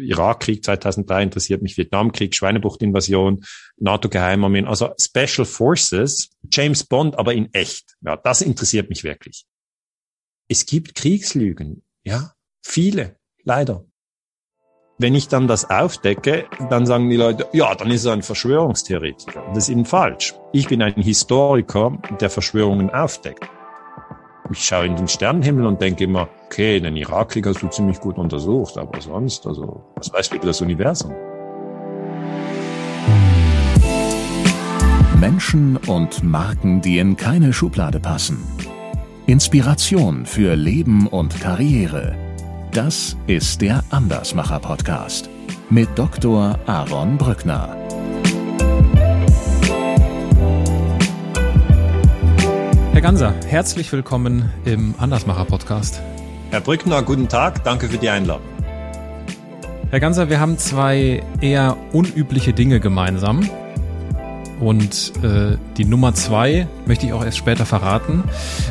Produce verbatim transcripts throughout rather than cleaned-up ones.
Irakkrieg zweitausenddrei interessiert mich, Vietnamkrieg, Schweinebuchtinvasion, NATO-Geheimarmeen, also Special Forces, James Bond, aber in echt. Ja, das interessiert mich wirklich. Es gibt Kriegslügen, ja, viele, leider. Wenn ich dann das aufdecke, dann sagen die Leute, ja, dann ist er ein Verschwörungstheoretiker. Das ist eben falsch. Ich bin ein Historiker, der Verschwörungen aufdeckt. Ich schaue in den Sternenhimmel und denke immer, okay, den Irakkrieg hast du ziemlich gut untersucht, aber sonst, also, was weißt du über das Universum? Menschen und Marken, die in keine Schublade passen. Inspiration für Leben und Karriere. Das ist der Andersmacher-Podcast mit Doktor Aaron Brückner. Herr Ganser, herzlich willkommen im Andersmacher-Podcast. Herr Brückner, guten Tag, danke für die Einladung. Herr Ganser, wir haben zwei eher unübliche Dinge gemeinsam. Und äh, die Nummer zwei möchte ich auch erst später verraten.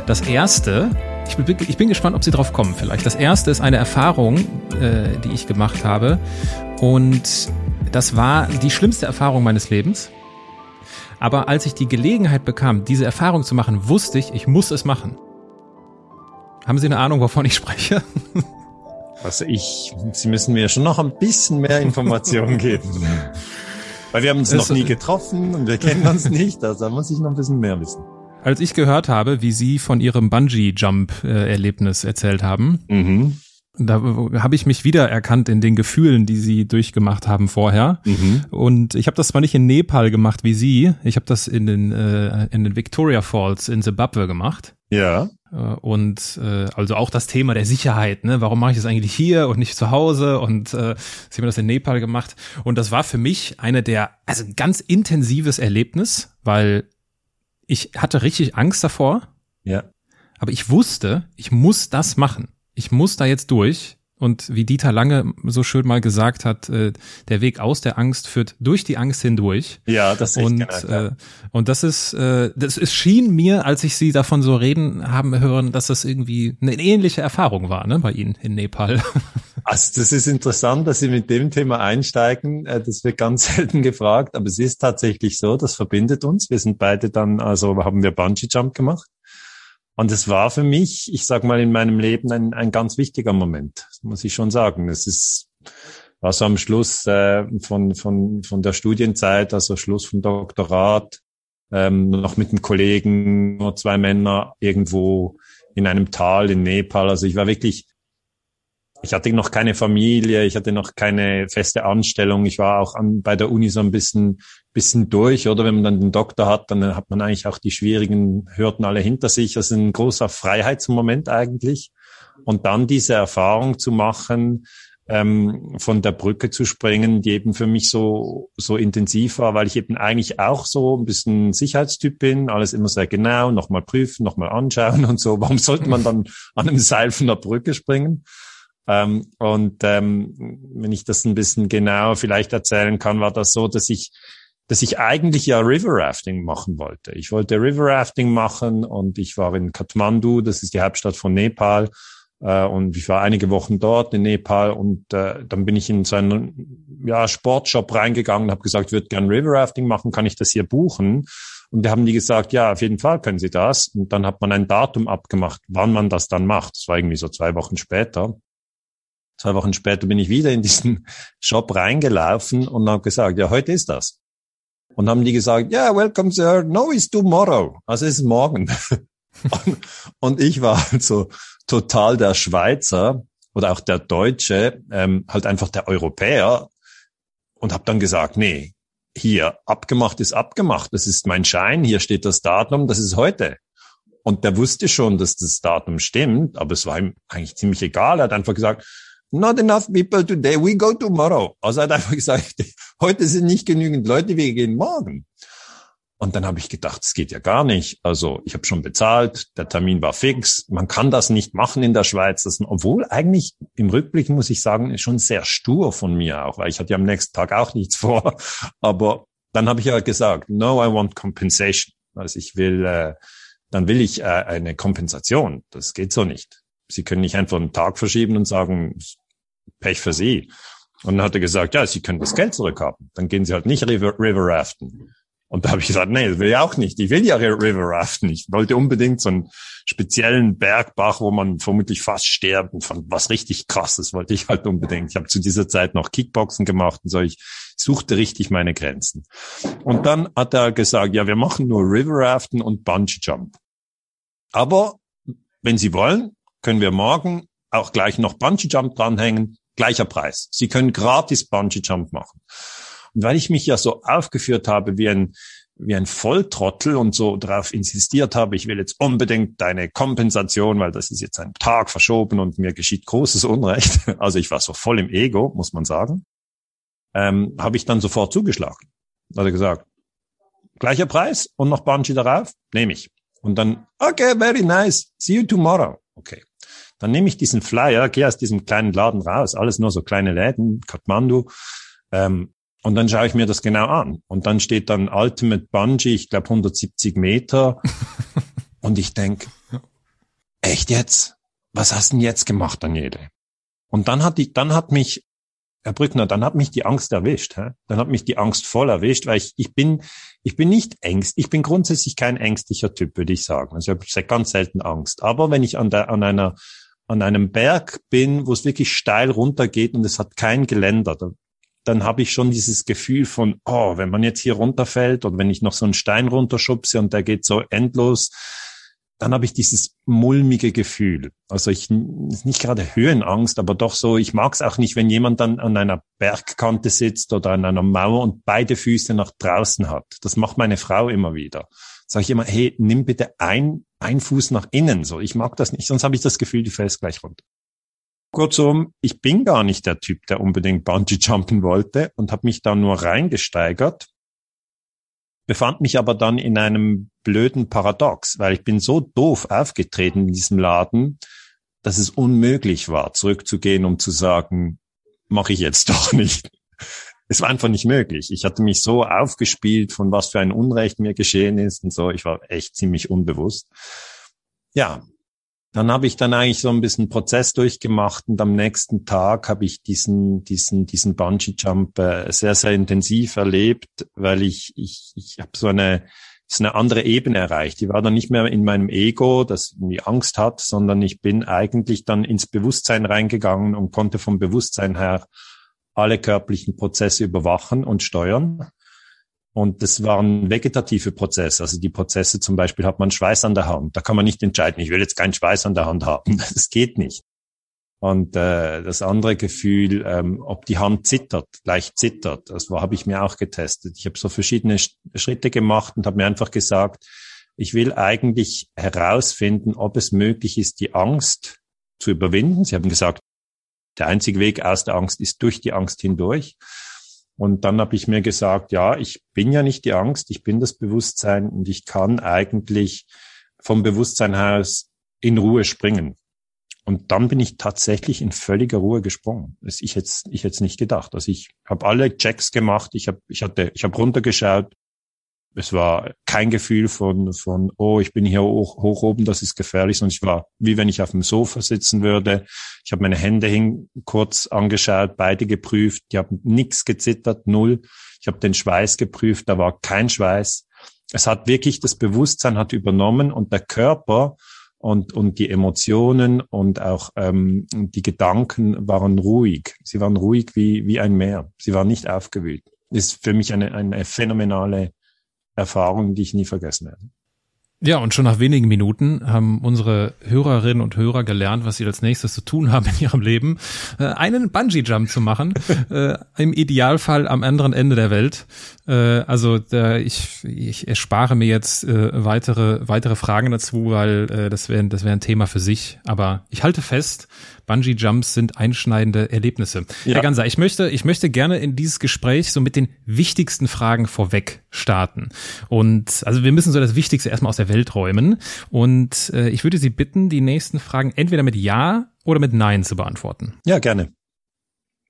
Das erste... Ich bin, ich bin gespannt, ob Sie drauf kommen vielleicht. Das erste ist eine Erfahrung, äh, die ich gemacht habe. Und das war die schlimmste Erfahrung meines Lebens. Aber als ich die Gelegenheit bekam, diese Erfahrung zu machen, wusste ich, ich muss es machen. Haben Sie eine Ahnung, wovon ich spreche? Also ich, Sie müssen mir schon noch ein bisschen mehr Informationen geben. Weil wir haben uns noch nie getroffen und wir kennen uns nicht. Also da muss ich noch ein bisschen mehr wissen. Als ich gehört habe, wie Sie von Ihrem Bungee-Jump-Erlebnis erzählt haben, mhm. da habe ich mich wiedererkannt in den Gefühlen, die Sie durchgemacht haben vorher. Mhm. Und ich habe das zwar nicht in Nepal gemacht wie Sie, ich habe das in den äh, in den Victoria Falls in Zimbabwe gemacht. Ja. Und äh, also auch das Thema der Sicherheit, ne? Warum mache ich das eigentlich hier und nicht zu Hause? Und äh, Sie haben das in Nepal gemacht. Und das war für mich eine der, also ein ganz intensives Erlebnis, weil ich hatte richtig Angst davor, ja. Aber ich wusste, ich muss das machen. Ich muss da jetzt durch. Und wie Dieter Lange so schön mal gesagt hat, äh, der Weg aus der Angst führt durch die Angst hindurch. Ja, das ist und, echt genau, ja. äh, und das ist, äh, das es schien mir, als ich Sie davon so reden haben hören, dass das irgendwie eine ähnliche Erfahrung war, ne, bei Ihnen in Nepal. Also das ist interessant, dass Sie mit dem Thema einsteigen. Das wird ganz selten gefragt, aber es ist tatsächlich so, das verbindet uns. Wir sind beide dann, also haben wir Bungee Jump gemacht. Und es war für mich, ich sag mal, in meinem Leben ein, ein ganz wichtiger Moment, das muss ich schon sagen. Es ist, war so am Schluss äh, von, von, von der Studienzeit, also Schluss vom Doktorat, ähm, noch mit einem Kollegen, nur zwei Männer irgendwo in einem Tal in Nepal. Also ich war wirklich, ich hatte noch keine Familie, ich hatte noch keine feste Anstellung. Ich war auch an, bei der Uni so ein bisschen bisschen durch, oder wenn man dann den Doktor hat, dann hat man eigentlich auch die schwierigen Hürden alle hinter sich. Das ist ein großer Freiheitsmoment eigentlich. Und dann diese Erfahrung zu machen, ähm, von der Brücke zu springen, die eben für mich so so intensiv war, weil ich eben eigentlich auch so ein bisschen Sicherheitstyp bin, alles immer sehr genau, nochmal prüfen, nochmal anschauen und so. Warum sollte man dann an einem Seil von der Brücke springen? Ähm, und ähm, wenn ich das ein bisschen genau vielleicht erzählen kann, war das so, dass ich dass ich eigentlich ja River Rafting machen wollte. Ich wollte River Rafting machen und ich war in Kathmandu, das ist die Hauptstadt von Nepal, äh, und ich war einige Wochen dort in Nepal und äh, dann bin ich in so einen ja, Sportshop reingegangen und habe gesagt, ich würde gerne River Rafting machen, kann ich das hier buchen? Und da haben die gesagt, ja, auf jeden Fall können Sie das. Und dann hat man ein Datum abgemacht, wann man das dann macht. Das war irgendwie so zwei Wochen später. Zwei Wochen später bin ich wieder in diesen Shop reingelaufen und habe gesagt, ja, heute ist das. Und haben die gesagt, ja, yeah, welcome, sir. No, it's tomorrow. Also es ist morgen. und, und ich war halt so total der Schweizer oder auch der Deutsche, ähm, halt einfach der Europäer und habe dann gesagt, nee, hier, abgemacht ist abgemacht. Das ist mein Schein, hier steht das Datum, das ist heute. Und der wusste schon, dass das Datum stimmt, aber es war ihm eigentlich ziemlich egal. Er hat einfach gesagt, not enough people today, we go tomorrow. Also er hat einfach gesagt, heute sind nicht genügend Leute, wir gehen morgen. Und dann habe ich gedacht, das geht ja gar nicht. Also ich habe schon bezahlt, der Termin war fix. Man kann das nicht machen in der Schweiz. Das, obwohl eigentlich im Rückblick, muss ich sagen, ist schon sehr stur von mir auch, weil ich hatte ja am nächsten Tag auch nichts vor. Aber dann habe ich ja gesagt, no, I want compensation. Also ich will, äh, dann will ich äh, eine Kompensation. Das geht so nicht. Sie können nicht einfach einen Tag verschieben und sagen, Pech für Sie. Und dann hat er gesagt, ja, Sie können das Geld zurückhaben. Dann gehen Sie halt nicht river, river raften. Und da habe ich gesagt, nee, das will ich auch nicht. Ich will ja river raften. Ich wollte unbedingt so einen speziellen Bergbach, wo man vermutlich fast stirbt und von was richtig Krasses wollte ich halt unbedingt. Ich habe zu dieser Zeit noch Kickboxen gemacht und so. Ich suchte richtig meine Grenzen. Und dann hat er gesagt, ja, wir machen nur river raften und Bungee Jump. Aber wenn Sie wollen, können wir morgen auch gleich noch Bungee Jump dranhängen. Gleicher Preis. Sie können gratis Bungee Jump machen. Und weil ich mich ja so aufgeführt habe wie ein, wie ein Volltrottel und so darauf insistiert habe, ich will jetzt unbedingt deine Kompensation, weil das ist jetzt ein Tag verschoben und mir geschieht großes Unrecht. Also ich war so voll im Ego, muss man sagen. Ähm, habe ich dann sofort zugeschlagen. Da hat er gesagt, gleicher Preis und noch Bungee darauf, nehme ich. Und dann, okay, very nice, see you tomorrow. Okay. Dann nehme ich diesen Flyer, gehe aus diesem kleinen Laden raus, alles nur so kleine Läden, Kathmandu, ähm, und dann schaue ich mir das genau an. Und dann steht dann Ultimate Bungee, ich glaube hundertsiebzig Meter, und ich denke, echt jetzt? Was hast du denn jetzt gemacht, Daniele? Und dann hat die, dann hat mich, Herr Brückner, dann hat mich die Angst erwischt. Hä? Dann hat mich die Angst voll erwischt, weil ich, ich bin ich bin nicht ängstlich. Ich bin grundsätzlich kein ängstlicher Typ, würde ich sagen. Also ich habe ganz selten Angst. Aber wenn ich an, der, an, einer, an einem Berg bin, wo es wirklich steil runtergeht und es hat kein Geländer, dann, dann habe ich schon dieses Gefühl von, oh, wenn man jetzt hier runterfällt und wenn ich noch so einen Stein runterschubse und der geht so endlos, dann habe ich dieses mulmige Gefühl. Also ich, nicht gerade Höhenangst, aber doch so, ich mag es auch nicht, wenn jemand dann an einer Bergkante sitzt oder an einer Mauer und beide Füße nach draußen hat. Das macht meine Frau immer wieder. Sage ich immer, hey, nimm bitte ein, ein Fuß nach innen. So, ich mag das nicht, sonst habe ich das Gefühl, du fällst gleich runter. Kurzum, ich bin gar nicht der Typ, der unbedingt Bungee-Jumpen wollte und habe mich da nur reingesteigert. Befand mich aber dann in einem blöden Paradox, weil ich bin so doof aufgetreten in diesem Laden, dass es unmöglich war, zurückzugehen, um zu sagen, mache ich jetzt doch nicht. Es war einfach nicht möglich. Ich hatte mich so aufgespielt, von was für ein Unrecht mir geschehen ist und so. Ich war echt ziemlich unbewusst. Ja, dann habe ich dann eigentlich so ein bisschen Prozess durchgemacht und am nächsten Tag habe ich diesen diesen diesen Bungee Jump äh, sehr sehr intensiv erlebt, weil ich ich ich habe so eine so eine andere Ebene erreicht. Die war dann nicht mehr in meinem Ego, das irgendwie Angst hat, sondern ich bin eigentlich dann ins Bewusstsein reingegangen und konnte vom Bewusstsein her alle körperlichen Prozesse überwachen und steuern. Und das waren vegetative Prozesse. Also die Prozesse zum Beispiel, hat man Schweiß an der Hand. Da kann man nicht entscheiden, ich will jetzt keinen Schweiß an der Hand haben. Das geht nicht. Und äh, das andere Gefühl, ähm, ob die Hand zittert, leicht zittert, das habe ich mir auch getestet. Ich habe so verschiedene Schritte gemacht und habe mir einfach gesagt, ich will eigentlich herausfinden, ob es möglich ist, die Angst zu überwinden. Sie haben gesagt, der einzige Weg aus der Angst ist durch die Angst hindurch. Und dann habe ich mir gesagt, ja, ich bin ja nicht die Angst, ich bin das Bewusstsein und ich kann eigentlich vom Bewusstsein heraus in Ruhe springen. Und dann bin ich tatsächlich in völliger Ruhe gesprungen. Das ich jetzt ich jetzt nicht gedacht. Also ich habe alle Checks gemacht, ich habe ich hatte ich habe runtergeschaut. Es war kein Gefühl von von oh, ich bin hier hoch, hoch oben, das ist gefährlich, sondern ich war wie wenn ich auf dem Sofa sitzen würde. Ich habe meine Hände hin kurz angeschaut, beide geprüft, die haben nichts gezittert, null. Ich habe den Schweiß geprüft, da war kein Schweiß. Es hat wirklich das Bewusstsein hat übernommen und der Körper und und die Emotionen und auch ähm, die Gedanken waren ruhig. Sie waren ruhig wie wie ein Meer. Sie waren nicht aufgewühlt. Das ist für mich eine eine phänomenale Erfahrungen, die ich nie vergessen werde. Ja, und schon nach wenigen Minuten haben unsere Hörerinnen und Hörer gelernt, was sie als nächstes zu tun haben in ihrem Leben. Äh, einen Bungee-Jump zu machen, äh, im Idealfall am anderen Ende der Welt. Äh, also da ich, ich erspare mir jetzt äh, weitere weitere Fragen dazu, weil äh, das wäre das wär ein Thema für sich. Aber ich halte fest, Bungee-Jumps sind einschneidende Erlebnisse. Ja. Herr Ganser, ich möchte, ich möchte gerne in dieses Gespräch so mit den wichtigsten Fragen vorweg starten. Und also wir müssen so das Wichtigste erstmal aus der Welt räumen. Und äh, ich würde Sie bitten, die nächsten Fragen entweder mit Ja oder mit Nein zu beantworten. Ja, gerne.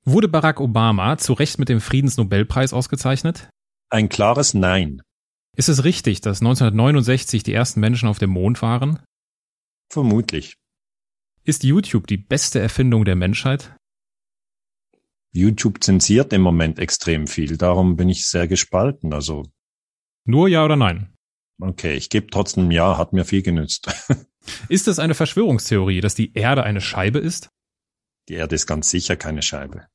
Wurde Barack Obama zu Recht mit dem Friedensnobelpreis ausgezeichnet? Ein klares Nein. Ist es richtig, dass neunzehnhundertneunundsechzig die ersten Menschen auf dem Mond waren? Vermutlich. Ist YouTube die beste Erfindung der Menschheit? YouTube zensiert im Moment extrem viel, darum bin ich sehr gespalten. Also nur ja oder nein? Okay, ich gebe trotzdem ja, hat mir viel genützt. Ist das eine Verschwörungstheorie, dass die Erde eine Scheibe ist? Die Erde ist ganz sicher keine Scheibe.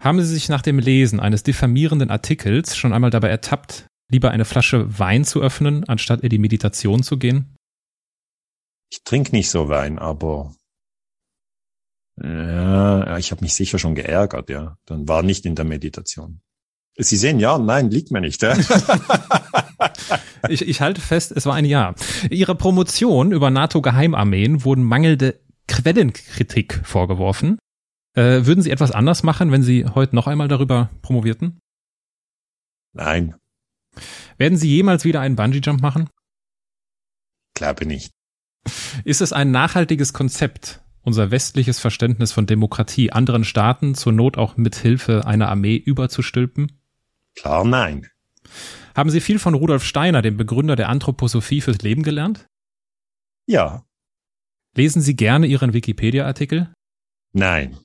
Haben Sie sich nach dem Lesen eines diffamierenden Artikels schon einmal dabei ertappt, lieber eine Flasche Wein zu öffnen, anstatt in die Meditation zu gehen? Ich trinke nicht so Wein, aber ja, ich habe mich sicher schon geärgert, ja. Dann war nicht in der Meditation. Sie sehen, ja, nein, liegt mir nicht. Ja. ich, ich halte fest, es war ein Ja. Ihre Promotion über NATO-Geheimarmeen wurden mangelnde Quellenkritik vorgeworfen. Äh, würden Sie etwas anders machen, wenn Sie heute noch einmal darüber promovierten? Nein. Werden Sie jemals wieder einen Bungee-Jump machen? Glaube nicht. Ist es ein nachhaltiges Konzept, unser westliches Verständnis von Demokratie anderen Staaten zur Not auch mithilfe einer Armee überzustülpen? Klar, nein. Haben Sie viel von Rudolf Steiner, dem Begründer der Anthroposophie, fürs Leben gelernt? Ja. Lesen Sie gerne Ihren Wikipedia-Artikel? Nein.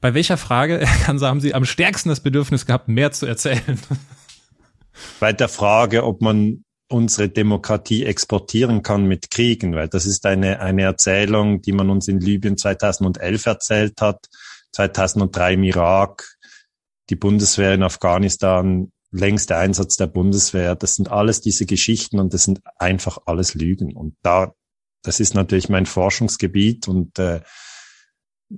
Bei welcher Frage haben Sie am stärksten das Bedürfnis gehabt, mehr zu erzählen? Bei der Frage, ob man unsere Demokratie exportieren kann mit Kriegen, weil das ist eine eine Erzählung, die man uns in Libyen zweitausendelf erzählt hat, zweitausenddrei im Irak, die Bundeswehr in Afghanistan, längster Einsatz der Bundeswehr, das sind alles diese Geschichten und das sind einfach alles Lügen. Und da, das ist natürlich mein Forschungsgebiet und äh,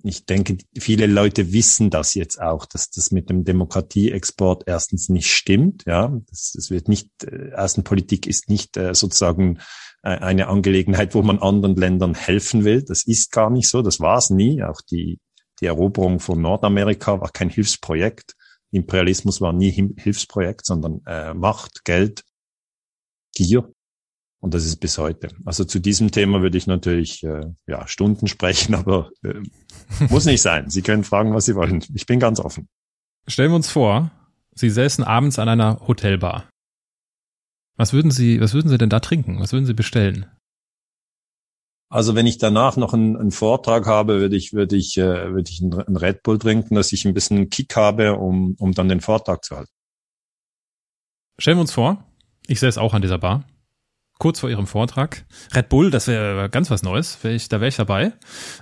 ich denke, viele Leute wissen das jetzt auch, dass das mit dem Demokratieexport erstens nicht stimmt. Ja, das, das wird nicht, äh, Außenpolitik ist nicht äh, sozusagen äh, eine Angelegenheit, wo man anderen Ländern helfen will. Das ist gar nicht so. Das war es nie. Auch die die Eroberung von Nordamerika war kein Hilfsprojekt. Imperialismus war nie Hilfsprojekt, sondern äh, Macht, Geld, Gier. Und das ist bis heute. Also zu diesem Thema würde ich natürlich äh, ja Stunden sprechen, aber äh, muss nicht sein. Sie können fragen, was Sie wollen. Ich bin ganz offen. Stellen wir uns vor, Sie säßen abends an einer Hotelbar. Was würden Sie, was würden Sie denn da trinken? Was würden Sie bestellen? Also wenn ich danach noch einen, einen Vortrag habe, würde ich würde ich äh, würde ich einen Red Bull trinken, dass ich ein bisschen Kick habe, um um dann den Vortrag zu halten. Stellen wir uns vor, ich säße auch an dieser Bar. Kurz vor Ihrem Vortrag. Red Bull, das wäre ganz was Neues. Wär ich, da wäre ich dabei.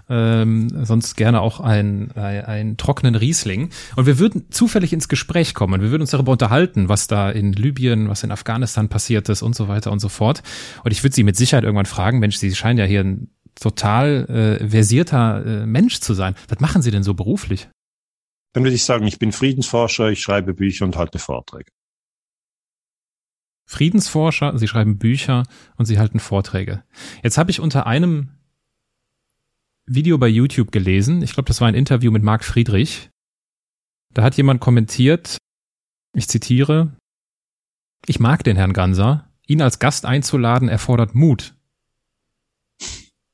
Ähm, sonst gerne auch einen ein trockenen Riesling. Und wir würden zufällig ins Gespräch kommen. Wir würden uns darüber unterhalten, was da in Libyen, was in Afghanistan passiert ist und so weiter und so fort. Und ich würde Sie mit Sicherheit irgendwann fragen, Mensch, Sie scheinen ja hier ein total äh, versierter äh, Mensch zu sein. Was machen Sie denn so beruflich? Dann würde ich sagen, ich bin Friedensforscher, ich schreibe Bücher und halte Vorträge. Friedensforscher, Sie schreiben Bücher und Sie halten Vorträge. Jetzt habe ich unter einem Video bei YouTube gelesen, ich glaube, das war ein Interview mit Mark Friedrich, da hat jemand kommentiert, ich zitiere, ich mag den Herrn Ganser, ihn als Gast einzuladen erfordert Mut.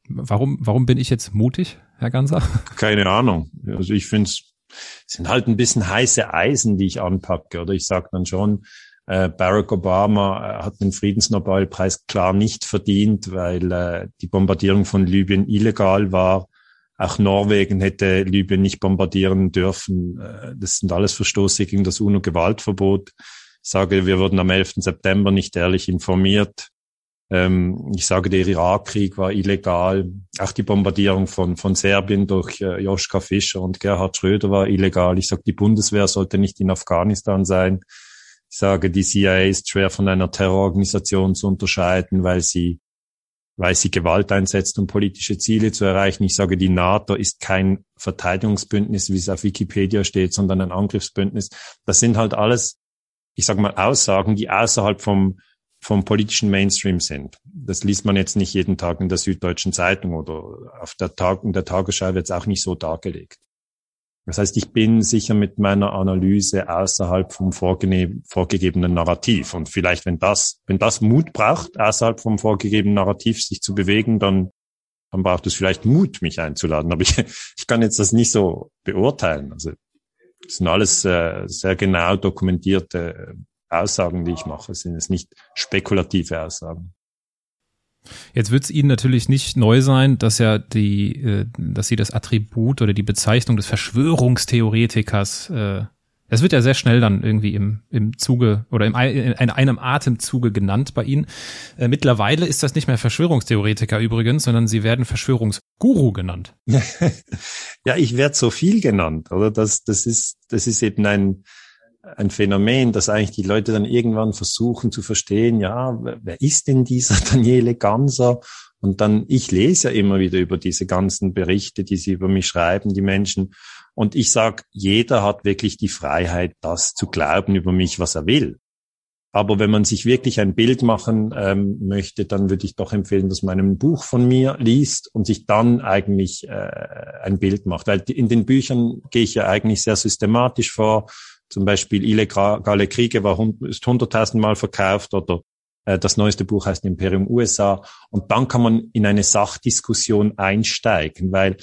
Warum, warum bin ich jetzt mutig, Herr Ganser? Keine Ahnung, also ich finde es sind halt ein bisschen heiße Eisen, die ich anpacke, oder ich sage dann schon, Barack Obama hat den Friedensnobelpreis klar nicht verdient, weil äh, die Bombardierung von Libyen illegal war. Auch Norwegen hätte Libyen nicht bombardieren dürfen. Das sind alles Verstöße gegen das U N O-Gewaltverbot. Ich sage, wir wurden am elften September nicht ehrlich informiert. Ähm, ich sage, der Irakkrieg war illegal. Auch die Bombardierung von von Serbien durch äh, Joschka Fischer und Gerhard Schröder war illegal. Ich sage, die Bundeswehr sollte nicht in Afghanistan sein. Ich sage, die C I A ist schwer von einer Terrororganisation zu unterscheiden, weil sie, weil sie Gewalt einsetzt, um politische Ziele zu erreichen. Ich sage, die NATO ist kein Verteidigungsbündnis, wie es auf Wikipedia steht, sondern ein Angriffsbündnis. Das sind halt alles, ich sage mal, Aussagen, die außerhalb vom, vom politischen Mainstream sind. Das liest man jetzt nicht jeden Tag in der Süddeutschen Zeitung oder auf der Tag, in der Tagesschau wird es auch nicht so dargelegt. Das heißt, ich bin sicher mit meiner Analyse außerhalb vom vorge- vorgegebenen Narrativ. Und vielleicht, wenn das, wenn das Mut braucht, außerhalb vom vorgegebenen Narrativ sich zu bewegen, dann, dann braucht es vielleicht Mut, mich einzuladen. Aber ich, ich kann jetzt das nicht so beurteilen. Also, das sind alles äh, sehr genau dokumentierte Aussagen, die ich mache. Es sind jetzt nicht spekulative Aussagen. Jetzt wird es Ihnen natürlich nicht neu sein, dass ja die, dass Sie das Attribut oder die Bezeichnung des Verschwörungstheoretikers, das wird ja sehr schnell dann irgendwie im im Zuge oder im, in einem Atemzuge genannt bei Ihnen. Mittlerweile ist das nicht mehr Verschwörungstheoretiker übrigens, sondern Sie werden Verschwörungsguru genannt. Ja, ich werde so viel genannt, oder? Das das ist das ist eben ein ein Phänomen, dass eigentlich die Leute dann irgendwann versuchen zu verstehen, ja, wer ist denn dieser Daniele Ganser? Und dann, ich lese ja immer wieder über diese ganzen Berichte, die sie über mich schreiben, die Menschen. Und ich sag, jeder hat wirklich die Freiheit, das zu glauben über mich, was er will. Aber wenn man sich wirklich ein Bild machen ähm, möchte, dann würde ich doch empfehlen, dass man ein Buch von mir liest und sich dann eigentlich äh, ein Bild macht. Weil in den Büchern gehe ich ja eigentlich sehr systematisch vor. Zum Beispiel Illegale Kriege war, ist hunderttausendmal verkauft, oder äh, das neueste Buch heißt Imperium U S A. Und dann kann man in eine Sachdiskussion einsteigen, weil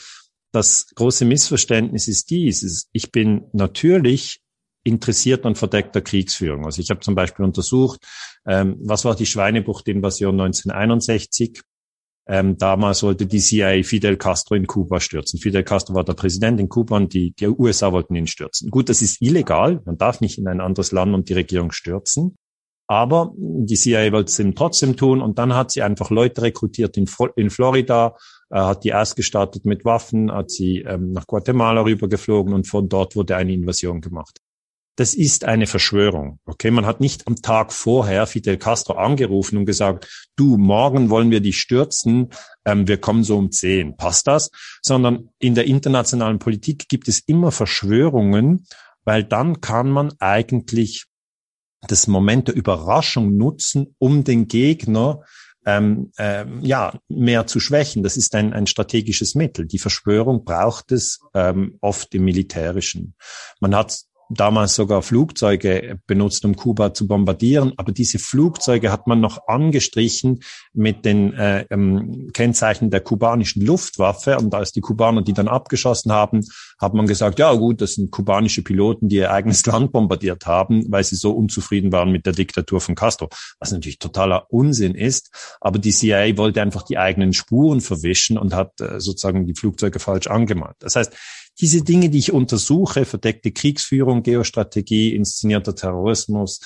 das große Missverständnis ist dies. Ich bin natürlich interessiert an verdeckter Kriegsführung. Also ich habe zum Beispiel untersucht, ähm, was war die Schweinebucht-Invasion neunzehnhunderteinundsechzig. Ähm, damals wollte die C I A Fidel Castro in Kuba stürzen. Fidel Castro war der Präsident in Kuba und die, die U S A wollten ihn stürzen. Gut, das ist illegal. Man darf nicht in ein anderes Land und die Regierung stürzen. Aber die C I A wollte es ihm trotzdem tun. Und dann hat sie einfach Leute rekrutiert in, in Florida, äh, hat die ausgestattet mit Waffen, hat sie ähm, nach Guatemala rübergeflogen und von dort wurde eine Invasion gemacht. Das ist eine Verschwörung. Okay, man hat nicht am Tag vorher Fidel Castro angerufen und gesagt, du, morgen wollen wir dich stürzen, ähm, wir kommen so um zehn. Passt das? Sondern in der internationalen Politik gibt es immer Verschwörungen, weil dann kann man eigentlich das Moment der Überraschung nutzen, um den Gegner ähm, ähm, ja mehr zu schwächen. Das ist ein, ein strategisches Mittel. Die Verschwörung braucht es ähm, oft im Militärischen. Man hat damals sogar Flugzeuge benutzt, um Kuba zu bombardieren. Aber diese Flugzeuge hat man noch angestrichen mit den äh, ähm, Kennzeichen der kubanischen Luftwaffe. Und als die Kubaner die dann abgeschossen haben, hat man gesagt, ja gut, das sind kubanische Piloten, die ihr eigenes Land bombardiert haben, weil sie so unzufrieden waren mit der Diktatur von Castro. Was natürlich totaler Unsinn ist. Aber die C I A wollte einfach die eigenen Spuren verwischen und hat äh, sozusagen die Flugzeuge falsch angemalt. Das heißt, diese Dinge, die ich untersuche, verdeckte Kriegsführung, Geostrategie, inszenierter Terrorismus,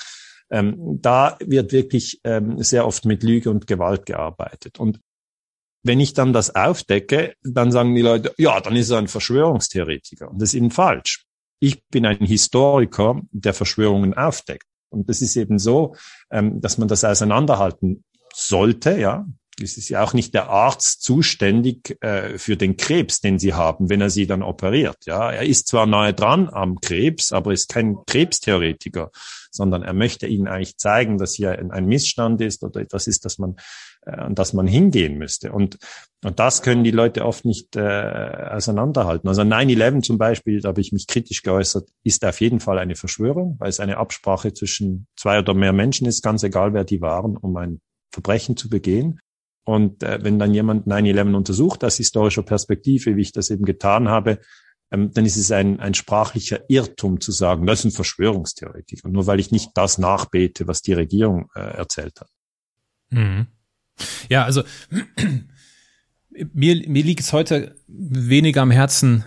ähm, da wird wirklich ähm, sehr oft mit Lüge und Gewalt gearbeitet. Und wenn ich dann das aufdecke, dann sagen die Leute, ja, dann ist er ein Verschwörungstheoretiker. Und das ist eben falsch. Ich bin ein Historiker, der Verschwörungen aufdeckt. Und das ist eben so, ähm, dass man das auseinanderhalten sollte, ja. Es ist ja auch nicht der Arzt zuständig äh, für den Krebs, den sie haben, wenn er sie dann operiert. Ja, er ist zwar nahe dran am Krebs, aber ist kein Krebstheoretiker, sondern er möchte ihnen eigentlich zeigen, dass hier ein, ein Missstand ist oder etwas ist, dass man, äh, an das man hingehen müsste. Und, und das können die Leute oft nicht äh, auseinanderhalten. Also nine eleven zum Beispiel, da habe ich mich kritisch geäußert, ist auf jeden Fall eine Verschwörung, weil es eine Absprache zwischen zwei oder mehr Menschen ist, ganz egal, wer die waren, um ein Verbrechen zu begehen. Und äh, wenn dann jemand nine eleven untersucht aus historischer Perspektive, wie ich das eben getan habe, ähm, dann ist es ein, ein sprachlicher Irrtum zu sagen, das ist ein Verschwörungstheoretiker. Nur weil ich nicht das nachbete, was die Regierung äh, erzählt hat. Mhm. Ja, also mir, mir liegt es heute weniger am Herzen,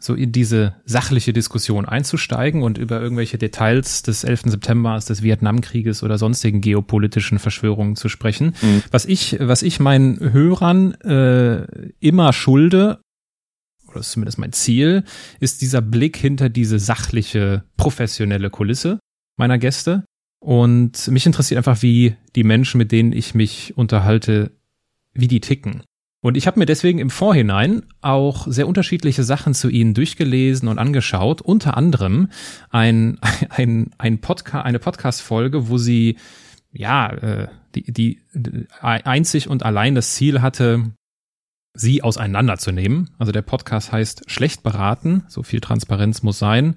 so in diese sachliche Diskussion einzusteigen und über irgendwelche Details des elften September, des Vietnamkrieges oder sonstigen geopolitischen Verschwörungen zu sprechen. Mhm. Was ich, was ich meinen Hörern äh, immer schulde, oder ist zumindest mein Ziel, ist dieser Blick hinter diese sachliche, professionelle Kulisse meiner Gäste. Und mich interessiert einfach, wie die Menschen, mit denen ich mich unterhalte, wie die ticken. Und ich habe mir deswegen im Vorhinein auch sehr unterschiedliche Sachen zu Ihnen durchgelesen und angeschaut, unter anderem ein, ein, ein Podcast, eine Podcast-Folge, wo Sie ja die, die einzig und allein das Ziel hatte, Sie auseinanderzunehmen. Also der Podcast heißt Schlecht beraten, so viel Transparenz muss sein.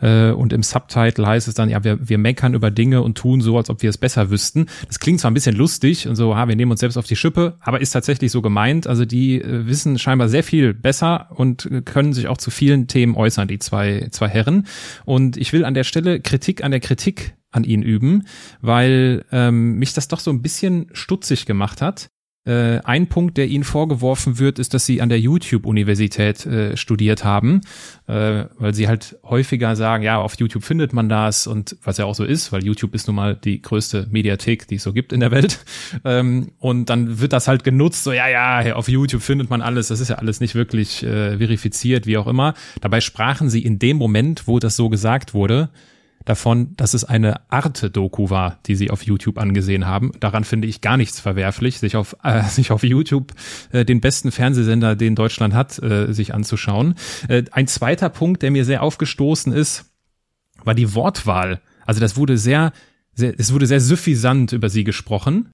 Und im Subtitle heißt es dann, ja, wir, wir meckern über Dinge und tun so, als ob wir es besser wüssten. Das klingt zwar ein bisschen lustig und so, ha, wir nehmen uns selbst auf die Schippe, aber ist tatsächlich so gemeint. Also die wissen scheinbar sehr viel besser und können sich auch zu vielen Themen äußern, die zwei, zwei Herren. Und ich will an der Stelle Kritik an der Kritik an ihnen üben, weil ähm, mich das doch so ein bisschen stutzig gemacht hat, Äh, ein Punkt, der ihnen vorgeworfen wird, ist, dass sie an der YouTube-Universität äh, studiert haben, äh, weil sie halt häufiger sagen, ja, auf YouTube findet man das, und was ja auch so ist, weil YouTube ist nun mal die größte Mediathek, die es so gibt in der Welt, ähm, und dann wird das halt genutzt, so ja, ja, auf YouTube findet man alles, das ist ja alles nicht wirklich äh, verifiziert, wie auch immer. Dabei sprachen sie in dem Moment, wo das so gesagt wurde, davon, dass es eine Arte-Doku war, die sie auf YouTube angesehen haben. Daran finde ich gar nichts verwerflich, sich auf äh, sich auf YouTube äh, den besten Fernsehsender, den Deutschland hat, äh, sich anzuschauen. Äh, ein zweiter Punkt, der mir sehr aufgestoßen ist, war die Wortwahl. Also das wurde sehr, sehr es wurde sehr suffisant über sie gesprochen.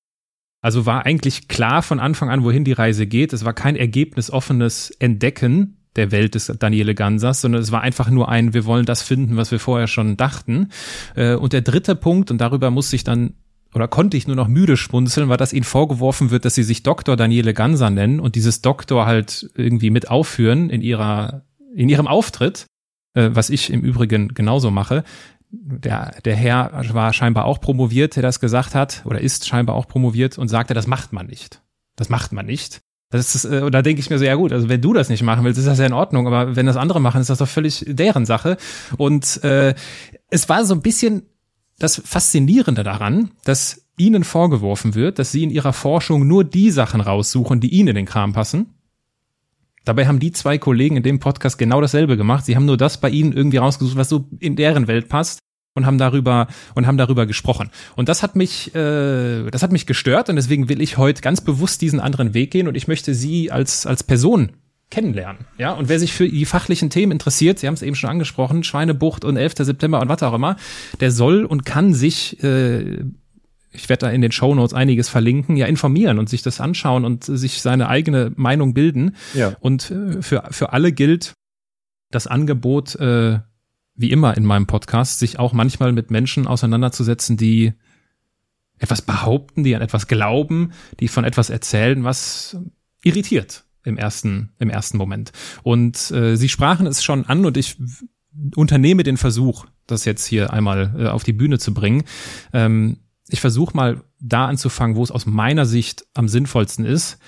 Also war eigentlich klar von Anfang an, wohin die Reise geht. Es war kein ergebnisoffenes Entdecken der Welt des Daniele Gansers, sondern es war einfach nur ein, wir wollen das finden, was wir vorher schon dachten. Und der dritte Punkt, und darüber musste ich dann, oder konnte ich nur noch müde schmunzeln, war, dass ihnen vorgeworfen wird, dass sie sich Doktor Daniele Ganser nennen und dieses Doktor halt irgendwie mit aufführen in ihrer, in ihrem Auftritt, was ich im Übrigen genauso mache. Der, der Herr war scheinbar auch promoviert, der das gesagt hat, oder ist scheinbar auch promoviert und sagte, das macht man nicht. Das macht man nicht. Das ist, und da denke ich mir so, ja gut, also wenn du das nicht machen willst, ist das ja in Ordnung, aber wenn das andere machen, ist das doch völlig deren Sache. Und äh, es war so ein bisschen das Faszinierende daran, dass ihnen vorgeworfen wird, dass sie in ihrer Forschung nur die Sachen raussuchen, die ihnen in den Kram passen. Dabei haben die zwei Kollegen in dem Podcast genau dasselbe gemacht. Sie haben nur das bei ihnen irgendwie rausgesucht, was so in deren Welt passt. Und haben darüber und haben darüber gesprochen. Und das hat mich äh, das hat mich gestört, und deswegen will ich heute ganz bewusst diesen anderen Weg gehen, und ich möchte sie als als Person kennenlernen. Ja, und wer sich für die fachlichen Themen interessiert, Sie haben es eben schon angesprochen, Schweinebucht und elfter September und was auch immer, der soll und kann sich äh, ich werde da in den Shownotes einiges verlinken, ja, informieren und sich das anschauen und sich seine eigene Meinung bilden. Ja. Und äh, für für alle gilt das Angebot, äh, wie immer in meinem Podcast, sich auch manchmal mit Menschen auseinanderzusetzen, die etwas behaupten, die an etwas glauben, die von etwas erzählen, was irritiert im ersten, im ersten Moment. Und äh, Sie sprachen es schon an, und ich unternehme den Versuch, das jetzt hier einmal äh, auf die Bühne zu bringen. Ähm, ich versuche mal da anzufangen, wo es aus meiner Sicht am sinnvollsten ist.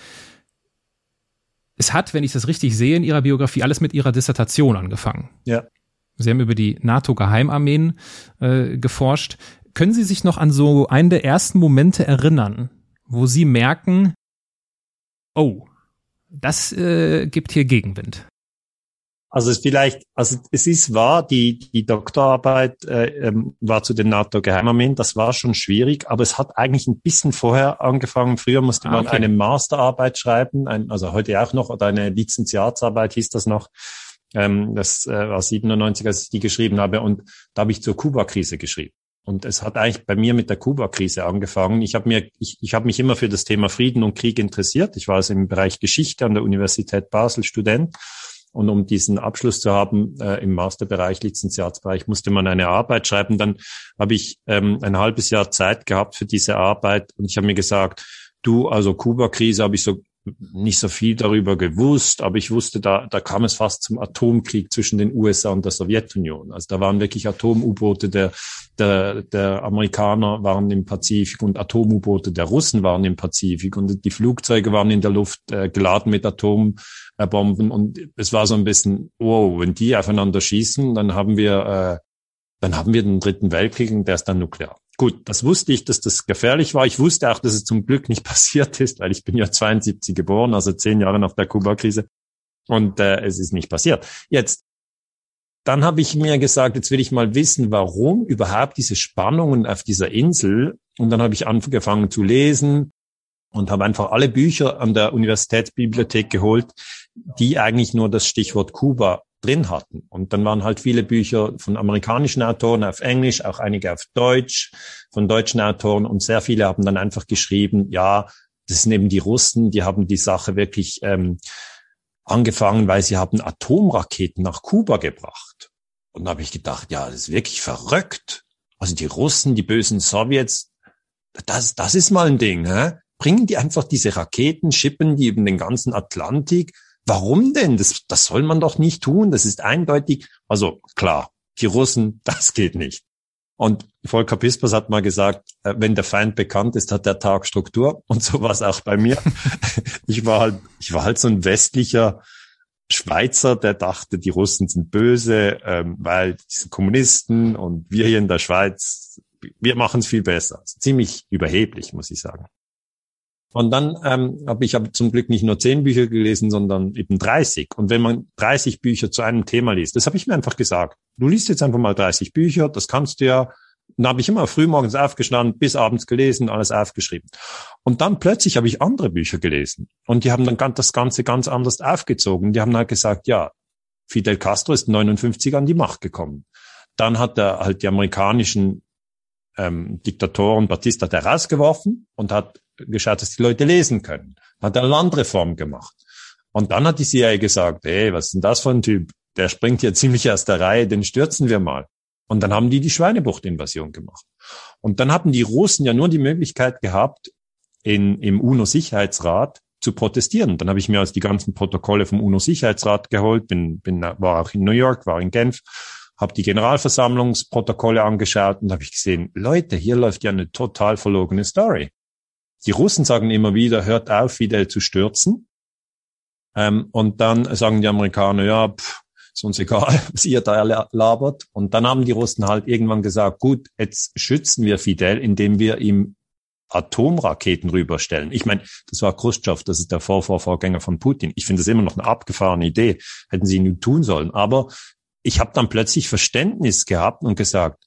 Es hat, wenn ich das richtig sehe, in Ihrer Biografie alles mit Ihrer Dissertation angefangen. Ja. Sie haben über die NATO-Geheimarmeen äh, geforscht. Können Sie sich noch an so einen der ersten Momente erinnern, wo Sie merken, oh, das äh, gibt hier Gegenwind? Also es vielleicht, also es ist wahr, die die Doktorarbeit äh, war zu den NATO-Geheimarmeen. Das war schon schwierig, aber es hat eigentlich ein bisschen vorher angefangen. Früher musste man ah, okay. eine Masterarbeit schreiben, ein, also heute auch noch, oder eine Lizenziatsarbeit hieß das noch. Ähm, das äh, war siebenundneunzig, als ich die geschrieben habe, und da habe ich zur Kuba-Krise geschrieben. Und es hat eigentlich bei mir mit der Kuba-Krise angefangen. Ich habe mir, ich, ich habe mich immer für das Thema Frieden und Krieg interessiert. Ich war also im Bereich Geschichte an der Universität Basel Student. Und um diesen Abschluss zu haben, äh, im Masterbereich, Lizenziatsbereich, musste man eine Arbeit schreiben. Dann habe ich ähm, ein halbes Jahr Zeit gehabt für diese Arbeit. Und ich habe mir gesagt, du, also Kuba-Krise habe ich so nicht so viel darüber gewusst, aber ich wusste, da da kam es fast zum Atomkrieg zwischen den U S A und der Sowjetunion. Also da waren wirklich Atom-U-Boote der der der Amerikaner waren im Pazifik und Atom-U-Boote der Russen waren im Pazifik, und die Flugzeuge waren in der Luft äh, geladen mit Atombomben, und es war so ein bisschen, wow, wenn die aufeinander schießen, dann haben wir äh, dann haben wir den Dritten Weltkrieg, und der ist dann nuklear. Gut, das wusste ich, dass das gefährlich war. Ich wusste auch, dass es zum Glück nicht passiert ist, weil ich bin ja zweiundsiebzig geboren, also zehn Jahre nach der Kuba-Krise, und äh, es ist nicht passiert. Jetzt, dann habe ich mir gesagt, jetzt will ich mal wissen, warum überhaupt diese Spannungen auf dieser Insel, und dann habe ich angefangen zu lesen und habe einfach alle Bücher an der Universitätsbibliothek geholt, die eigentlich nur das Stichwort Kuba drin hatten. Und dann waren halt viele Bücher von amerikanischen Autoren auf Englisch, auch einige auf Deutsch, von deutschen Autoren, und sehr viele haben dann einfach geschrieben, ja, das sind eben die Russen, die haben die Sache wirklich ähm, angefangen, weil sie haben Atomraketen nach Kuba gebracht. Und da habe ich gedacht, ja, das ist wirklich verrückt. Also die Russen, die bösen Sowjets, das, das ist mal ein Ding, hä? Bringen die einfach diese Raketen, schippen die eben den ganzen Atlantik. Warum denn? Das, das soll man doch nicht tun. Das ist eindeutig. Also klar, die Russen, das geht nicht. Und Volker Pispers hat mal gesagt, wenn der Feind bekannt ist, hat der Tag Struktur. Und so war es auch bei mir. Ich war halt, ich war halt so ein westlicher Schweizer, der dachte, die Russen sind böse, ähm, weil die sind Kommunisten und wir hier in der Schweiz, wir machen es viel besser. Also ziemlich überheblich, muss ich sagen. Und dann ähm, habe ich hab zum Glück nicht nur zehn Bücher gelesen, sondern eben dreißig. Und wenn man dreißig Bücher zu einem Thema liest, das habe ich mir einfach gesagt, du liest jetzt einfach mal dreißig Bücher, das kannst du ja. Dann habe ich immer früh morgens aufgestanden, bis abends gelesen, alles aufgeschrieben. Und dann plötzlich habe ich andere Bücher gelesen. Und die haben dann das Ganze ganz anders aufgezogen. Die haben halt gesagt, ja, Fidel Castro ist neunundfünfzig an die Macht gekommen. Dann hat er halt die amerikanischen ähm, Diktatoren, Batista hat er rausgeworfen und hat geschaut, dass die Leute lesen können. Hat eine Landreform gemacht. Und dann hat die C I A gesagt, hey, was ist denn das für ein Typ? Der springt hier ziemlich aus der Reihe, den stürzen wir mal. Und dann haben die die Schweinebucht-Invasion gemacht. Und dann hatten die Russen ja nur die Möglichkeit gehabt, in, im UNO-Sicherheitsrat zu protestieren. Dann habe ich mir also die ganzen Protokolle vom U N O-Sicherheitsrat geholt, bin, bin, war auch in New York, war in Genf, habe die Generalversammlungsprotokolle angeschaut und habe ich gesehen, Leute, hier läuft ja eine total verlogene Story. Die Russen sagen immer wieder, hört auf, Fidel zu stürzen. Ähm, und dann sagen die Amerikaner, ja, pff, ist uns egal, was ihr da labert. Und dann haben die Russen halt irgendwann gesagt, gut, jetzt schützen wir Fidel, indem wir ihm Atomraketen rüberstellen. Ich meine, das war Khrushchev, das ist der Vorvorvorgänger von Putin. Ich finde das immer noch eine abgefahrene Idee. Hätten sie ihn tun sollen. Aber ich habe dann plötzlich Verständnis gehabt und gesagt,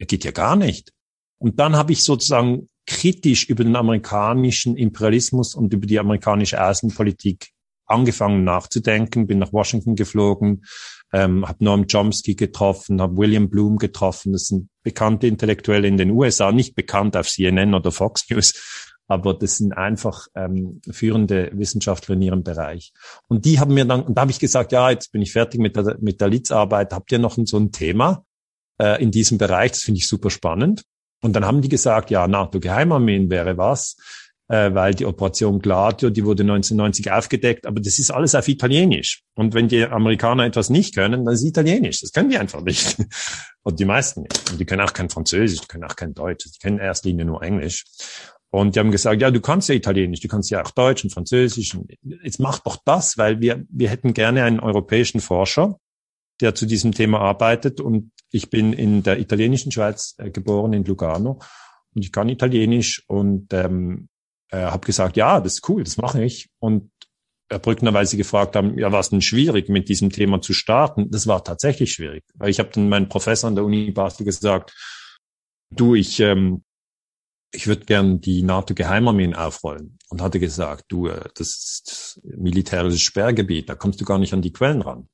das geht ja gar nicht. Und dann habe ich sozusagen kritisch über den amerikanischen Imperialismus und über die amerikanische Außenpolitik angefangen nachzudenken, bin nach Washington geflogen, ähm, habe Noam Chomsky getroffen, habe William Bloom getroffen. Das sind bekannte Intellektuelle in den U S A, nicht bekannt auf C N N oder Fox News, aber das sind einfach ähm, führende Wissenschaftler in ihrem Bereich. Und die haben mir dann, und da habe ich gesagt, ja, jetzt bin ich fertig mit der mit der L I T S-Arbeit. Habt ihr noch so ein Thema äh, in diesem Bereich? Das finde ich super spannend. Und dann haben die gesagt, ja, NATO-Geheimarmeen wäre was, weil die Operation Gladio, die wurde neunzehnhundertneunzig aufgedeckt, aber das ist alles auf Italienisch. Und wenn die Amerikaner etwas nicht können, dann ist es Italienisch. Das können die einfach nicht. Und die meisten nicht. Und die können auch kein Französisch, die können auch kein Deutsch. Die können in erster Linie nur Englisch. Und die haben gesagt, ja, du kannst ja Italienisch, du kannst ja auch Deutsch und Französisch. Jetzt mach doch das, weil wir wir hätten gerne einen europäischen Forscher, der zu diesem Thema arbeitet. Und ich bin in der italienischen Schweiz geboren, in Lugano. Und ich kann Italienisch und ähm, Äh, habe gesagt, ja, das ist cool, das mache ich. Und erbrückenderweise gefragt haben, ja, war es denn schwierig, mit diesem Thema zu starten? Das war tatsächlich schwierig, weil ich habe dann meinen Professor an der Uni Basel gesagt, du, ich ähm, ich würde gern die NATO-Geheimarmeen aufrollen. Und hatte gesagt, du, äh, das ist militärisches Sperrgebiet, da kommst du gar nicht an die Quellen ran.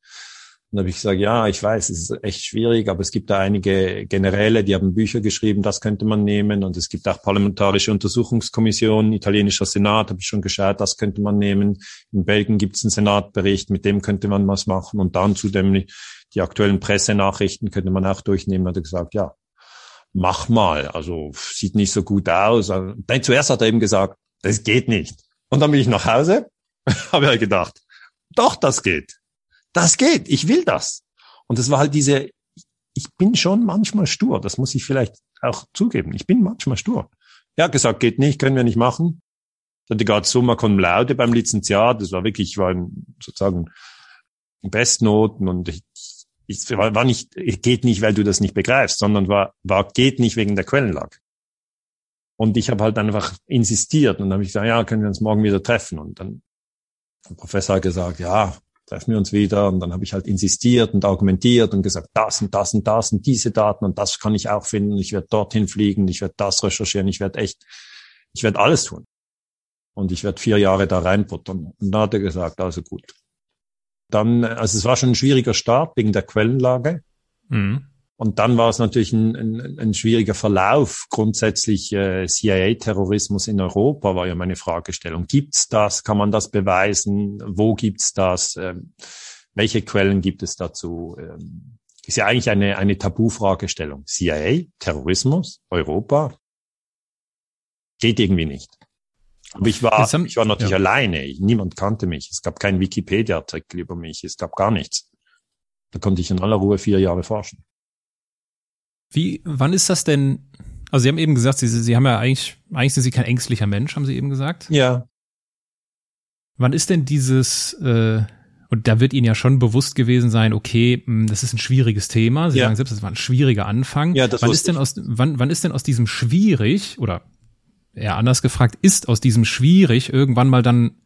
Und habe ich gesagt, ja, ich weiß, es ist echt schwierig, aber es gibt da einige Generäle, die haben Bücher geschrieben, das könnte man nehmen. Und es gibt auch parlamentarische Untersuchungskommissionen, italienischer Senat, habe ich schon geschaut, das könnte man nehmen. In Belgien gibt es einen Senatbericht, mit dem könnte man was machen. Und dann zudem die aktuellen Pressenachrichten könnte man auch durchnehmen. Hat er gesagt, ja, mach mal, also sieht nicht so gut aus. Nein, zuerst hat er eben gesagt, das geht nicht. Und dann bin ich nach Hause, habe ich gedacht, doch, das geht. Das geht, ich will das. Und das war halt diese, ich bin schon manchmal stur, das muss ich vielleicht auch zugeben. Ich bin manchmal stur. Ja, gesagt, geht nicht, können wir nicht machen. Dann die ganze Summa cum laude beim Lizenziar, das war wirklich, ich war sozusagen Bestnoten und ich, ich war nicht, geht nicht, weil du das nicht begreifst, sondern war, war geht nicht wegen der Quellenlage. Und ich habe halt einfach insistiert und dann habe ich gesagt, ja, können wir uns morgen wieder treffen. Und dann hat der Professor gesagt, ja, treffen wir uns wieder. Und dann habe ich halt insistiert und argumentiert und gesagt, das und das und das und diese Daten und das kann ich auch finden. Ich werde dorthin fliegen, ich werde das recherchieren, ich werde echt, ich werde alles tun. Und ich werde vier Jahre da reinputtern. Und dann hat er gesagt, also gut. Dann, also es war schon ein schwieriger Start wegen der Quellenlage. Mhm. Und dann war es natürlich ein, ein, ein schwieriger Verlauf. Grundsätzlich äh, C I A-Terrorismus in Europa war ja meine Fragestellung. Gibt's das? Kann man das beweisen? Wo gibt's das? Ähm, welche Quellen gibt es dazu? Ähm, ist ja eigentlich eine eine Tabu-Fragestellung. C I A, Terrorismus, Europa, geht irgendwie nicht. Aber ich war haben, ich war natürlich ja. alleine. Ich, niemand kannte mich. Es gab keinen Wikipedia-Artikel über mich. Es gab gar nichts. Da konnte ich in aller Ruhe vier Jahre forschen. Wie, wann ist das denn? Also Sie haben eben gesagt, Sie, Sie haben ja eigentlich, eigentlich sind Sie kein ängstlicher Mensch, haben Sie eben gesagt. Ja. Wann ist denn dieses, äh, und da wird Ihnen ja schon bewusst gewesen sein, okay, das ist ein schwieriges Thema. Sie ja. sagen selbst, das war ein schwieriger Anfang. Ja, das wann ist denn aus, wann, wann ist denn aus diesem schwierig, oder eher anders gefragt, ist aus diesem schwierig irgendwann mal dann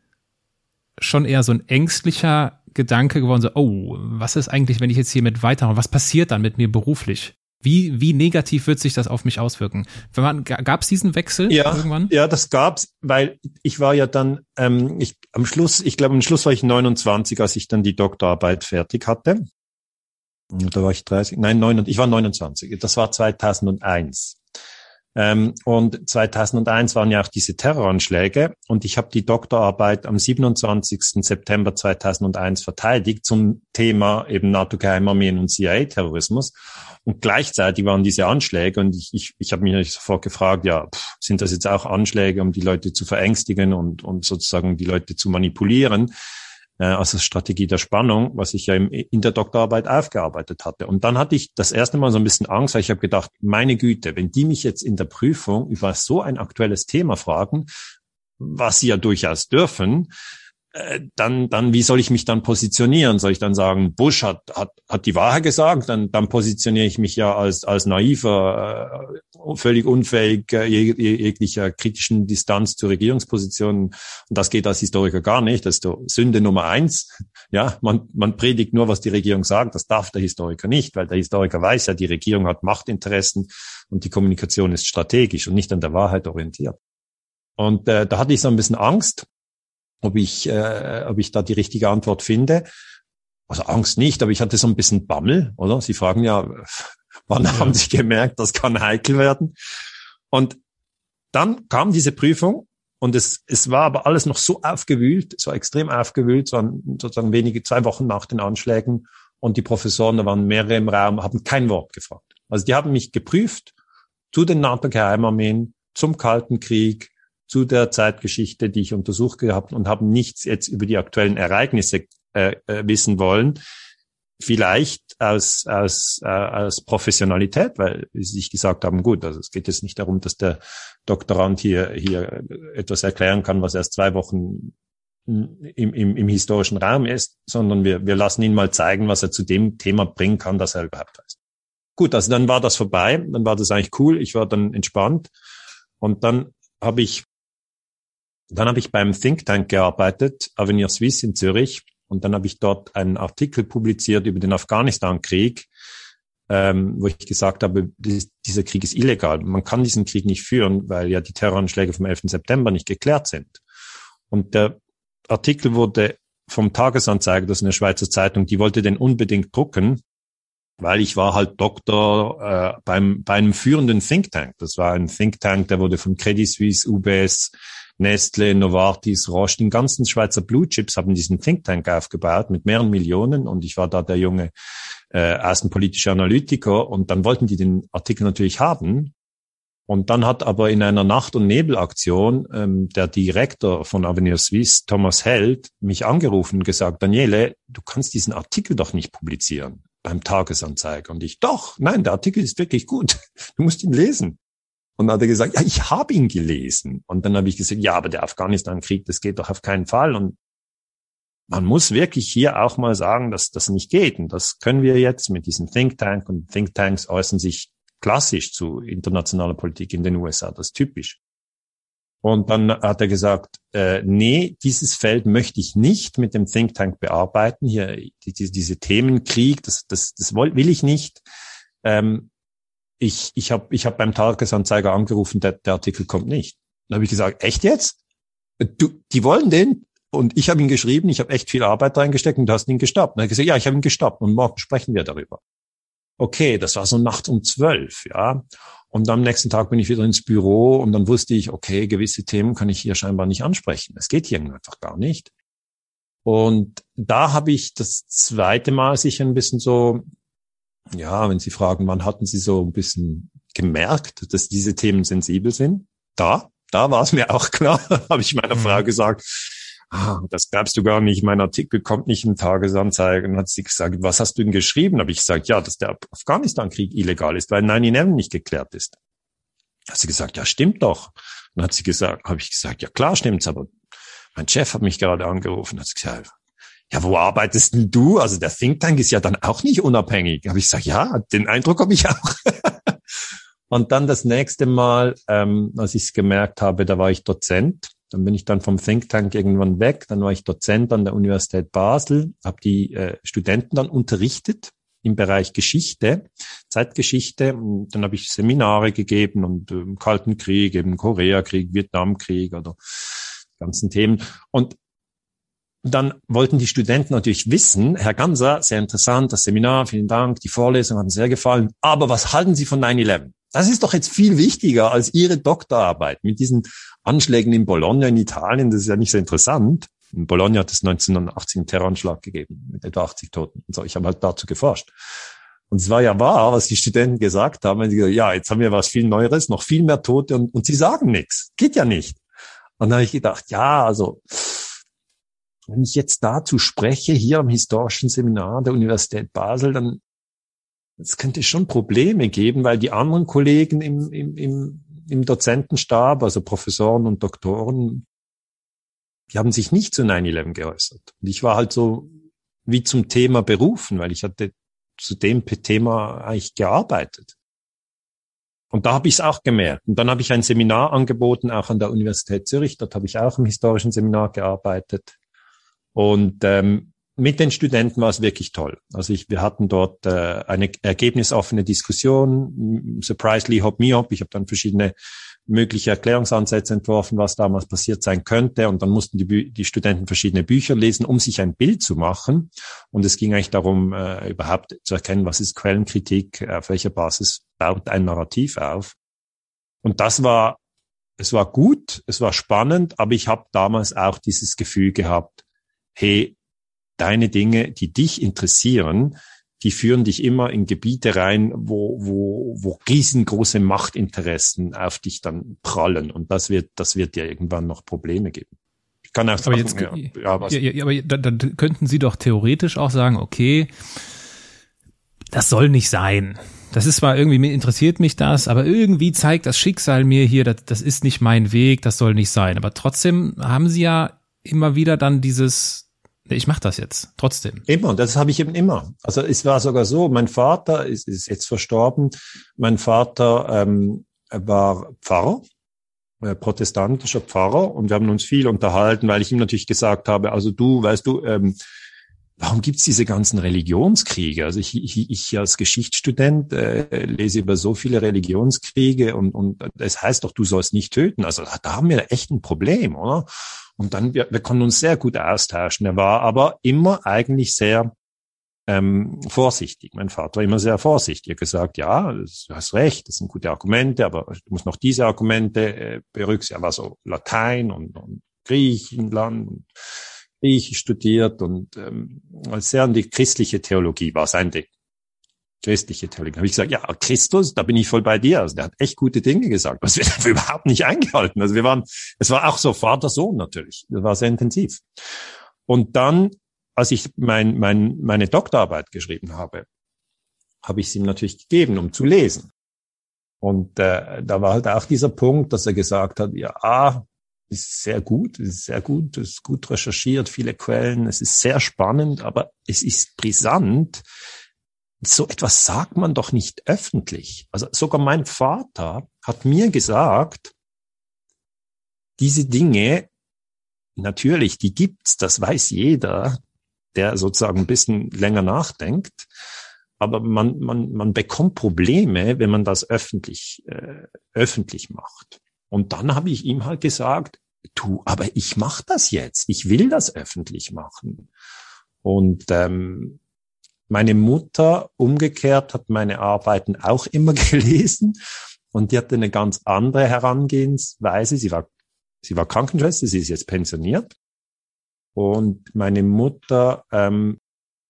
schon eher so ein ängstlicher Gedanke geworden, so, oh, was ist eigentlich, wenn ich jetzt hiermit weitermache? Was passiert dann mit mir beruflich? Wie, wie negativ wird sich das auf mich auswirken? Gab es diesen Wechsel ja, irgendwann? Ja, das gab's, weil ich war ja dann, ähm, ich am Schluss, ich glaube am Schluss war ich neunundzwanzig, als ich dann die Doktorarbeit fertig hatte. Da war ich dreißig, nein, neun, ich war neunundzwanzig, das war zweitausendeins. Ähm, und zweitausendeins waren ja auch diese Terroranschläge und ich habe die Doktorarbeit am siebenundzwanzigsten September zweitausendeins verteidigt zum Thema eben NATO-Geheimarmeen und C I A-Terrorismus. Und gleichzeitig waren diese Anschläge und ich ich, ich habe mich natürlich sofort gefragt, ja, pff, sind das jetzt auch Anschläge, um die Leute zu verängstigen und, und sozusagen die Leute zu manipulieren? Äh, also Strategie der Spannung, was ich ja im, in der Doktorarbeit aufgearbeitet hatte. Und dann hatte ich das erste Mal so ein bisschen Angst, weil ich habe gedacht, meine Güte, wenn die mich jetzt in der Prüfung über so ein aktuelles Thema fragen, was sie ja durchaus dürfen, dann, dann, wie soll ich mich dann positionieren? Soll ich dann sagen, Bush hat, hat, hat die Wahrheit gesagt? Dann, dann positioniere ich mich ja als, als naiver, völlig unfähig, jeg, jeglicher kritischen Distanz zu Regierungspositionen. Und das geht als Historiker gar nicht. Das ist die Sünde Nummer eins. Ja, man, man predigt nur, was die Regierung sagt. Das darf der Historiker nicht, weil der Historiker weiß ja, die Regierung hat Machtinteressen und die Kommunikation ist strategisch und nicht an der Wahrheit orientiert. Und, äh, da hatte ich so ein bisschen Angst, ob ich, äh, ob ich da die richtige Antwort finde. Also Angst nicht, aber ich hatte so ein bisschen Bammel, oder? Sie fragen ja, wann ja. haben Sie gemerkt, das kann heikel werden? Und dann kam diese Prüfung und es, es war aber alles noch so aufgewühlt, so extrem aufgewühlt, so an, sozusagen wenige, zwei Wochen nach den Anschlägen und die Professoren, da waren mehrere im Raum, haben kein Wort gefragt. Also die haben mich geprüft zu den NATO-Geheimarmeen, zum Kalten Krieg, zu der Zeitgeschichte, die ich untersucht gehabt und haben nichts jetzt über die aktuellen Ereignisse äh, äh, wissen wollen. Vielleicht aus aus äh, aus Professionalität, weil sie sich gesagt haben, gut, also es geht jetzt nicht darum, dass der Doktorand hier hier etwas erklären kann, was erst zwei Wochen im im, im historischen Raum ist, sondern wir wir lassen ihn mal zeigen, was er zu dem Thema bringen kann, das er überhaupt weiß. Gut, also dann war das vorbei, dann war das eigentlich cool, ich war dann entspannt und dann habe ich Dann habe ich beim Think Tank gearbeitet, Avenir Suisse in Zürich. Und dann habe ich dort einen Artikel publiziert über den Afghanistan-Krieg, ähm, wo ich gesagt habe, dies, dieser Krieg ist illegal. Man kann diesen Krieg nicht führen, weil ja die Terroranschläge vom elften September nicht geklärt sind. Und der Artikel wurde vom Tagesanzeiger, das ist eine Schweizer Zeitung, die wollte den unbedingt drucken, weil ich war halt Doktor äh, beim, bei einem führenden Think Tank. Das war ein Think Tank, der wurde von Credit Suisse, U B S, Nestle, Novartis, Roche, den ganzen Schweizer Blue Chips haben diesen Think Tank aufgebaut mit mehreren Millionen und ich war da der junge äh, außenpolitische Analytiker und dann wollten die den Artikel natürlich haben und dann hat aber in einer Nacht- und Nebelaktion ähm, der Direktor von Avenir Suisse, Thomas Held, mich angerufen und gesagt, Daniele, du kannst diesen Artikel doch nicht publizieren beim Tagesanzeiger und ich, doch, nein, der Artikel ist wirklich gut, du musst ihn lesen. Und dann hat er gesagt, ja, ich habe ihn gelesen. Und dann habe ich gesagt, ja, aber der Afghanistan-Krieg, das geht doch auf keinen Fall. Und man muss wirklich hier auch mal sagen, dass das nicht geht. Und das können wir jetzt mit diesem Think Tank. Und Think Tanks äußern sich klassisch zu internationaler Politik in den U S A, das ist typisch. Und dann hat er gesagt, äh, nee, dieses Feld möchte ich nicht mit dem Think Tank bearbeiten. Hier die, die, diese Themenkrieg, das, das, das will ich nicht. Ähm, ich ich habe ich hab beim Tagesanzeiger angerufen, der, der Artikel kommt nicht. Dann habe ich gesagt, echt jetzt? Du, die wollen den? Und ich habe ihn geschrieben, ich habe echt viel Arbeit reingesteckt und du hast ihn gestoppt. Dann habe ich gesagt, ja, ich habe ihn gestoppt und morgen sprechen wir darüber. Okay, das war so nachts um zwölf, ja. Und am nächsten Tag bin ich wieder ins Büro und dann wusste ich, okay, gewisse Themen kann ich hier scheinbar nicht ansprechen. Es geht hier einfach gar nicht. Und da habe ich das zweite Mal sicher ein bisschen so... Ja, wenn Sie fragen, wann hatten Sie so ein bisschen gemerkt, dass diese Themen sensibel sind? Da, da war es mir auch klar, habe ich meiner Frau gesagt. ah, das glaubst du gar nicht, mein Artikel kommt nicht im Tagesanzeiger. Und hat sie gesagt, was hast du denn geschrieben? Habe ich gesagt, ja, dass der Afghanistan-Krieg illegal ist, weil neun elf nicht geklärt ist. Hat sie gesagt, ja, stimmt doch. Dann hat sie gesagt, habe ich gesagt, ja klar stimmt's, aber mein Chef hat mich gerade angerufen, hat sie gesagt, ja, wo arbeitest denn du? Also der Think Tank ist ja dann auch nicht unabhängig. Habe ich gesagt, ja, den Eindruck habe ich auch. Und dann das nächste Mal, ähm, als ich es gemerkt habe, da war ich Dozent. Dann bin ich dann vom Think Tank irgendwann weg. Dann war ich Dozent an der Universität Basel, habe die äh, Studenten dann unterrichtet im Bereich Geschichte, Zeitgeschichte. Und dann habe ich Seminare gegeben und äh, im Kalten Krieg, eben Koreakrieg, Vietnamkrieg oder ganzen Themen. Und dann wollten die Studenten natürlich wissen, Herr Ganser, sehr interessant, das Seminar, vielen Dank, die Vorlesung hat uns sehr gefallen, aber was halten Sie von neun elf? Das ist doch jetzt viel wichtiger als Ihre Doktorarbeit mit diesen Anschlägen in Bologna, in Italien, das ist ja nicht so interessant. In Bologna hat es neunzehnhundertachtzig einen Terroranschlag gegeben mit etwa achtzig Toten. Und so, ich habe halt dazu geforscht. Und es war ja wahr, was die Studenten gesagt haben, wenn sie gesagt, ja, jetzt haben wir was viel Neueres, noch viel mehr Tote und, und sie sagen nichts. Geht ja nicht. Und da habe ich gedacht, ja, also wenn ich jetzt dazu spreche, hier am historischen Seminar der Universität Basel, dann es könnte schon Probleme geben, weil die anderen Kollegen im, im, im, im Dozentenstab, also Professoren und Doktoren, die haben sich nicht zu neun elf geäußert. Und ich war halt so wie zum Thema berufen, weil ich hatte zu dem Thema eigentlich gearbeitet. Und da habe ich es auch gemerkt. Und dann habe ich ein Seminar angeboten, auch an der Universität Zürich. Dort habe ich auch im historischen Seminar gearbeitet. Und ähm, mit den Studenten war es wirklich toll. Also ich, wir hatten dort äh, eine ergebnisoffene Diskussion. Surprisingly, hop me hop. Ich habe dann verschiedene mögliche Erklärungsansätze entworfen, was damals passiert sein könnte. Und dann mussten die, Bü- die Studenten verschiedene Bücher lesen, um sich ein Bild zu machen. Und es ging eigentlich darum, äh, überhaupt zu erkennen, was ist Quellenkritik, auf welcher Basis baut ein Narrativ auf. Und das war, es war gut, es war spannend, aber ich habe damals auch dieses Gefühl gehabt, hey, deine Dinge, die dich interessieren, die führen dich immer in Gebiete rein, wo, wo, wo riesengroße Machtinteressen auf dich dann prallen. Und das wird, das wird dir irgendwann noch Probleme geben. Ich kann auch sagen, aber jetzt, ja, ja, was? Ja, ja, aber dann, dann könnten Sie doch theoretisch auch sagen, okay, das soll nicht sein. Das ist zwar irgendwie, interessiert mich das, aber irgendwie zeigt das Schicksal mir hier, das, das ist nicht mein Weg, das soll nicht sein. Aber trotzdem haben Sie ja immer wieder dann dieses, ich mache das jetzt trotzdem. Immer, das habe ich eben immer. Also es war sogar so, mein Vater ist, ist jetzt verstorben. Mein Vater ähm, war Pfarrer, äh, protestantischer Pfarrer. Und wir haben uns viel unterhalten, weil ich ihm natürlich gesagt habe, also du, weißt du, ähm, warum gibt's diese ganzen Religionskriege? Also ich, ich, ich als Geschichtsstudent äh, lese über so viele Religionskriege und und es heißt doch, du sollst nicht töten. Also da haben wir echt ein Problem, oder? Und dann, wir, wir konnten uns sehr gut austauschen. Er war aber immer eigentlich sehr ähm, vorsichtig. Mein Vater war immer sehr vorsichtig. Er hat gesagt, ja, du hast recht, das sind gute Argumente, aber du musst noch diese Argumente äh, berücksichtigen. Er war so Latein und, und Griechenland und Griechisch studiert und ähm, sehr an die christliche Theologie war sein Ding. Christliche Theologie. Da habe ich gesagt, ja, Christus, da bin ich voll bei dir. Also der hat echt gute Dinge gesagt, was wir dafür überhaupt nicht eingehalten. Also wir waren, es war auch so Vater-Sohn natürlich. Das war sehr intensiv. Und dann, als ich mein, mein, meine Doktorarbeit geschrieben habe, habe ich es ihm natürlich gegeben, um zu lesen. Und äh, da war halt auch dieser Punkt, dass er gesagt hat, ja, ah, ist sehr gut, ist sehr gut, ist gut recherchiert, viele Quellen, es ist sehr spannend, aber es ist brisant. So etwas sagt man doch nicht öffentlich. Also sogar mein Vater hat mir gesagt, diese Dinge, natürlich, die gibt's, das weiß jeder, der sozusagen ein bisschen länger nachdenkt, aber man, man, man bekommt Probleme, wenn man das öffentlich, äh, öffentlich macht. Und dann habe ich ihm halt gesagt, du, aber ich mache das jetzt. Ich will das öffentlich machen. Und ähm, meine Mutter umgekehrt hat meine Arbeiten auch immer gelesen und die hatte eine ganz andere Herangehensweise. Sie war, sie war Krankenschwester, sie ist jetzt pensioniert. Und meine Mutter ähm,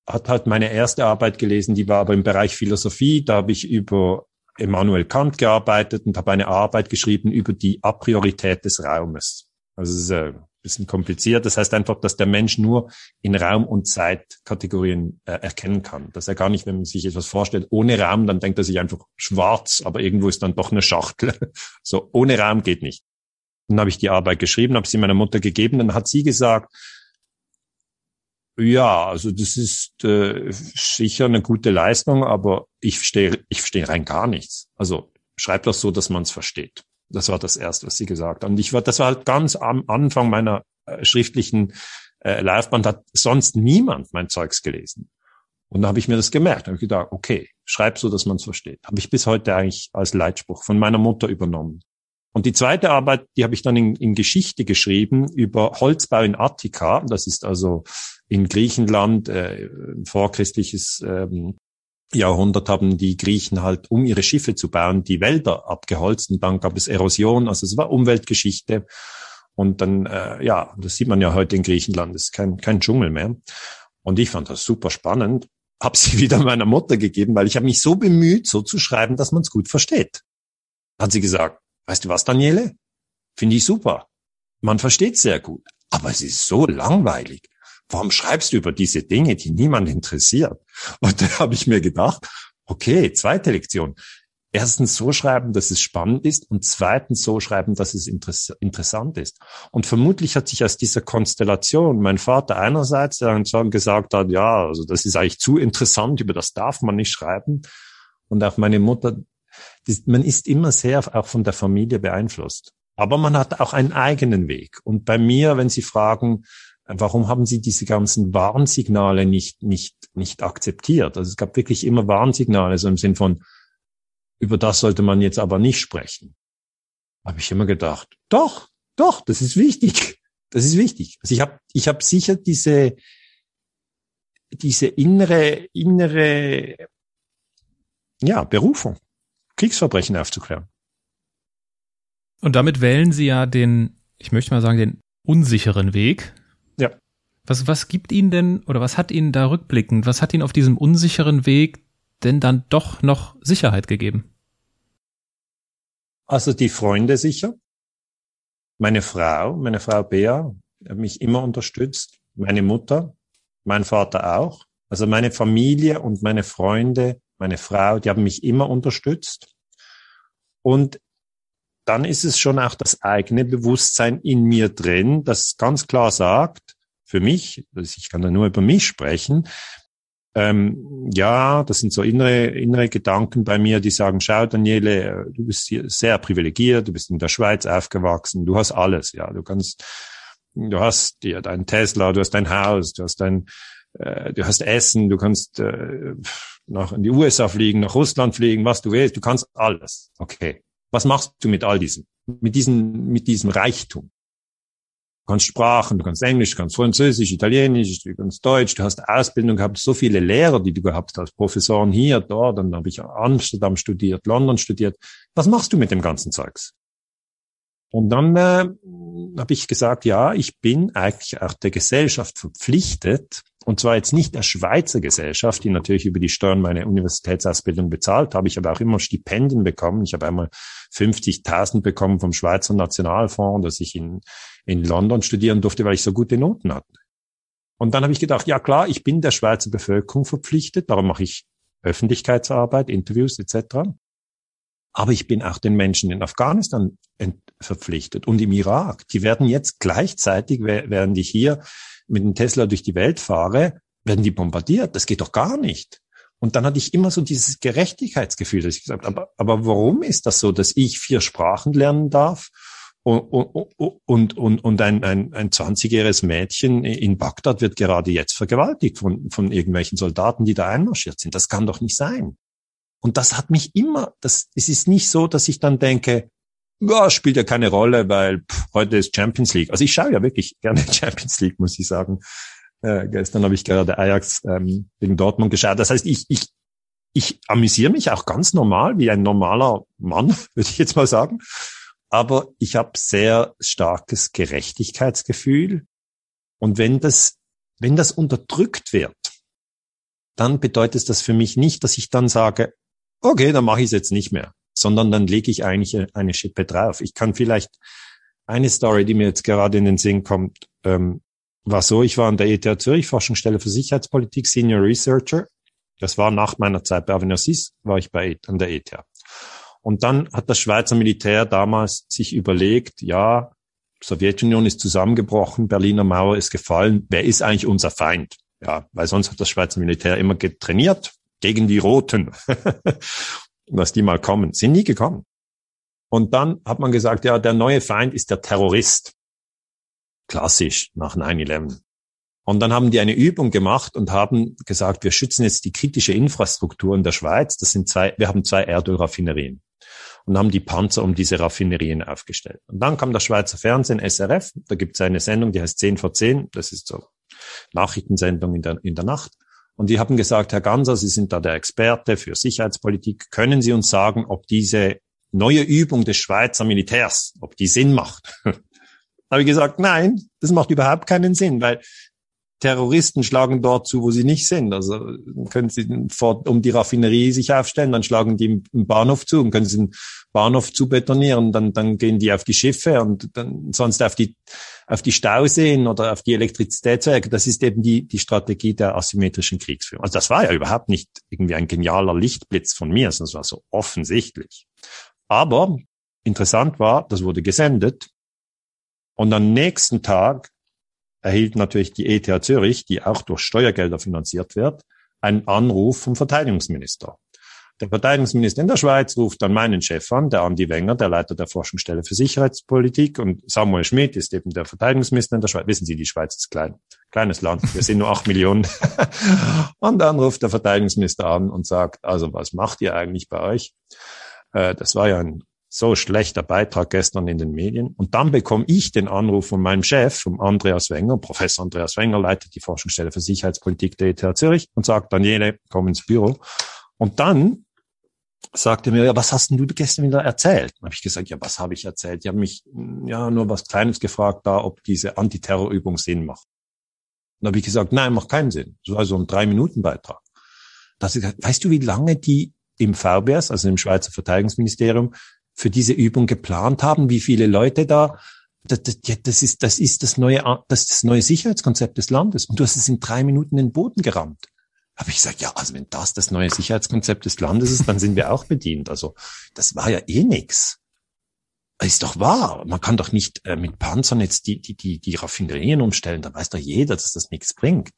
hat halt meine erste Arbeit gelesen, die war aber im Bereich Philosophie. Da habe ich über Immanuel Kant gearbeitet und habe eine Arbeit geschrieben über die Apriorität des Raumes. Also bisschen kompliziert. Das heißt einfach, dass der Mensch nur in Raum- und Zeitkategorien äh, erkennen kann. Dass er gar nicht, wenn man sich etwas vorstellt, ohne Raum, dann denkt er sich einfach schwarz, aber irgendwo ist dann doch eine Schachtel. So, ohne Raum geht nicht. Dann habe ich die Arbeit geschrieben, habe sie meiner Mutter gegeben, dann hat sie gesagt, ja, also das ist äh, sicher eine gute Leistung, aber ich verstehe ich verstehe rein gar nichts. Also schreib das so, dass man es versteht. Das war das Erste, was sie gesagt hat. Und ich war, das war halt ganz am Anfang meiner äh, schriftlichen äh, Laufbahn, hat sonst niemand mein Zeugs gelesen. Und da habe ich mir das gemerkt. Da habe ich gedacht, okay, schreib so, dass man es versteht. Habe ich bis heute eigentlich als Leitspruch von meiner Mutter übernommen. Und die zweite Arbeit, die habe ich dann in, in Geschichte geschrieben über Holzbau in Attika. Das ist also in Griechenland, äh, vorchristliches ähm, Jahrhundert haben die Griechen halt, um ihre Schiffe zu bauen, die Wälder abgeholzt. Und dann gab es Erosion, also es war Umweltgeschichte. Und dann, äh, ja, das sieht man ja heute in Griechenland, das ist kein, kein Dschungel mehr. Und ich fand das super spannend, habe sie wieder meiner Mutter gegeben, weil ich habe mich so bemüht, so zu schreiben, dass man es gut versteht. Hat sie gesagt, weißt du was, Daniele? Finde ich super. Man versteht sehr gut, aber es ist so langweilig. Warum schreibst du über diese Dinge, die niemand interessiert? Und da habe ich mir gedacht, okay, zweite Lektion. Erstens so schreiben, dass es spannend ist und zweitens so schreiben, dass es interess- interessant ist. Und vermutlich hat sich aus dieser Konstellation mein Vater einerseits dann gesagt hat, ja, also das ist eigentlich zu interessant, über das darf man nicht schreiben. Und auch meine Mutter, das, man ist immer sehr auch von der Familie beeinflusst. Aber man hat auch einen eigenen Weg. Und bei mir, wenn Sie fragen, warum haben Sie diese ganzen Warnsignale nicht, nicht, nicht akzeptiert? Also es gab wirklich immer Warnsignale, so im Sinn von, über das sollte man jetzt aber nicht sprechen. Habe ich immer gedacht, doch, doch, das ist wichtig. Das ist wichtig. Also ich habe, ich habe sicher diese, diese innere, innere, ja, Berufung, Kriegsverbrechen aufzuklären. Und damit wählen Sie ja den, ich möchte mal sagen, den unsicheren Weg. Ja. Was, was gibt Ihnen denn, oder was hat Ihnen da rückblickend, was hat Ihnen auf diesem unsicheren Weg denn dann doch noch Sicherheit gegeben? Also die Freunde sicher. Meine Frau, meine Frau Bea, hat mich immer unterstützt. Meine Mutter, mein Vater auch. Also meine Familie und meine Freunde, meine Frau, die haben mich immer unterstützt. Und dann ist es schon auch das eigene Bewusstsein in mir drin, das ganz klar sagt, für mich, ich kann da nur über mich sprechen, ähm, ja, das sind so innere, innere Gedanken bei mir, die sagen, schau Daniele, du bist hier sehr privilegiert, du bist in der Schweiz aufgewachsen, du hast alles, ja, du kannst, du hast dir deinen Tesla, du hast dein Haus, du hast dein, äh, du hast Essen, du kannst äh, nach, in die U S A fliegen, nach Russland fliegen, was du willst, du kannst alles, okay. Was machst du mit all diesem, mit diesem, mit diesem Reichtum? Du kannst Sprachen, du kannst Englisch, du kannst Französisch, Italienisch, du kannst Deutsch, du hast Ausbildung gehabt, so viele Lehrer, die du gehabt hast, Professoren hier, dort, dann habe ich Amsterdam studiert, London studiert. Was machst du mit dem ganzen Zeugs? Und dann äh, habe ich gesagt, ja, ich bin eigentlich auch der Gesellschaft verpflichtet, und zwar jetzt nicht der Schweizer Gesellschaft, die natürlich über die Steuern meine Universitätsausbildung bezahlt habe. Ich habe auch immer Stipendien bekommen. Ich habe einmal fünfzigtausend bekommen vom Schweizer Nationalfonds, dass ich in, in London studieren durfte, weil ich so gute Noten hatte. Und dann habe ich gedacht, ja klar, ich bin der Schweizer Bevölkerung verpflichtet, darum mache ich Öffentlichkeitsarbeit, Interviews et cetera. Aber ich bin auch den Menschen in Afghanistan ent- verpflichtet und im Irak. Die werden jetzt gleichzeitig, während ich hier mit dem Tesla durch die Welt fahre, werden die bombardiert. Das geht doch gar nicht. Und dann hatte ich immer so dieses Gerechtigkeitsgefühl, dass ich gesagt habe, aber, aber warum ist das so, dass ich vier Sprachen lernen darf und, und, und, und, und ein, ein, ein zwanzigjähriges Mädchen in Bagdad wird gerade jetzt vergewaltigt von, von irgendwelchen Soldaten, die da einmarschiert sind. Das kann doch nicht sein. Und das hat mich immer, das, es ist nicht so, dass ich dann denke, ja, spielt ja keine Rolle, weil pff, heute ist Champions League. Also ich schaue ja wirklich gerne Champions League, muss ich sagen. Äh, gestern habe ich gerade Ajax ähm, gegen Dortmund geschaut. Das heißt, ich ich ich amüsiere mich auch ganz normal, wie ein normaler Mann, würde ich jetzt mal sagen. Aber ich habe sehr starkes Gerechtigkeitsgefühl. Und wenn das wenn das unterdrückt wird, dann bedeutet das für mich nicht, dass ich dann sage, okay, dann mache ich es jetzt nicht mehr, sondern dann lege ich eigentlich eine Schippe drauf. Ich kann vielleicht Eine Story, die mir jetzt gerade in den Sinn kommt, ähm, war so, ich war an der E T H Zürich, Forschungsstelle für Sicherheitspolitik, Senior Researcher. Das war nach meiner Zeit bei Avenir S I S, war ich bei an der E T H. Und dann hat das Schweizer Militär damals sich überlegt, ja, Sowjetunion ist zusammengebrochen, Berliner Mauer ist gefallen, wer ist eigentlich unser Feind? Ja, weil sonst hat das Schweizer Militär immer getrainiert gegen die Roten, dass die mal kommen. Sind nie gekommen. Und dann hat man gesagt, ja, der neue Feind ist der Terrorist. Klassisch nach nine eleven. Und dann haben die eine Übung gemacht und haben gesagt, wir schützen jetzt die kritische Infrastruktur in der Schweiz. Das sind zwei, wir haben zwei Erdölraffinerien. Und haben die Panzer um diese Raffinerien aufgestellt. Und dann kam das Schweizer Fernsehen, S R F. Da gibt es eine Sendung, die heißt zehn vor zehn. Das ist so Nachrichtensendung in der, in der Nacht. Und die haben gesagt, Herr Ganser, Sie sind da der Experte für Sicherheitspolitik. Können Sie uns sagen, ob diese neue Übung des Schweizer Militärs, ob die Sinn macht? Da habe ich gesagt, nein, das macht überhaupt keinen Sinn, weil Terroristen schlagen dort zu, wo sie nicht sind. Also können sie vor, um die Raffinerie sich aufstellen, dann schlagen die im Bahnhof zu und können sie den Bahnhof zu betonieren, dann, dann gehen die auf die Schiffe und dann sonst auf die, auf die Stauseen oder auf die Elektrizitätswerke. Das ist eben die, die Strategie der asymmetrischen Kriegsführung. Also das war ja überhaupt nicht irgendwie ein genialer Lichtblitz von mir, sondern es war so offensichtlich. Aber interessant war, das wurde gesendet und am nächsten Tag erhielt natürlich die E T H Zürich, die auch durch Steuergelder finanziert wird, einen Anruf vom Verteidigungsminister. Der Verteidigungsminister in der Schweiz ruft dann meinen Chef an, der Andi Wenger, der Leiter der Forschungsstelle für Sicherheitspolitik, und Samuel Schmidt ist eben der Verteidigungsminister in der Schweiz. Wissen Sie, die Schweiz ist klein, kleines Land, wir sind nur acht Millionen. Und dann ruft der Verteidigungsminister an und sagt, also was macht ihr eigentlich bei euch? Äh, das war ja ein so schlechter Beitrag gestern in den Medien. Und dann bekomme ich den Anruf von meinem Chef, von Andreas Wenger, Professor Andreas Wenger, leitet die Forschungsstelle für Sicherheitspolitik der E T H Zürich und sagt, Daniele, komm ins Büro. Und dann sagt er mir, ja, was hast denn du gestern wieder erzählt? Dann habe ich gesagt, ja, was habe ich erzählt? Ich habe mich ja nur was Kleines gefragt, da ob diese Antiterrorübung Sinn macht. Dann habe ich gesagt, nein, macht keinen Sinn. Das war so ein drei Minuten Beitrag. Da hat sie gesagt, weißt du, wie lange die im V B S, also im Schweizer Verteidigungsministerium, für diese Übung geplant haben, wie viele Leute da, das, das, das ist, das ist das neue, das, das neue Sicherheitskonzept des Landes. Und du hast es in drei Minuten in den Boden gerammt. Habe ich gesagt, ja, also wenn das das neue Sicherheitskonzept des Landes ist, dann sind wir auch bedient. Also das war ja eh nix. Ist doch wahr. Man kann doch nicht äh, mit Panzern jetzt die, die, die, die Raffinerien umstellen. Dann weiß doch jeder, dass das nichts bringt.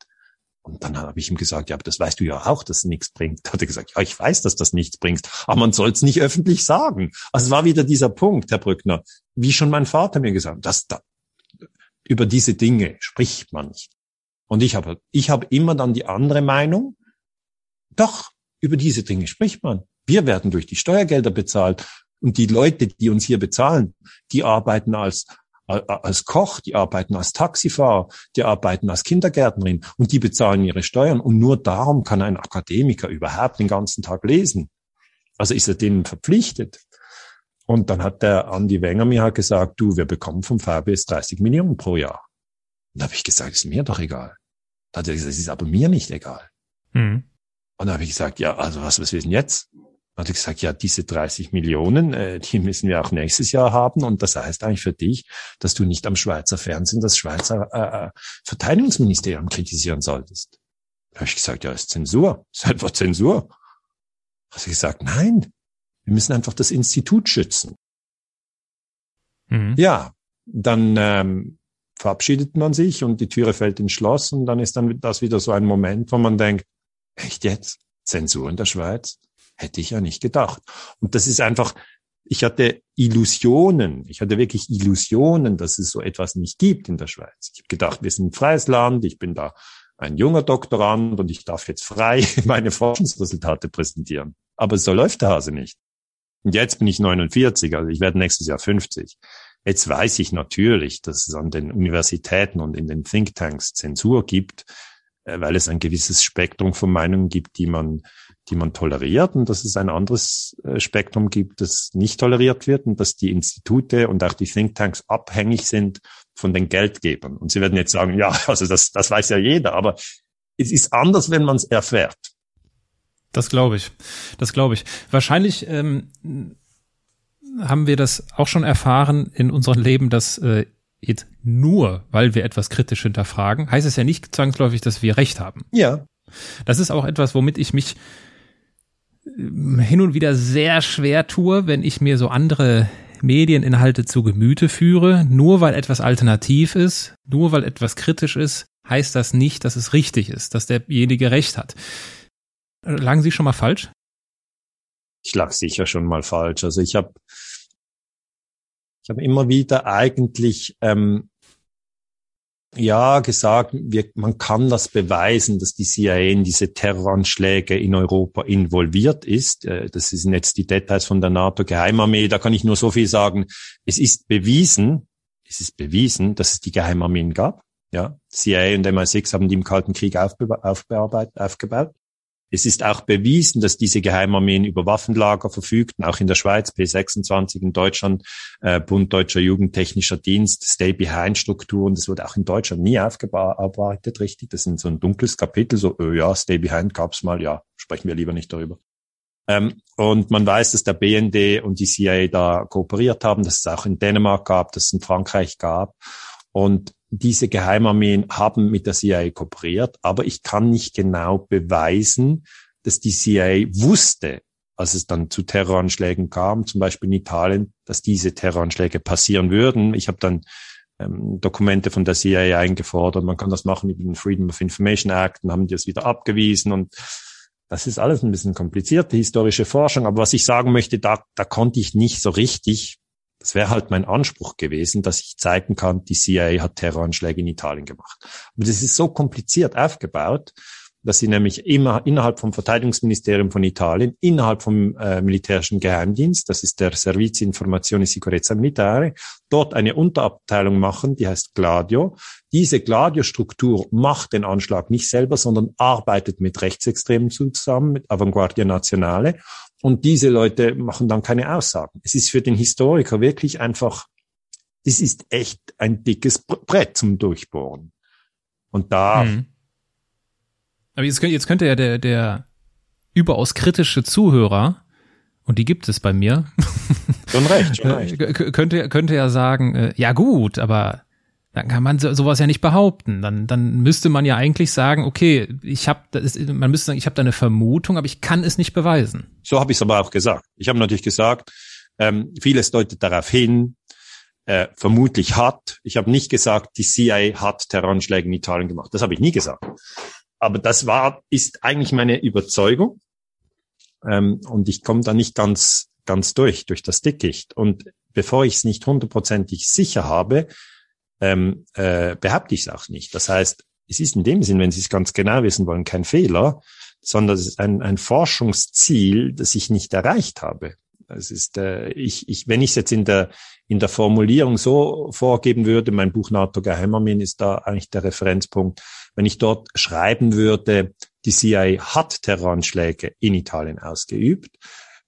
Und dann habe ich ihm gesagt, ja, aber das weißt du ja auch, dass es nichts bringt. Da hat er gesagt, ja, ich weiß, dass das nichts bringt, aber man soll es nicht öffentlich sagen. Also es war wieder dieser Punkt, Herr Brückner, wie schon mein Vater mir gesagt hat, dass da, über diese Dinge spricht man nicht. Und ich habe ich habe immer dann die andere Meinung, doch, über diese Dinge spricht man. Wir werden durch die Steuergelder bezahlt und die Leute, die uns hier bezahlen, die arbeiten als als Koch, die arbeiten als Taxifahrer, die arbeiten als Kindergärtnerin und die bezahlen ihre Steuern und nur darum kann ein Akademiker überhaupt den ganzen Tag lesen. Also ist er denen verpflichtet. Und dann hat der Andi Wenger mir halt gesagt, du, wir bekommen vom V B S dreißig Millionen pro Jahr. Und da habe ich gesagt, ist mir doch egal. Da hat er gesagt, es ist aber mir nicht egal. Mhm. Und da habe ich gesagt, ja, also was, was wissen jetzt? Hat er gesagt, ja, diese dreißig Millionen, äh, die müssen wir auch nächstes Jahr haben. Und das heißt eigentlich für dich, dass du nicht am Schweizer Fernsehen das Schweizer äh, Verteidigungsministerium kritisieren solltest. Da habe ich gesagt, ja, ist Zensur. Ist einfach Zensur. Hat er gesagt, nein, wir müssen einfach das Institut schützen. Mhm. Ja, dann ähm, verabschiedet man sich und die Türe fällt ins Schloss. Und dann ist dann das wieder so ein Moment, wo man denkt, echt jetzt? Zensur in der Schweiz? Hätte ich ja nicht gedacht. Und das ist einfach, ich hatte Illusionen, ich hatte wirklich Illusionen, dass es so etwas nicht gibt in der Schweiz. Ich habe gedacht, wir sind ein freies Land, ich bin da ein junger Doktorand und ich darf jetzt frei meine Forschungsresultate präsentieren. Aber so läuft der Hase nicht. Und jetzt bin ich neunundvierzig, also ich werde nächstes Jahr fünfzig. Jetzt weiß ich natürlich, dass es an den Universitäten und in den Thinktanks Zensur gibt, weil es ein gewisses Spektrum von Meinungen gibt, die man die man toleriert und dass es ein anderes Spektrum gibt, das nicht toleriert wird und dass die Institute und auch die Thinktanks abhängig sind von den Geldgebern. Und Sie werden jetzt sagen, ja, also das, das weiß ja jeder, aber es ist anders, wenn man es erfährt. Das glaube ich, das glaube ich. Wahrscheinlich ähm, haben wir das auch schon erfahren in unserem Leben, dass äh, jetzt nur, weil wir etwas kritisch hinterfragen, heißt es ja nicht zwangsläufig, dass wir recht haben. Ja. Das ist auch etwas, womit ich mich hin und wieder sehr schwer tue, wenn ich mir so andere Medieninhalte zu Gemüte führe. Nur weil etwas alternativ ist, nur weil etwas kritisch ist, heißt das nicht, dass es richtig ist, dass derjenige recht hat. Lagen Sie schon mal falsch? Ich lag sicher schon mal falsch. Also ich habe ich hab immer wieder eigentlich ähm, ja gesagt, wir, man kann das beweisen, dass die C I A in diese Terroranschläge in Europa involviert ist. Äh, das sind jetzt die Details von der NATO-Geheimarmee. Da kann ich nur so viel sagen. Es ist bewiesen, es ist bewiesen, dass es die Geheimarmeen gab. Ja, C I A und M I sechs haben die im Kalten Krieg aufbe- aufbearbeitet, aufgebaut. Es ist auch bewiesen, dass diese Geheimarmeen über Waffenlager verfügten, auch in der Schweiz, P sechsundzwanzig in Deutschland, äh, Bund Deutscher Jugend, Technischer Dienst, Stay-Behind-Strukturen. Das wurde auch in Deutschland nie aufgearbeitet, richtig? Das ist so ein dunkles Kapitel, so, öh, ja, Stay-Behind gab's mal, ja, sprechen wir lieber nicht darüber. Ähm, und man weiß, dass der B N D und die C I A da kooperiert haben, dass es auch in Dänemark gab, dass es in Frankreich gab. Und diese Geheimarmeen haben mit der C I A kooperiert, aber ich kann nicht genau beweisen, dass die C I A wusste, als es dann zu Terroranschlägen kam, zum Beispiel in Italien, dass diese Terroranschläge passieren würden. Ich habe dann ähm, Dokumente von der C I A eingefordert, man kann das machen über den Freedom of Information Act, und haben die das wieder abgewiesen. Und das ist alles ein bisschen komplizierte historische Forschung. Aber was ich sagen möchte, da, da konnte ich nicht so richtig. Das wäre halt mein Anspruch gewesen, dass ich zeigen kann, die C I A hat Terroranschläge in Italien gemacht. Aber das ist so kompliziert aufgebaut, dass sie nämlich immer innerhalb vom Verteidigungsministerium von Italien, innerhalb vom äh, militärischen Geheimdienst, das ist der Servizio Informazione Sicurezza Militare, dort eine Unterabteilung machen, die heißt Gladio. Diese Gladio-Struktur macht den Anschlag nicht selber, sondern arbeitet mit Rechtsextremen zusammen, mit Avanguardia Nazionale. Und diese Leute machen dann keine Aussagen. Es ist für den Historiker wirklich einfach, das ist echt ein dickes Brett zum Durchbohren. Und da... Hm. Aber jetzt, jetzt könnte ja der, der überaus kritische Zuhörer, und die gibt es bei mir, schon recht, schon recht. Könnte, könnte ja sagen, ja gut, aber dann kann man sowas ja nicht behaupten. Dann, dann müsste man ja eigentlich sagen, okay, ich habe, man müsste sagen, ich habe da eine Vermutung, aber ich kann es nicht beweisen. So habe ich es aber auch gesagt. Ich habe natürlich gesagt, ähm, vieles deutet darauf hin, äh, vermutlich hat. Ich habe nicht gesagt, die C I A hat Terroranschläge in Italien gemacht. Das habe ich nie gesagt. Aber das war, ist eigentlich meine Überzeugung. Ähm, und ich komme da nicht ganz, ganz durch, durch das Dickicht. Und bevor ich es nicht hundertprozentig sicher habe, ähm, äh, behaupte ich es auch nicht. Das heißt, es ist in dem Sinn, wenn Sie es ganz genau wissen wollen, kein Fehler, sondern es ist ein, ein Forschungsziel, das ich nicht erreicht habe. Es ist, äh, ich, ich, wenn ich es jetzt in der, in der Formulierung so vorgeben würde, mein Buch NATO Geheimarmeen ist da eigentlich der Referenzpunkt. Wenn ich dort schreiben würde, die C I A hat Terroranschläge in Italien ausgeübt,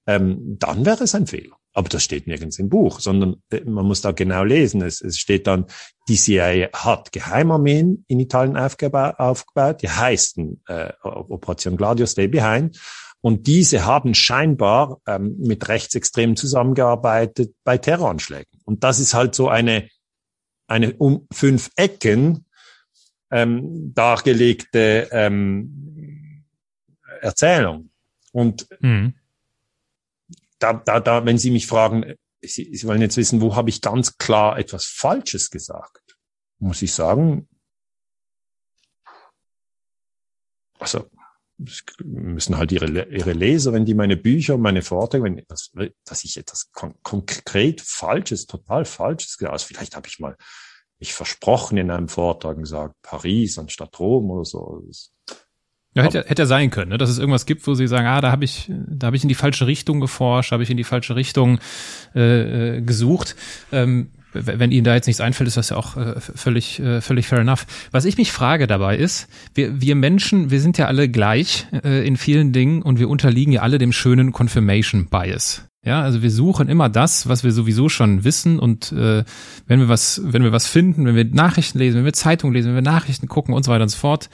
ähm, dann wäre es ein Fehler. Aber das steht nirgends im Buch, sondern äh, man muss da genau lesen. Es, es steht dann, die C I A hat Geheimarmeen in Italien aufgeba- aufgebaut, die heißen äh, Operation Gladio, Stay Behind. Und diese haben scheinbar ähm, mit Rechtsextremen zusammengearbeitet bei Terroranschlägen. Und das ist halt so eine, eine um fünf Ecken ähm, dargelegte ähm, Erzählung. Und mhm. da, da, da, wenn Sie mich fragen, Sie, Sie wollen jetzt wissen, wo habe ich ganz klar etwas Falsches gesagt, muss ich sagen, also müssen halt ihre, ihre Leser, wenn die meine Bücher, meine Vorträge, wenn das, dass ich etwas kon- konkret Falsches, total Falsches gesagt habe. Also vielleicht habe ich mal mich versprochen in einem Vortrag und gesagt, Paris anstatt Rom oder so. Ja, hätte, Aber, hätte ja sein können, ne? Dass es irgendwas gibt, wo sie sagen, ah, da habe ich, da habe ich in die falsche Richtung geforscht, habe ich in die falsche Richtung äh, gesucht. Ähm, wenn Ihnen da jetzt nichts einfällt, ist das ja auch äh, völlig, äh, völlig fair enough. Was ich mich frage dabei ist, wir, wir Menschen, wir sind ja alle gleich äh, in vielen Dingen und wir unterliegen ja alle dem schönen Confirmation Bias. Ja, also wir suchen immer das, was wir sowieso schon wissen und äh, wenn wir was, wenn wir was finden, wenn wir Nachrichten lesen, wenn wir Zeitungen lesen, wenn wir Nachrichten gucken und so weiter und so fort,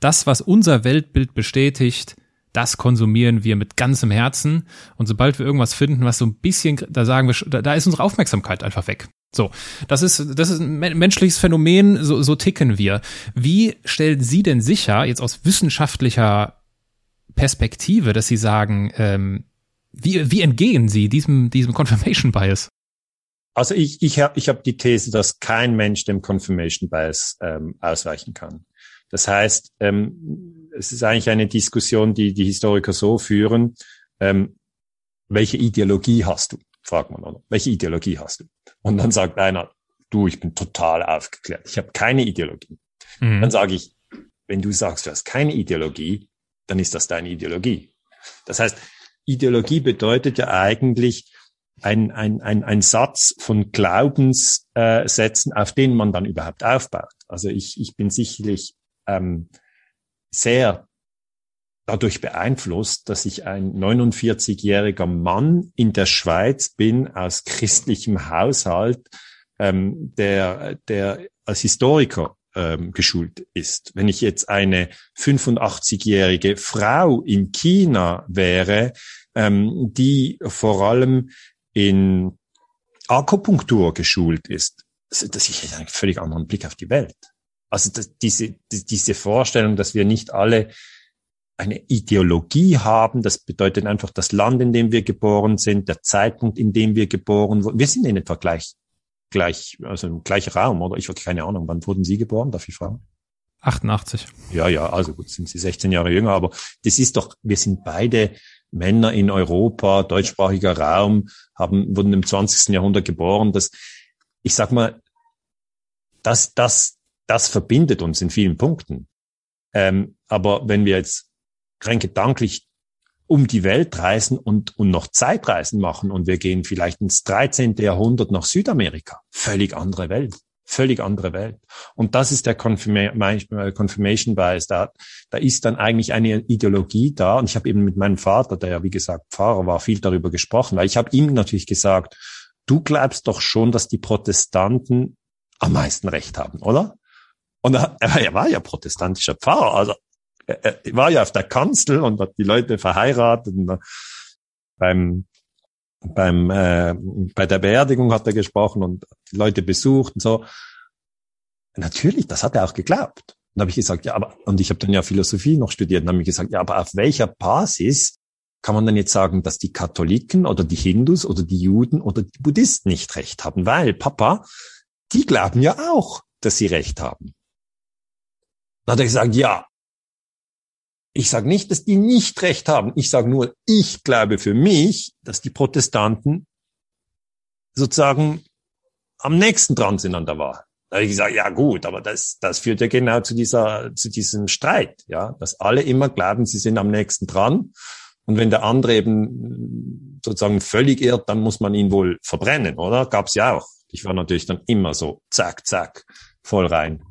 das, was unser Weltbild bestätigt, das konsumieren wir mit ganzem Herzen. Und sobald wir irgendwas finden, was so ein bisschen, da sagen wir, da ist unsere Aufmerksamkeit einfach weg. So, das ist, das ist ein menschliches Phänomen, so, so ticken wir. Wie stellen Sie denn sicher, jetzt aus wissenschaftlicher Perspektive, dass Sie sagen, ähm, wie, wie entgehen Sie diesem, diesem Confirmation Bias? Also ich, ich habe ich hab die These, dass kein Mensch dem Confirmation Bias ähm, ausweichen kann. Das heißt, ähm, es ist eigentlich eine Diskussion, die die Historiker so führen, ähm, welche Ideologie hast du? Fragt man, oder? Welche Ideologie hast du? Und dann sagt einer, du, ich bin total aufgeklärt. Ich habe keine Ideologie. Mhm. Dann sage ich, wenn du sagst, du hast keine Ideologie, dann ist das deine Ideologie. Das heißt, Ideologie bedeutet ja eigentlich ein, ein, ein, ein Satz von Glaubenssätzen, äh, auf denen man dann überhaupt aufbaut. Also ich, ich bin sicherlich ähm, sehr dadurch beeinflusst, dass ich ein neunundvierzigjähriger Mann in der Schweiz bin, aus christlichem Haushalt, ähm, der, der als Historiker ähm, geschult ist. Wenn ich jetzt eine fünfundachtzig-jährige Frau in China wäre, ähm, die vor allem in Akupunktur geschult ist, dass ich hätte einen völlig anderen Blick auf die Welt. Also das, diese, die, diese Vorstellung, dass wir nicht alle eine Ideologie haben, das bedeutet einfach das Land, in dem wir geboren sind, der Zeitpunkt, in dem wir geboren wurden. Wir sind in etwa gleich, gleich, also im gleichen Raum, oder? Ich habe keine Ahnung, wann wurden Sie geboren? Darf ich fragen? achtundachtzig. Ja, ja, also gut, sind Sie sechzehn Jahre jünger, aber das ist doch, wir sind beide Männer in Europa, deutschsprachiger Raum, haben, wurden im zwanzigsten Jahrhundert geboren. Das, ich sag mal, das, das, das verbindet uns in vielen Punkten. Ähm, aber wenn wir jetzt rein gedanklich um die Welt reisen und, und noch Zeitreisen machen und wir gehen vielleicht ins dreizehnten Jahrhundert nach Südamerika. Völlig andere Welt. Völlig andere Welt. Und das ist der Confirma- Confirmation Bias. Da, da ist dann eigentlich eine Ideologie da. Und ich habe eben mit meinem Vater, der ja wie gesagt Pfarrer war, viel darüber gesprochen, weil ich habe ihm natürlich gesagt, du glaubst doch schon, dass die Protestanten am meisten Recht haben, oder? Und er, er war ja protestantischer Pfarrer, also er war ja auf der Kanzel und hat die Leute verheiratet. Und beim, beim, äh, bei der Beerdigung hat er gesprochen und die Leute besucht und so. Natürlich, das hat er auch geglaubt. Und habe ich gesagt, ja, aber, und ich habe dann ja Philosophie noch studiert und habe mir gesagt, ja, aber auf welcher Basis kann man dann jetzt sagen, dass die Katholiken oder die Hindus oder die Juden oder die Buddhisten nicht recht haben? Weil, Papa, die glauben ja auch, dass sie recht haben. Dann hat er gesagt, ja. Ich sage nicht, dass die nicht recht haben. Ich sage nur, ich glaube für mich, dass die Protestanten sozusagen am nächsten dran sind an der Wahrheit. Da habe ich gesagt, ja gut, aber das, das führt ja genau zu dieser, zu diesem Streit, ja, dass alle immer glauben, sie sind am nächsten dran. Und wenn der andere eben sozusagen völlig irrt, dann muss man ihn wohl verbrennen, oder? Gab's ja auch. Ich war natürlich dann immer so, zack, zack, voll rein.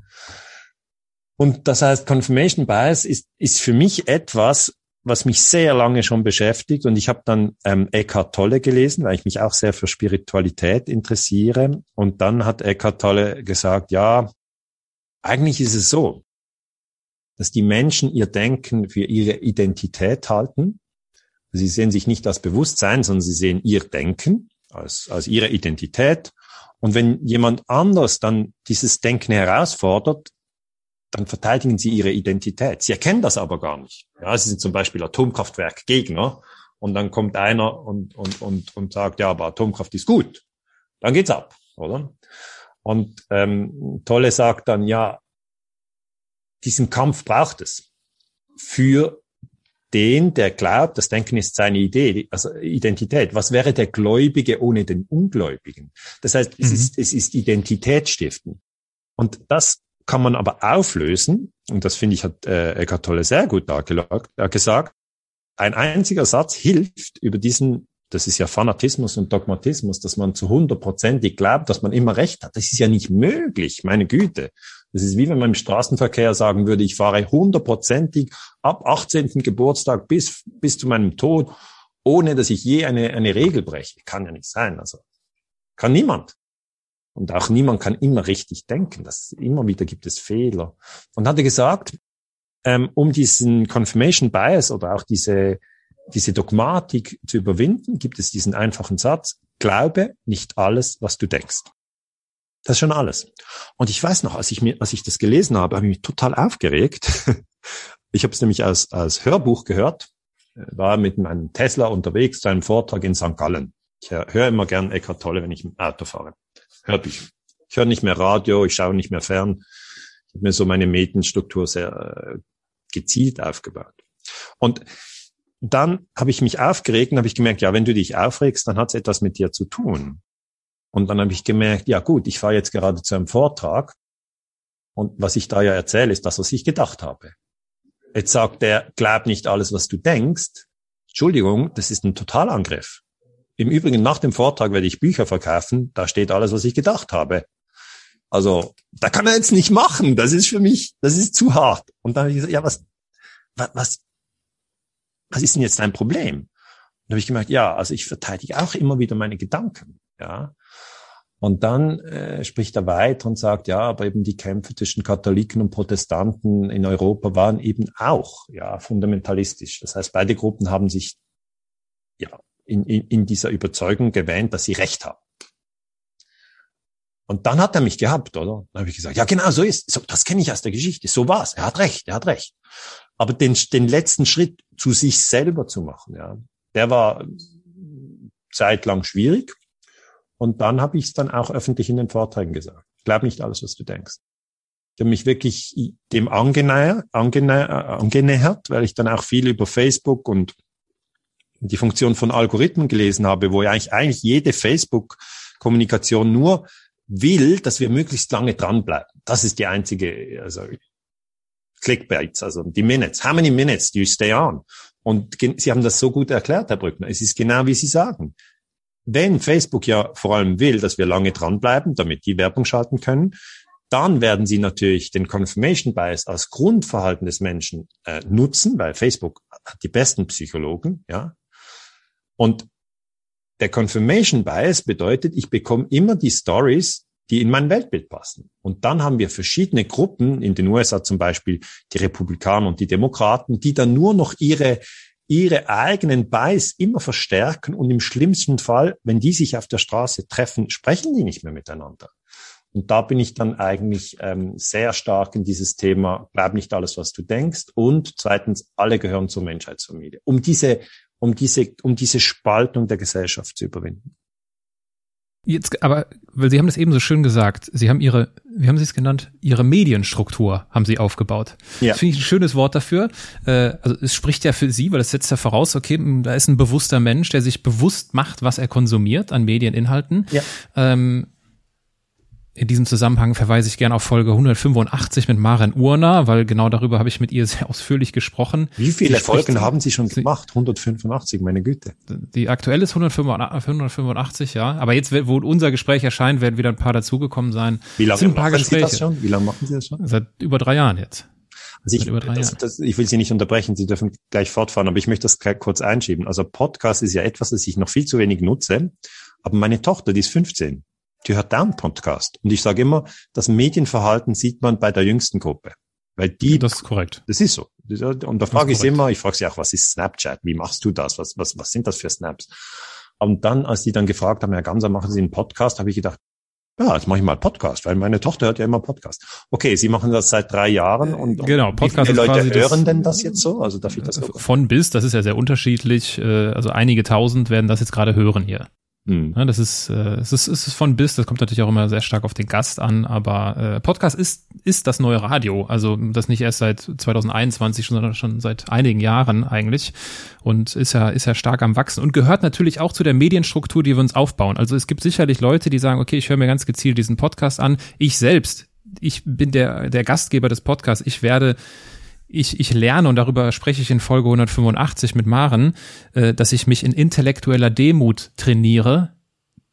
Und das heißt, Confirmation Bias ist, ist für mich etwas, was mich sehr lange schon beschäftigt. Und ich habe dann ähm, Eckhart Tolle gelesen, weil ich mich auch sehr für Spiritualität interessiere. Und dann hat Eckhart Tolle gesagt, ja, eigentlich ist es so, dass die Menschen ihr Denken für ihre Identität halten. Sie sehen sich nicht als Bewusstsein, sondern sie sehen ihr Denken als, als ihre Identität. Und wenn jemand anders dann dieses Denken herausfordert, dann verteidigen sie ihre Identität. Sie erkennen das aber gar nicht. Ja, sie sind zum Beispiel Atomkraftwerkgegner und dann kommt einer und, und, und, und sagt, ja, aber Atomkraft ist gut. Dann geht's ab, oder? Und, ähm, Tolle sagt dann, ja, diesen Kampf braucht es. Für den, der glaubt, das Denken ist seine Idee, also Identität. Was wäre der Gläubige ohne den Ungläubigen? Das heißt, mhm. es ist, es ist Identität stiften. Und das kann man aber auflösen, und das finde ich, hat äh, Eckhart Tolle sehr gut dargelegt, er hat gesagt, ein einziger Satz hilft über diesen, das ist ja Fanatismus und Dogmatismus, dass man zu hundertprozentig glaubt, dass man immer recht hat. Das ist ja nicht möglich, meine Güte. Das ist wie wenn man im Straßenverkehr sagen würde, ich fahre hundertprozentig ab achtzehnten Geburtstag bis bis zu meinem Tod, ohne dass ich je eine eine Regel breche. Kann ja nicht sein, also kann niemand. Und auch niemand kann immer richtig denken. Das immer wieder gibt es Fehler. Und hat er gesagt, ähm, um diesen Confirmation Bias oder auch diese, diese Dogmatik zu überwinden, gibt es diesen einfachen Satz: Glaube nicht alles, was du denkst. Das ist schon alles. Und ich weiß noch, als ich mir, als ich das gelesen habe, habe ich mich total aufgeregt. Ich habe es nämlich als, als Hörbuch gehört, war mit meinem Tesla unterwegs zu einem Vortrag in Sankt Gallen. Ich höre immer gern Eckhart Tolle, wenn ich im Auto fahre. Hörbücher. Ich höre nicht mehr Radio, ich schaue nicht mehr fern. Ich habe mir so meine Medienstruktur sehr äh, gezielt aufgebaut. Und dann habe ich mich aufgeregt und habe ich gemerkt, ja, wenn du dich aufregst, dann hat es etwas mit dir zu tun. Und dann habe ich gemerkt, ja gut, ich fahre jetzt gerade zu einem Vortrag und was ich da ja erzähle, ist das, was ich gedacht habe. Jetzt sagt er, glaub nicht alles, was du denkst. Entschuldigung, das ist ein Totalangriff. Im Übrigen, nach dem Vortrag werde ich Bücher verkaufen, da steht alles, was ich gedacht habe. Also, da kann er jetzt nicht machen, das ist für mich, das ist zu hart. Und dann habe ich gesagt, ja, was, was, was ist denn jetzt dein Problem? Und dann habe ich gemerkt, ja, also ich verteidige auch immer wieder meine Gedanken, ja. Und dann äh, spricht er weiter und sagt, ja, aber eben die Kämpfe zwischen Katholiken und Protestanten in Europa waren eben auch ja fundamentalistisch. Das heißt, beide Gruppen haben sich ja in, in, in dieser Überzeugung gewähnt, dass sie Recht haben. Und dann hat er mich gehabt, oder? Dann habe ich gesagt, ja genau, so ist so, das kenne ich aus der Geschichte, so war's. Er hat recht, er hat recht. Aber den, den letzten Schritt zu sich selber zu machen, ja, der war zeitlang schwierig. Und dann habe ich es dann auch öffentlich in den Vorträgen gesagt. Glaub nicht alles, was du denkst. Ich habe mich wirklich dem angenähert, angenähert, weil ich dann auch viel über Facebook und die Funktion von Algorithmen gelesen habe, wo ja eigentlich, eigentlich jede Facebook-Kommunikation nur will, dass wir möglichst lange dranbleiben. Das ist die einzige, also Clickbaits, also die Minutes. How many minutes do you stay on? Und Sie haben das so gut erklärt, Herr Brückner. Es ist genau, wie Sie sagen. Wenn Facebook ja vor allem will, dass wir lange dranbleiben, damit die Werbung schalten können, dann werden sie natürlich den Confirmation Bias als Grundverhalten des Menschen äh, nutzen, weil Facebook hat die besten Psychologen, ja. Und der Confirmation Bias bedeutet, ich bekomme immer die Stories, die in mein Weltbild passen. Und dann haben wir verschiedene Gruppen, in den U S A zum Beispiel die Republikaner und die Demokraten, die dann nur noch ihre ihre eigenen Bias immer verstärken und im schlimmsten Fall, wenn die sich auf der Straße treffen, sprechen die nicht mehr miteinander. Und da bin ich dann eigentlich ähm, sehr stark in dieses Thema, bleib nicht alles, was du denkst, und zweitens, alle gehören zur Menschheitsfamilie, um diese, um diese, um diese Spaltung der Gesellschaft zu überwinden. Jetzt, aber, weil Sie haben das eben so schön gesagt, Sie haben Ihre, wie haben Sie es genannt? Ihre Medienstruktur haben Sie aufgebaut. Ja. Das finde ich ein schönes Wort dafür. Also es spricht ja für Sie, weil es setzt ja voraus, okay, da ist ein bewusster Mensch, der sich bewusst macht, was er konsumiert an Medieninhalten. Ja. Ähm, in diesem Zusammenhang verweise ich gerne auf Folge hundertfünfundachtzig mit Maren Urner, weil genau darüber habe ich mit ihr sehr ausführlich gesprochen. Wie viele Folgen haben Sie schon gemacht? hundertfünfundachtzig, meine Güte. Die aktuelle ist hundertfünfundachtzig, ja. Aber jetzt, wo unser Gespräch erscheint, werden wieder ein paar dazugekommen sein. Wie lange machen Sie das schon? Wie lange machen Sie das schon? Seit über drei Jahren jetzt. Also ich, das, das, ich will Sie nicht unterbrechen, Sie dürfen gleich fortfahren, aber ich möchte das gleich kurz einschieben. Also Podcast ist ja etwas, das ich noch viel zu wenig nutze, aber meine Tochter, die ist fünfzehn. Die hört da einen Podcast. Und ich sage immer, das Medienverhalten sieht man bei der jüngsten Gruppe. Weil die, das ist korrekt. Das ist so. Und da frage ich sie immer, ich frage sie auch, was ist Snapchat? Wie machst du das? Was, was, was sind das für Snaps? Und dann, als die dann gefragt haben, Herr Gamser, machen Sie einen Podcast? Habe ich gedacht, ja, jetzt mache ich mal Podcast, weil meine Tochter hört ja immer Podcast. Okay, Sie machen das seit drei Jahren und, und genau, Podcast, wie viele Leute hören das, denn das jetzt so? Also darf ich das so von bis, das ist ja sehr unterschiedlich. Also einige tausend werden das jetzt gerade hören hier. Ja, das ist, äh, es ist, es ist von bis, das kommt natürlich auch immer sehr stark auf den Gast an, aber äh, Podcast ist, ist das neue Radio, also das nicht erst seit zweitausendeinundzwanzig, sondern schon seit einigen Jahren eigentlich, und ist ja, ist ja stark am Wachsen und gehört natürlich auch zu der Medienstruktur, die wir uns aufbauen. Also es gibt sicherlich Leute, die sagen, okay, ich höre mir ganz gezielt diesen Podcast an, ich selbst, ich bin der, der Gastgeber des Podcasts, ich werde Ich, ich lerne, und darüber spreche ich in Folge hundertfünfundachtzig mit Maren, äh, dass ich mich in intellektueller Demut trainiere,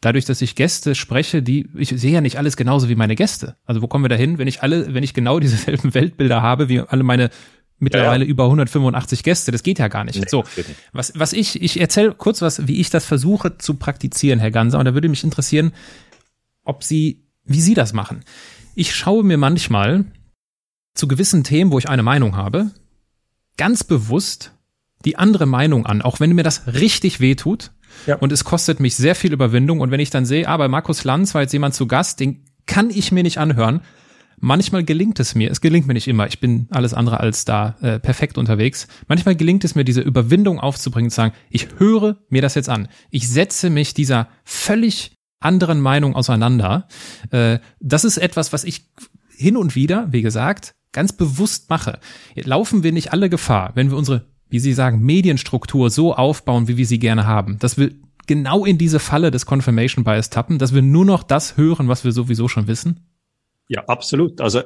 dadurch, dass ich Gäste spreche, die, ich sehe ja nicht alles genauso wie meine Gäste. Also wo kommen wir dahin, wenn ich alle, wenn ich genau dieselben Weltbilder habe wie alle meine mittlerweile ja, ja. über hundertfünfundachtzig Gäste? Das geht ja gar nicht. Nee, so, nicht. was, was ich, ich erzähle kurz was, wie ich das versuche zu praktizieren, Herr Gamser, und da würde mich interessieren, ob Sie, wie Sie das machen. Ich schaue mir manchmal zu gewissen Themen, wo ich eine Meinung habe, ganz bewusst die andere Meinung an, auch wenn mir das richtig weh tut. Ja. Und es kostet mich sehr viel Überwindung. Und wenn ich dann sehe, ah, bei Markus Lanz war jetzt jemand zu Gast, den kann ich mir nicht anhören. Manchmal gelingt es mir. Es gelingt mir nicht immer. Ich bin alles andere als da äh, perfekt unterwegs. Manchmal gelingt es mir, diese Überwindung aufzubringen, zu sagen, ich höre mir das jetzt an. Ich setze mich dieser völlig anderen Meinung auseinander. Äh, das ist etwas, was ich hin und wieder, wie gesagt, ganz bewusst mache. Laufen wir nicht alle Gefahr, wenn wir unsere, wie Sie sagen, Medienstruktur so aufbauen, wie wir sie gerne haben, dass wir genau in diese Falle des Confirmation Bias tappen, dass wir nur noch das hören, was wir sowieso schon wissen? Ja, absolut. Also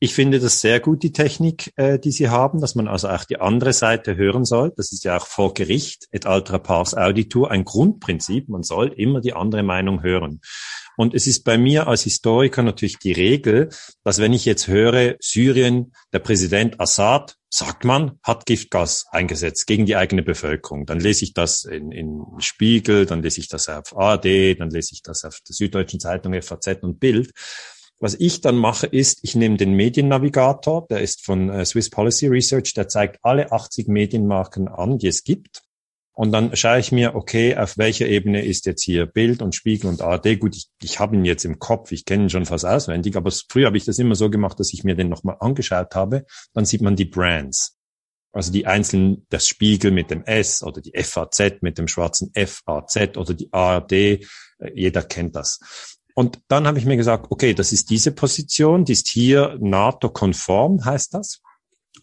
ich finde das sehr gut, die Technik, äh, die Sie haben, dass man also auch die andere Seite hören soll. Das ist ja auch vor Gericht, et altera pars auditur, ein Grundprinzip. Man soll immer die andere Meinung hören. Und es ist bei mir als Historiker natürlich die Regel, dass wenn ich jetzt höre, Syrien, der Präsident Assad, sagt man, hat Giftgas eingesetzt gegen die eigene Bevölkerung. Dann lese ich das in, in Spiegel, dann lese ich das auf A R D, dann lese ich das auf der Süddeutschen Zeitung, F A Z und Bild. Was ich dann mache, ist, ich nehme den Mediennavigator, der ist von Swiss Policy Research, der zeigt alle achtzig Medienmarken an, die es gibt. Und dann schaue ich mir, okay, auf welcher Ebene ist jetzt hier Bild und Spiegel und A R D. Gut, ich, ich habe ihn jetzt im Kopf, ich kenne ihn schon fast auswendig, aber früher habe ich das immer so gemacht, dass ich mir den nochmal angeschaut habe. Dann sieht man die Brands, also die einzelnen, das Spiegel mit dem S oder die F A Z mit dem schwarzen F A Z oder die A R D, jeder kennt das. Und dann habe ich mir gesagt, okay, das ist diese Position, die ist hier NATO-konform, heißt das.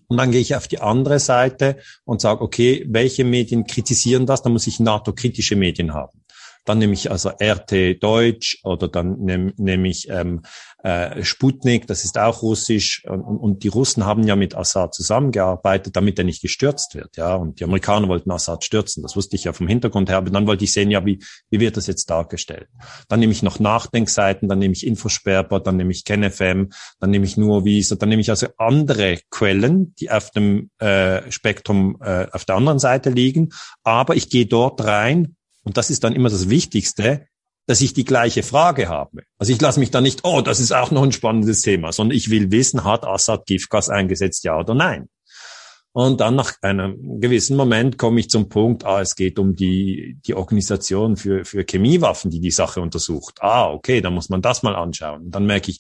Und dann gehe ich auf die andere Seite und sage, okay, welche Medien kritisieren das? Dann muss ich NATO-kritische Medien haben. Dann nehme ich also R T Deutsch oder dann nehme nehm ich ähm, äh, Sputnik, das ist auch russisch. Und, und die Russen haben ja mit Assad zusammengearbeitet, damit er nicht gestürzt wird. Ja, und die Amerikaner wollten Assad stürzen, das wusste ich ja vom Hintergrund her. Aber dann wollte ich sehen, ja, wie, wie wird das jetzt dargestellt? Dann nehme ich noch Nachdenkseiten, dann nehme ich Infosperber, dann nehme ich KenFM, dann nehme ich Nuoviso, dann nehme ich also andere Quellen, die auf dem äh, Spektrum äh, auf der anderen Seite liegen. Aber ich gehe dort rein, und das ist dann immer das Wichtigste, dass ich die gleiche Frage habe. Also ich lasse mich da nicht, oh, das ist auch noch ein spannendes Thema, sondern ich will wissen, hat Assad Giftgas eingesetzt, ja oder nein? Und dann nach einem gewissen Moment komme ich zum Punkt, ah, es geht um die die Organisation für für Chemiewaffen, die die Sache untersucht. Ah, okay, dann muss man das mal anschauen. Und dann merke ich,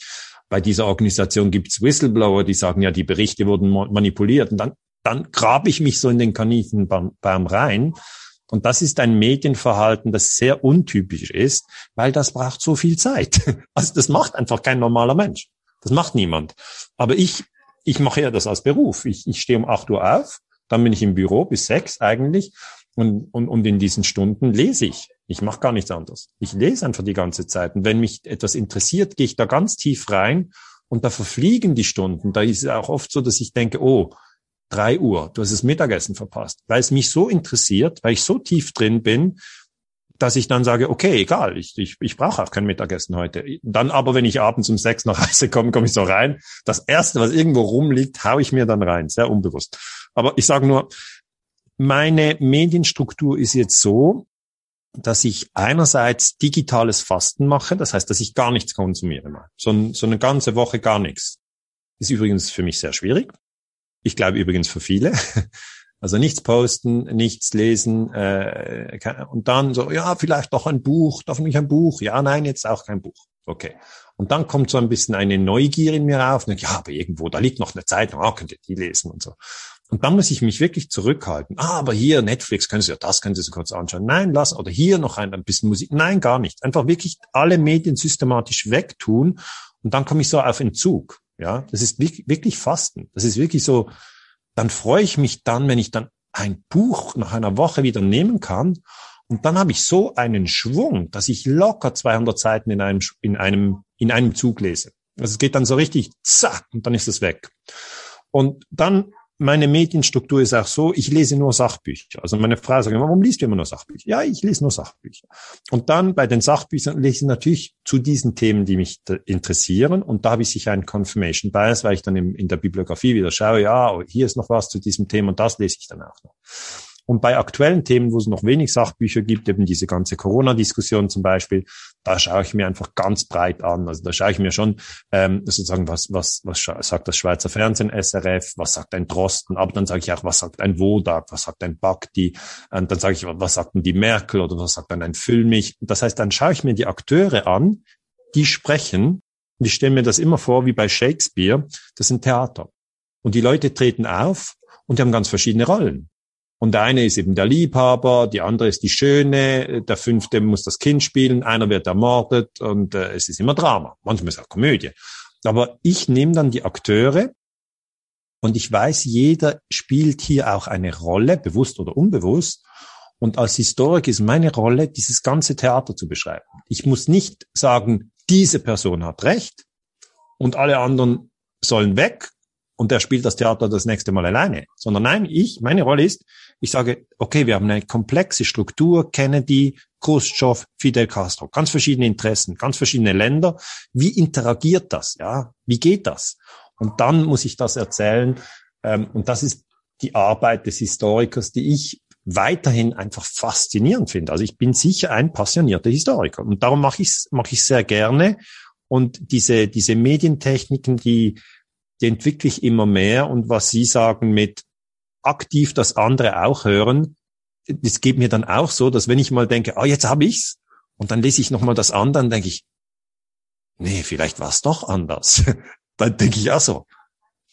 bei dieser Organisation gibt's Whistleblower, die sagen, ja, die Berichte wurden manipuliert. Und dann dann grabe ich mich so in den Kaninchenbaum rein. Und das ist ein Medienverhalten, das sehr untypisch ist, weil das braucht so viel Zeit. Also das macht einfach kein normaler Mensch. Das macht niemand. Aber ich ich mache ja das als Beruf. Ich ich stehe um acht Uhr auf, dann bin ich im Büro bis sechs eigentlich und und und in diesen Stunden lese ich. Ich mache gar nichts anderes. Ich lese einfach die ganze Zeit. Und wenn mich etwas interessiert, gehe ich da ganz tief rein und da verfliegen die Stunden. Da ist es auch oft so, dass ich denke, oh, drei Uhr, du hast das Mittagessen verpasst, weil es mich so interessiert, weil ich so tief drin bin, dass ich dann sage, okay, egal, ich ich, ich brauche auch kein Mittagessen heute. Dann aber, wenn ich abends um sechs nach Hause komme, komme ich so rein. Das Erste, was irgendwo rumliegt, hau ich mir dann rein, sehr unbewusst. Aber ich sage nur, meine Medienstruktur ist jetzt so, dass ich einerseits digitales Fasten mache, das heißt, dass ich gar nichts konsumiere, so, so eine ganze Woche gar nichts. Ist übrigens für mich sehr schwierig. Ich glaube übrigens für viele. Also nichts posten, nichts lesen äh, und dann so, ja, vielleicht doch ein Buch, darf nicht ein Buch? Ja, nein, jetzt auch kein Buch. Okay. Und dann kommt so ein bisschen eine Neugier in mir auf. Und ja, aber irgendwo, da liegt noch eine Zeitung, ah, könnt ihr die lesen und so. Und dann muss ich mich wirklich zurückhalten. Ah, aber hier Netflix, können Sie ja das, können Sie so kurz anschauen. Nein, lass, oder hier noch ein, ein bisschen Musik. Nein, gar nicht. Einfach wirklich alle Medien systematisch wegtun und dann komme ich so auf Entzug. Ja, das ist wirklich Fasten. Das ist wirklich so, dann freue ich mich dann, wenn ich dann ein Buch nach einer Woche wieder nehmen kann. Und dann habe ich so einen Schwung, dass ich locker zweihundert Seiten in einem, in einem, in einem Zug lese. Also es geht dann so richtig zack und dann ist es weg. Und dann meine Medienstruktur ist auch so, ich lese nur Sachbücher. Also meine Frau sagt immer, warum liest du immer nur Sachbücher? Ja, ich lese nur Sachbücher. Und dann bei den Sachbüchern lese ich natürlich zu diesen Themen, die mich interessieren. Und da habe ich sicher einen Confirmation Bias, weil ich dann in der Bibliografie wieder schaue, ja, hier ist noch was zu diesem Thema und das lese ich dann auch noch. Und bei aktuellen Themen, wo es noch wenig Sachbücher gibt, eben diese ganze Corona-Diskussion zum Beispiel, da schaue ich mir einfach ganz breit an. Also da schaue ich mir schon ähm, sozusagen, was was was sagt das Schweizer Fernsehen, S R F, was sagt ein Drosten, aber dann sage ich auch, was sagt ein Wodak, was sagt ein Bakti, und dann sage ich, was sagt denn die Merkel oder was sagt dann ein Füllmich. Das heißt, dann schaue ich mir die Akteure an, die sprechen, und ich stelle mir das immer vor wie bei Shakespeare, das ist ein Theater. Und die Leute treten auf und die haben ganz verschiedene Rollen. Und der eine ist eben der Liebhaber, die andere ist die Schöne, der fünfte muss das Kind spielen, einer wird ermordet und äh, es ist immer Drama. Manchmal ist es auch Komödie. Aber ich nehme dann die Akteure und ich weiß, jeder spielt hier auch eine Rolle, bewusst oder unbewusst. Und als Historiker ist meine Rolle, dieses ganze Theater zu beschreiben. Ich muss nicht sagen, diese Person hat recht und alle anderen sollen weg und der spielt das Theater das nächste Mal alleine. Sondern nein, ich, meine Rolle ist, ich sage, okay, wir haben eine komplexe Struktur, Kennedy, Khrushchev, Fidel Castro, ganz verschiedene Interessen, ganz verschiedene Länder. Wie interagiert das? Ja, wie geht das? Und dann muss ich das erzählen. Und das ist die Arbeit des Historikers, die ich weiterhin einfach faszinierend finde. Also ich bin sicher ein passionierter Historiker und darum mache ich es mache ich sehr gerne. Und diese diese Medientechniken, die, die entwickle ich immer mehr. Und was Sie sagen mit aktiv das andere auch hören, das geht mir dann auch so, dass wenn ich mal denke, ah, jetzt habe ich's, und dann lese ich nochmal das andere, dann denke ich, nee, vielleicht war es doch anders. Dann denke ich auch so,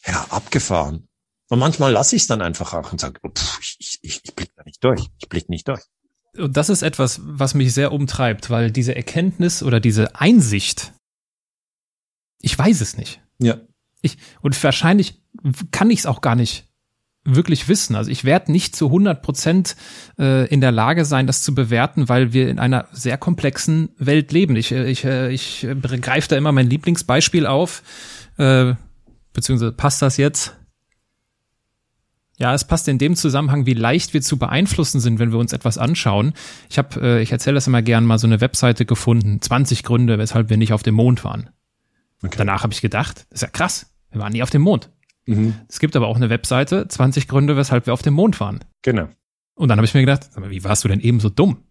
ja, abgefahren. Und manchmal lasse ich es dann einfach auch und sage, pff, ich, ich, ich blicke da nicht durch, ich blicke nicht durch. Und das ist etwas, was mich sehr umtreibt, weil diese Erkenntnis oder diese Einsicht, ich weiß es nicht. Ja. Ich, und wahrscheinlich kann ich es auch gar nicht wirklich wissen. Also ich werde nicht zu hundert Prozent in der Lage sein, das zu bewerten, weil wir in einer sehr komplexen Welt leben. Ich, ich, ich greife da immer mein Lieblingsbeispiel auf, äh, beziehungsweise passt das jetzt? Ja, es passt in dem Zusammenhang, wie leicht wir zu beeinflussen sind, wenn wir uns etwas anschauen. Ich habe, äh, ich erzähle das immer gern, mal so eine Webseite gefunden, zwanzig Gründe, weshalb wir nicht auf dem Mond waren. Okay. Danach habe ich gedacht, ist ja krass, wir waren nie auf dem Mond. Mhm. Es gibt aber auch eine Webseite, zwanzig Gründe, weshalb wir auf dem Mond waren. Genau. Und dann habe ich mir gedacht, wie warst du denn eben so dumm?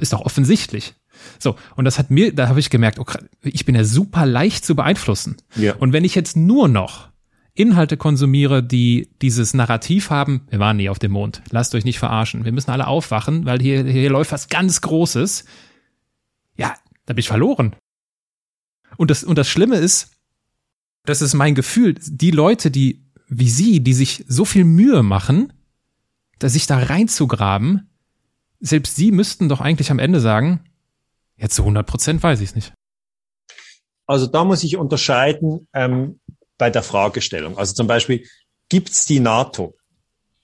Ist doch offensichtlich. So, und das hat mir, da habe ich gemerkt, oh, ich bin ja super leicht zu beeinflussen. Ja. Und wenn ich jetzt nur noch Inhalte konsumiere, die dieses Narrativ haben, wir waren nie auf dem Mond, lasst euch nicht verarschen, wir müssen alle aufwachen, weil hier, hier läuft was ganz Großes, ja, da bin ich verloren. Und das, und das Schlimme ist, das ist mein Gefühl, die Leute, die, wie Sie, die sich so viel Mühe machen, da sich da reinzugraben, selbst Sie müssten doch eigentlich am Ende sagen, jetzt zu hundert Prozent weiß ich es nicht. Also da muss ich unterscheiden, ähm, bei der Fragestellung. Also zum Beispiel, gibt's die NATO?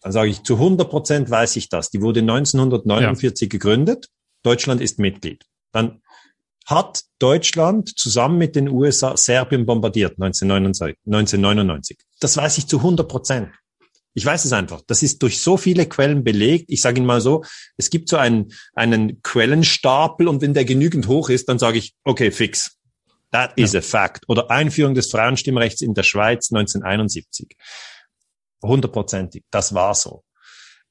Dann sage ich, zu hundert Prozent weiß ich das. Die wurde neunzehnhundertneunundvierzig ja. gegründet. Deutschland ist Mitglied. Dann hat Deutschland zusammen mit den U S A Serbien bombardiert neunzehnhundertneunundneunzig. Das weiß ich zu hundert Prozent. Ich weiß es einfach. Das ist durch so viele Quellen belegt. Ich sage Ihnen mal so, es gibt so einen, einen Quellenstapel und wenn der genügend hoch ist, dann sage ich, okay, fix. That is ja. a fact. Oder Einführung des Frauenstimmrechts in der Schweiz neunzehnhunderteinundsiebzig. Hundertprozentig. Das war so.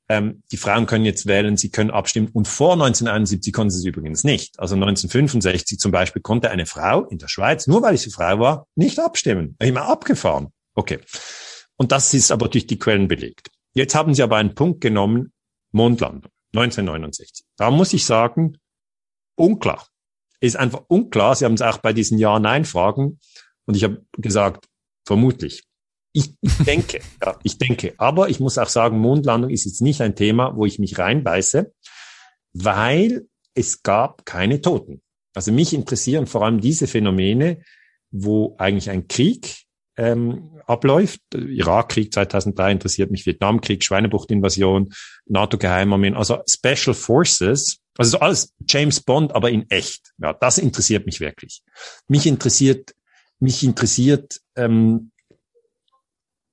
Ähm, die Frauen können jetzt wählen, sie können abstimmen. Und vor neunzehnhunderteinundsiebzig konnten sie es übrigens nicht. Also neunzehnhundertfünfundsechzig zum Beispiel konnte eine Frau in der Schweiz, nur weil sie Frau war, nicht abstimmen. Immer abgefahren. Okay. Und das ist aber durch die Quellen belegt. Jetzt haben sie aber einen Punkt genommen, Mondlandung, neunzehnhundertneunundsechzig. Da muss ich sagen, unklar. Ist einfach unklar. Sie haben es auch bei diesen Ja-Nein-Fragen. Und ich habe gesagt, vermutlich. Ich denke, ja, ich denke. Aber ich muss auch sagen, Mondlandung ist jetzt nicht ein Thema, wo ich mich reinbeiße, weil es gab keine Toten. Also mich interessieren vor allem diese Phänomene, wo eigentlich ein Krieg ähm, abläuft. Irakkrieg zweitausenddrei interessiert mich, Vietnamkrieg, Schweinebuchtinvasion, NATO-Geheimarmeen, also Special Forces. Also so alles James Bond, aber in echt. Ja, das interessiert mich wirklich. Mich interessiert, mich interessiert ähm,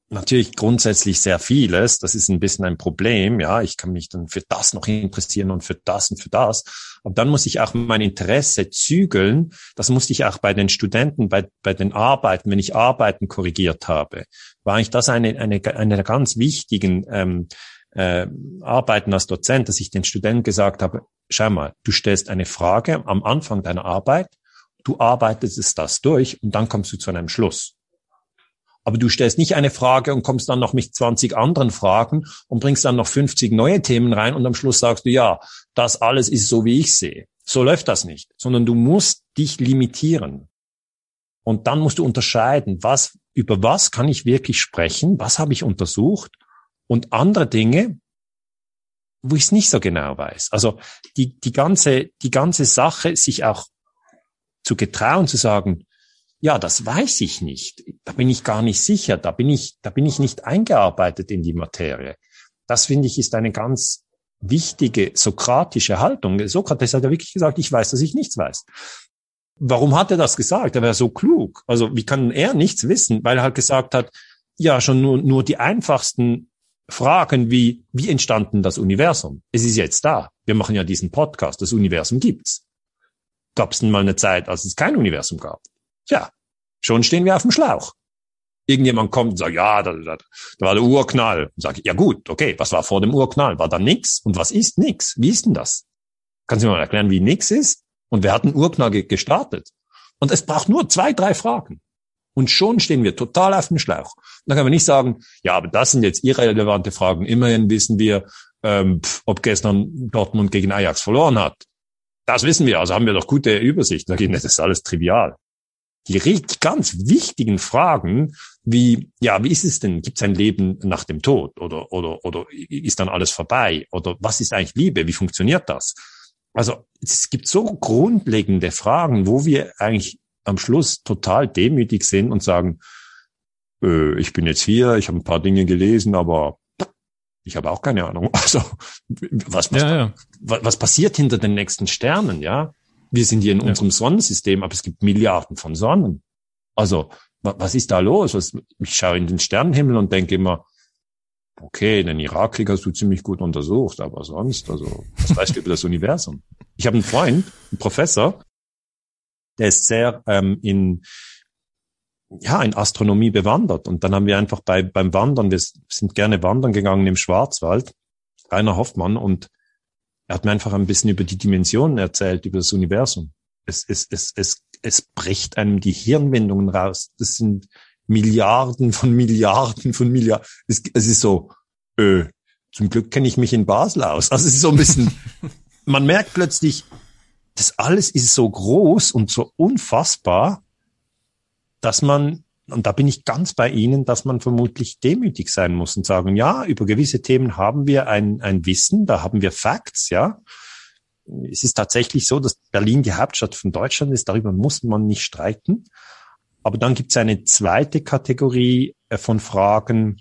natürlich grundsätzlich sehr vieles. Das ist ein bisschen ein Problem. Ja, ich kann mich dann für das noch interessieren und für das und für das. Aber dann muss ich auch mein Interesse zügeln. Das musste ich auch bei den Studenten, bei bei den Arbeiten, wenn ich Arbeiten korrigiert habe, war eigentlich das eine eine eine der ganz wichtigen ähm, äh, Arbeiten als Dozent, dass ich den Studenten gesagt habe, schau mal, du stellst eine Frage am Anfang deiner Arbeit, du arbeitest das durch und dann kommst du zu einem Schluss. Aber du stellst nicht eine Frage und kommst dann noch mit zwanzig anderen Fragen und bringst dann noch fünfzig neue Themen rein und am Schluss sagst du, ja, das alles ist so, wie ich sehe. So läuft das nicht, sondern du musst dich limitieren. Und dann musst du unterscheiden, was, über was kann ich wirklich sprechen, was habe ich untersucht und andere Dinge, wo ich es nicht so genau weiß. Also die, die ganze, die ganze Sache, sich auch zu getrauen, zu sagen, ja, das weiß ich nicht. Da bin ich gar nicht sicher. Da bin ich, da bin ich nicht eingearbeitet in die Materie. Das finde ich ist eine ganz wichtige sokratische Haltung. Sokrates hat ja wirklich gesagt, ich weiß, dass ich nichts weiß. Warum hat er das gesagt? Er wäre so klug. Also wie kann er nichts wissen? Weil er halt gesagt hat, ja, schon nur, nur die einfachsten Fragen wie, wie entstanden das Universum? Es ist jetzt da. Wir machen ja diesen Podcast. Das Universum gibt's. Gab's denn mal eine Zeit, als es kein Universum gab? Ja, schon stehen wir auf dem Schlauch. Irgendjemand kommt und sagt, ja, da, da, da war der Urknall. Und sagt, ja gut, okay, was war vor dem Urknall? War da nix? Und was ist nix? Wie ist denn das? Kannst du mir mal erklären, wie nix ist? Und wer hat den Urknall gestartet? Und es braucht nur zwei, drei Fragen. Und schon stehen wir total auf dem Schlauch. Und dann können wir nicht sagen, ja, aber das sind jetzt irrelevante Fragen. Immerhin wissen wir, ähm, pf, ob gestern Dortmund gegen Ajax verloren hat. Das wissen wir, also haben wir doch gute Übersicht. Das ist alles trivial. Die richtig ganz wichtigen Fragen wie, ja, wie ist es denn? Gibt es ein Leben nach dem Tod? Oder, oder, oder ist dann alles vorbei? Oder was ist eigentlich Liebe? Wie funktioniert das? Also es gibt so grundlegende Fragen, wo wir eigentlich am Schluss total demütig sind und sagen, äh, ich bin jetzt hier, ich habe ein paar Dinge gelesen, aber ich habe auch keine Ahnung. Also was, was, ja, ja. was, was passiert hinter den nächsten Sternen, ja? Wir sind hier in unserem Sonnensystem, aber es gibt Milliarden von Sonnen. Also, wa- was ist da los? Was, ich schaue in den Sternenhimmel und denke immer, okay, den Irakkrieg hast du ziemlich gut untersucht, aber sonst, also, was weißt du über das Universum? Ich habe einen Freund, einen Professor, der ist sehr ähm, in, ja, in Astronomie bewandert. Und dann haben wir einfach bei beim Wandern, wir sind gerne wandern gegangen im Schwarzwald, Rainer Hoffmann, und er hat mir einfach ein bisschen über die Dimensionen erzählt, über das Universum. Es, es, es, es, es bricht einem die Hirnwindungen raus. Das sind Milliarden von Milliarden von Milliarden. Es, es ist so, öh, zum Glück kenne ich mich in Basel aus. Also es ist so ein bisschen, man merkt plötzlich, das alles ist so groß und so unfassbar, dass man, und da bin ich ganz bei Ihnen, dass man vermutlich demütig sein muss und sagen, ja, über gewisse Themen haben wir ein, ein Wissen, da haben wir Facts, ja. Es ist tatsächlich so, dass Berlin die Hauptstadt von Deutschland ist, darüber muss man nicht streiten. Aber dann gibt es eine zweite Kategorie von Fragen,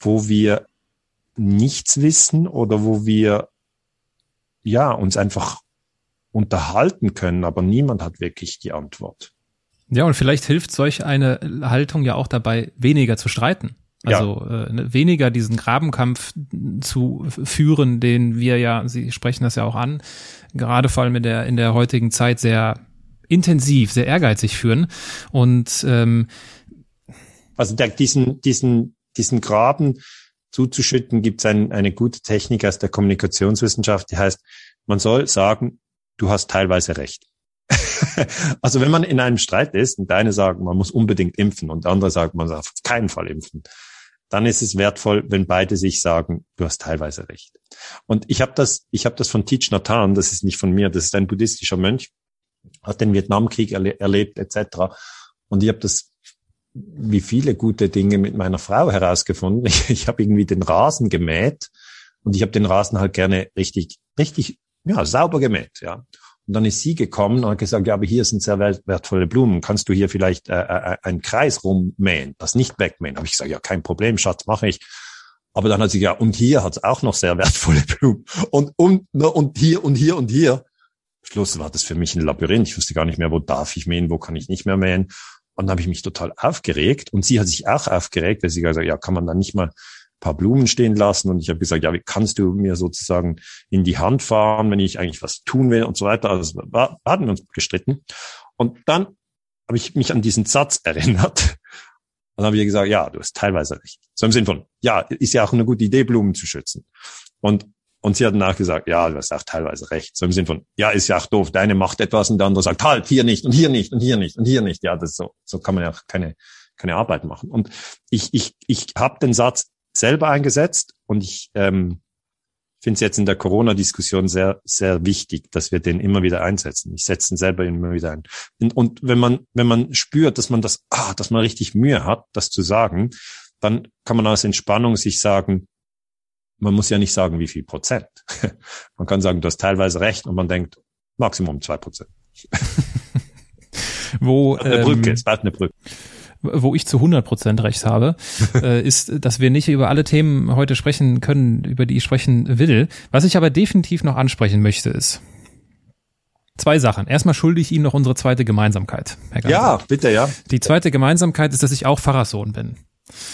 wo wir nichts wissen oder wo wir, ja, uns einfach unterhalten können, aber niemand hat wirklich die Antwort. Ja, und vielleicht hilft solch eine Haltung ja auch dabei, weniger zu streiten. Also ja. äh, weniger diesen Grabenkampf zu führen, den wir ja, Sie sprechen das ja auch an, gerade vor allem in der, in der heutigen Zeit sehr intensiv, sehr ehrgeizig führen. Und ähm, also der, diesen, diesen, diesen Graben zuzuschütten, gibt es ein, eine gute Technik aus der Kommunikationswissenschaft, die heißt, man soll sagen, du hast teilweise recht. Also wenn man in einem Streit ist und der eine sagt, man muss unbedingt impfen und der andere sagt, man darf auf keinen Fall impfen, dann ist es wertvoll, wenn beide sich sagen, du hast teilweise recht. Und ich habe das, ich habe das von Thich Nhat Hanh, das ist nicht von mir, das ist ein buddhistischer Mönch, hat den Vietnamkrieg erle- erlebt et cetera. Und ich habe das, wie viele gute Dinge, mit meiner Frau herausgefunden. Ich, ich habe irgendwie den Rasen gemäht und ich habe den Rasen halt gerne richtig, richtig, ja, sauber gemäht, ja. Und dann ist sie gekommen und hat gesagt, ja, aber hier sind sehr wertvolle Blumen. Kannst du hier vielleicht äh, einen Kreis rummähen, das nicht wegmähen? Da habe ich gesagt, ja, kein Problem, Schatz, mache ich. Aber dann hat sie gesagt, ja, und hier hat es auch noch sehr wertvolle Blumen. Und, und, und hier und hier und hier. Schluss war das für mich ein Labyrinth. Ich wusste gar nicht mehr, wo darf ich mähen, wo kann ich nicht mehr mähen. Und dann habe ich mich total aufgeregt. Und sie hat sich auch aufgeregt, weil sie gesagt hat, ja, kann man da nicht mal paar Blumen stehen lassen, und ich habe gesagt, ja, wie kannst du mir sozusagen in die Hand fahren, wenn ich eigentlich was tun will und so weiter. Also war, hatten wir uns gestritten. Und dann habe ich mich an diesen Satz erinnert Und dann habe ich gesagt, ja, du hast teilweise recht. So im Sinn von, ja, ist ja auch eine gute Idee, Blumen zu schützen. Und und sie hat nachgesagt, ja, du hast auch teilweise recht. So im Sinn von, ja, ist ja auch doof. Der eine macht etwas und der andere sagt, halt, hier nicht und hier nicht und hier nicht und hier nicht. Ja, das ist so, so kann man ja auch keine keine Arbeit machen. Und ich ich ich habe den Satz selber eingesetzt und ich ähm, finde es jetzt in der Corona-Diskussion sehr sehr wichtig, dass wir den immer wieder einsetzen. Ich setze den selber immer wieder ein. Und, und wenn man wenn man spürt, dass man das, ah, dass man richtig Mühe hat, das zu sagen, dann kann man aus Entspannung sich sagen, man muss ja nicht sagen, wie viel Prozent. Man kann sagen, du hast teilweise recht und man denkt, Maximum zwei Prozent. Wo, eine ähm, Brücke, es bleibt eine Brücke. Wo ich zu hundert Prozent recht habe, ist, dass wir nicht über alle Themen heute sprechen können, über die ich sprechen will. Was ich aber definitiv noch ansprechen möchte, ist zwei Sachen. Erstmal schulde ich Ihnen noch unsere zweite Gemeinsamkeit, Herr Ganser. Ja, bitte, ja. Die zweite Gemeinsamkeit ist, dass ich auch Pfarrerssohn bin.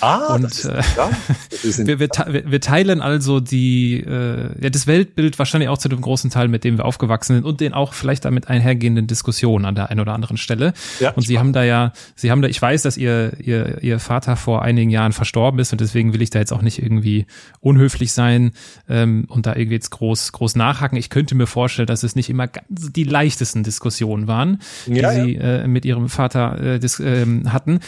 Ah, und das ist, äh, ja, das ist wir, wir, wir teilen also die äh, ja, das Weltbild wahrscheinlich auch zu dem großen Teil, mit dem wir aufgewachsen sind und den auch vielleicht damit einhergehenden Diskussionen an der einen oder anderen Stelle. Ja, und Sie spannend. haben da ja, Sie haben da, ich weiß, dass ihr, ihr ihr Vater vor einigen Jahren verstorben ist und deswegen will ich da jetzt auch nicht irgendwie unhöflich sein ähm, und da irgendwie jetzt groß groß nachhaken. Ich könnte mir vorstellen, dass es nicht immer ganz die leichtesten Diskussionen waren, die ja, ja. Sie äh, mit Ihrem Vater äh, dis, ähm, hatten.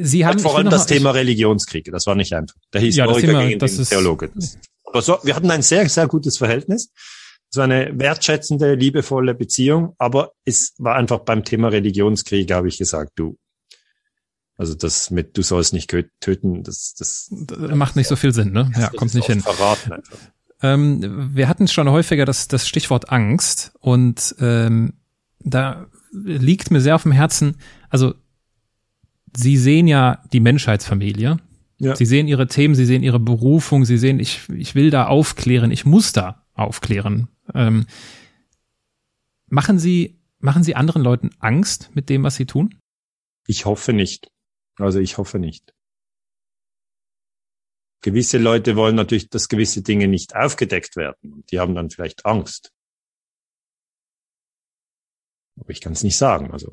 Sie haben vor allem das Thema Religionskrieg, das war nicht einfach. Der Historiker ja, gegen den Theologe. Aber so, wir hatten ein sehr, sehr gutes Verhältnis. Es war eine wertschätzende, liebevolle Beziehung, aber es war einfach beim Thema Religionskrieg, habe ich gesagt, du, also das mit, du sollst nicht töten, das, das, das macht nicht so viel Sinn, ne? Ja, kommt nicht hin. Verraten einfach. Ähm, wir hatten schon häufiger das, das Stichwort Angst und ähm, da liegt mir sehr auf dem Herzen, also Sie sehen ja die Menschheitsfamilie, ja. Sie sehen Ihre Themen, Sie sehen Ihre Berufung, Sie sehen, ich ich will da aufklären, ich muss da aufklären. Ähm, machen Sie machen Sie anderen Leuten Angst mit dem, was Sie tun? Ich hoffe nicht. Also ich hoffe nicht. Gewisse Leute wollen natürlich, dass gewisse Dinge nicht aufgedeckt werden und die haben dann vielleicht Angst. Aber ich kann es nicht sagen, also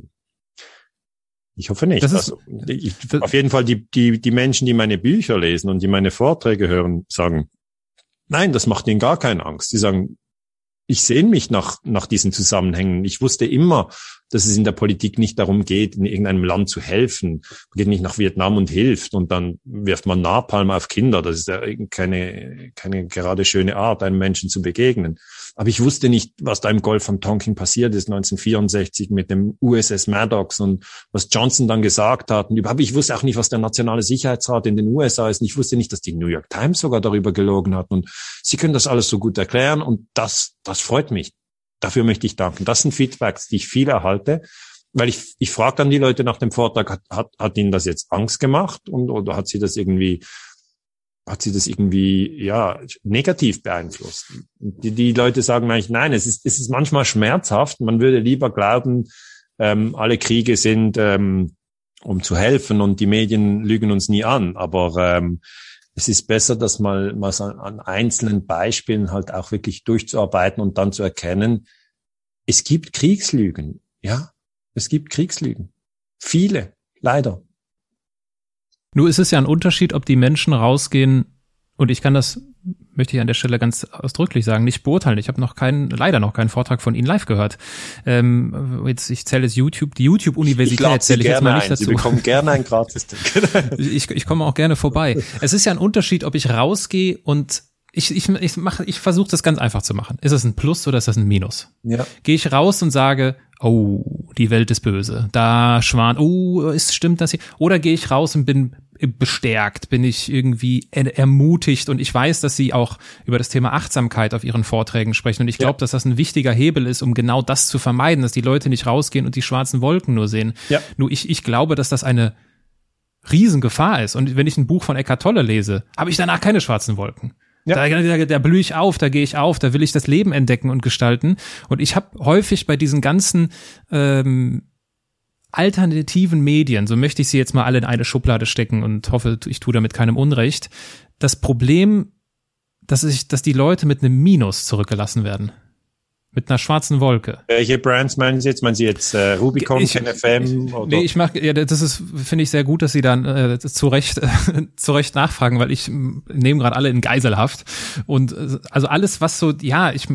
ich hoffe nicht. Das ist, also, ich, das auf jeden Fall die die die Menschen, die meine Bücher lesen und die meine Vorträge hören, sagen, nein, das macht ihnen gar keine Angst. Sie sagen, ich sehne mich nach nach diesen Zusammenhängen. Ich wusste immer, dass es in der Politik nicht darum geht, in irgendeinem Land zu helfen. Man geht nicht nach Vietnam und hilft und dann wirft man Napalm auf Kinder. Das ist ja keine keine gerade schöne Art, einem Menschen zu begegnen. Aber ich wusste nicht, was da im Golf von Tonkin passiert ist neunzehnhundertvierundsechzig mit dem U S S Maddox und was Johnson dann gesagt hat. Und überhaupt, ich wusste auch nicht, was der Nationale Sicherheitsrat in den U S A ist. Und ich wusste nicht, dass die New York Times sogar darüber gelogen hat. Und Sie können das alles so gut erklären. Und das, das freut mich. Dafür möchte ich danken. Das sind Feedbacks, die ich viel erhalte. Weil ich, ich frage dann die Leute nach dem Vortrag, hat, hat, hat Ihnen das jetzt Angst gemacht? Und, oder hat Sie das irgendwie hat sie das irgendwie, ja, negativ beeinflusst. Die, die Leute sagen eigentlich, nein, es ist, es ist manchmal schmerzhaft. Man würde lieber glauben, ähm, alle Kriege sind, ähm, um zu helfen und die Medien lügen uns nie an. Aber ähm, es ist besser, das mal, mal so an einzelnen Beispielen halt auch wirklich durchzuarbeiten und dann zu erkennen, es gibt Kriegslügen. Ja, es gibt Kriegslügen. Viele, leider. Nur ist es ja ein Unterschied, ob die Menschen rausgehen, und ich kann das, möchte ich an der Stelle ganz ausdrücklich sagen, nicht beurteilen. Ich habe noch keinen, leider noch keinen Vortrag von Ihnen live gehört. Ähm, jetzt, ich zähle jetzt YouTube, die YouTube-Universität zähle ich jetzt mal nicht dazu. Sie bekommen gerne ein Gratis-Ticket. ich, ich komme auch gerne vorbei. Es ist ja ein Unterschied, ob ich rausgehe und ich, ich, ich mache, ich versuche das ganz einfach zu machen. Ist das ein Plus oder ist das ein Minus? Ja. Gehe ich raus und sage, oh, die Welt ist böse, da schwan, oh, ist, stimmt das hier? Oder gehe ich raus und bin bestärkt, bin ich irgendwie er- ermutigt und ich weiß, dass Sie auch über das Thema Achtsamkeit auf Ihren Vorträgen sprechen und ich glaube, ja. dass das ein wichtiger Hebel ist, um genau das zu vermeiden, dass die Leute nicht rausgehen und die schwarzen Wolken nur sehen. Ja. Nur ich, ich glaube, dass das eine Riesengefahr ist und wenn ich ein Buch von Eckhart Tolle lese, habe ich danach keine schwarzen Wolken. Ja. Da, da, da blühe ich auf, da gehe ich auf, da will ich das Leben entdecken und gestalten. Und ich habe häufig bei diesen ganzen ähm, alternativen Medien, so möchte ich sie jetzt mal alle in eine Schublade stecken und hoffe, ich tue damit keinem Unrecht, das Problem, dass ich, dass die Leute mit einem Minus zurückgelassen werden. Mit einer schwarzen Wolke. Welche Brands meinen Sie jetzt? Meinen Sie jetzt äh, Rubicon, K N F M? Oder? Nee, ich mag, ja, das ist, finde ich sehr gut, dass Sie dann äh, zu Recht, äh, zu Recht nachfragen, weil ich nehme gerade alle in Geiselhaft. Und äh, also alles, was so, ja, ich,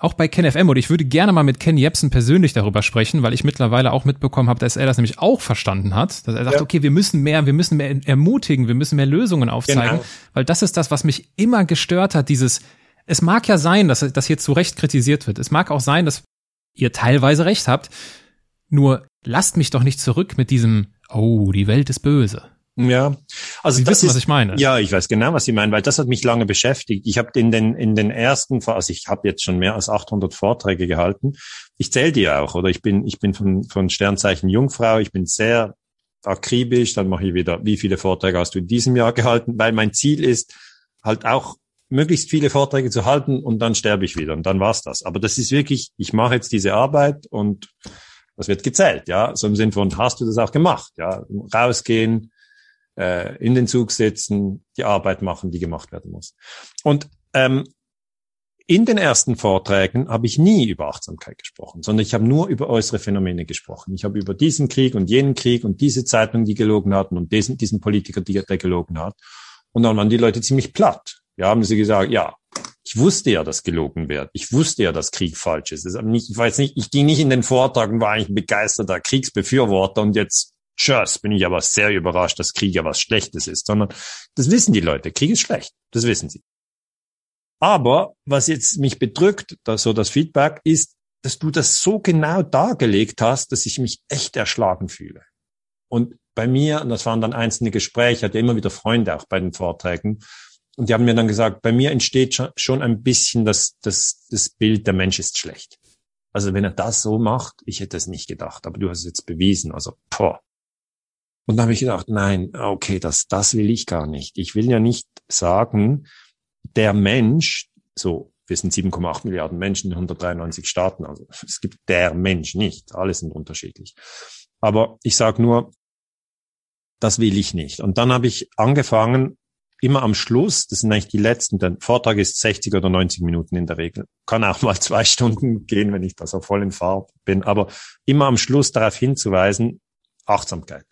auch bei K N F M, oder ich würde gerne mal mit Ken Jebsen persönlich darüber sprechen, weil ich mittlerweile auch mitbekommen habe, dass er das nämlich auch verstanden hat, dass er sagt, ja. okay, wir müssen mehr, wir müssen mehr ermutigen, wir müssen mehr Lösungen aufzeigen, genau. Weil das ist das, was mich immer gestört hat, dieses, es mag ja sein, dass das hier zu Recht kritisiert wird. Es mag auch sein, dass ihr teilweise recht habt. Nur lasst mich doch nicht zurück mit diesem, oh, die Welt ist böse. Ja, also Sie wissen, ist, was ich meine. Ja, ich weiß genau, was Sie meinen, weil das hat mich lange beschäftigt. Ich habe in den in den ersten, also ich habe jetzt schon mehr als achthundert Vorträge gehalten. Ich zähle die auch, oder ich bin ich bin von von Sternzeichen Jungfrau. Ich bin sehr akribisch. Dann mache ich wieder, wie viele Vorträge hast du in diesem Jahr gehalten? Weil mein Ziel ist halt auch möglichst viele Vorträge zu halten, und dann sterbe ich wieder und dann war's das. Aber das ist wirklich, ich mache jetzt diese Arbeit und das wird gezählt, ja, so im Sinn von, hast du das auch gemacht, ja, rausgehen, äh, in den Zug sitzen, die Arbeit machen, die gemacht werden muss. Und ähm, in den ersten Vorträgen habe ich nie über Achtsamkeit gesprochen, sondern ich habe nur über äußere Phänomene gesprochen. Ich habe über diesen Krieg und jenen Krieg und diese Zeitung, die gelogen hatten, und diesen, diesen Politiker, die, der gelogen hat. Und dann waren die Leute ziemlich platt. Ja, haben sie gesagt, ja, ich wusste ja, dass gelogen wird. Ich wusste ja, dass Krieg falsch ist. Das nicht, ich weiß nicht, ich ging nicht in den Vortrag und war eigentlich ein begeisterter Kriegsbefürworter, und jetzt, tschüss, bin ich aber sehr überrascht, dass Krieg ja was Schlechtes ist, sondern das wissen die Leute. Krieg ist schlecht. Das wissen sie. Aber was jetzt mich bedrückt, das, so das Feedback, ist, dass du das so genau dargelegt hast, dass ich mich echt erschlagen fühle. Und bei mir, und das waren dann einzelne Gespräche, ich hatte immer wieder Freunde auch bei den Vorträgen, und die haben mir dann gesagt, bei mir entsteht schon ein bisschen das, das, das Bild, der Mensch ist schlecht. Also wenn er das so macht, ich hätte es nicht gedacht, aber du hast es jetzt bewiesen, also boah. Und dann habe ich gedacht, nein, okay, das, das will ich gar nicht. Ich will ja nicht sagen, der Mensch, so, wir sind sieben Komma acht Milliarden Menschen in hundertdreiundneunzig Staaten, also es gibt der Mensch nicht, alle sind unterschiedlich. Aber ich sage nur, das will ich nicht. Und dann habe ich angefangen, immer am Schluss, das sind eigentlich die letzten, der Vortrag ist sechzig oder neunzig Minuten in der Regel. Kann auch mal zwei Stunden gehen, wenn ich da so voll in Fahrt bin. Aber immer am Schluss darauf hinzuweisen, Achtsamkeit.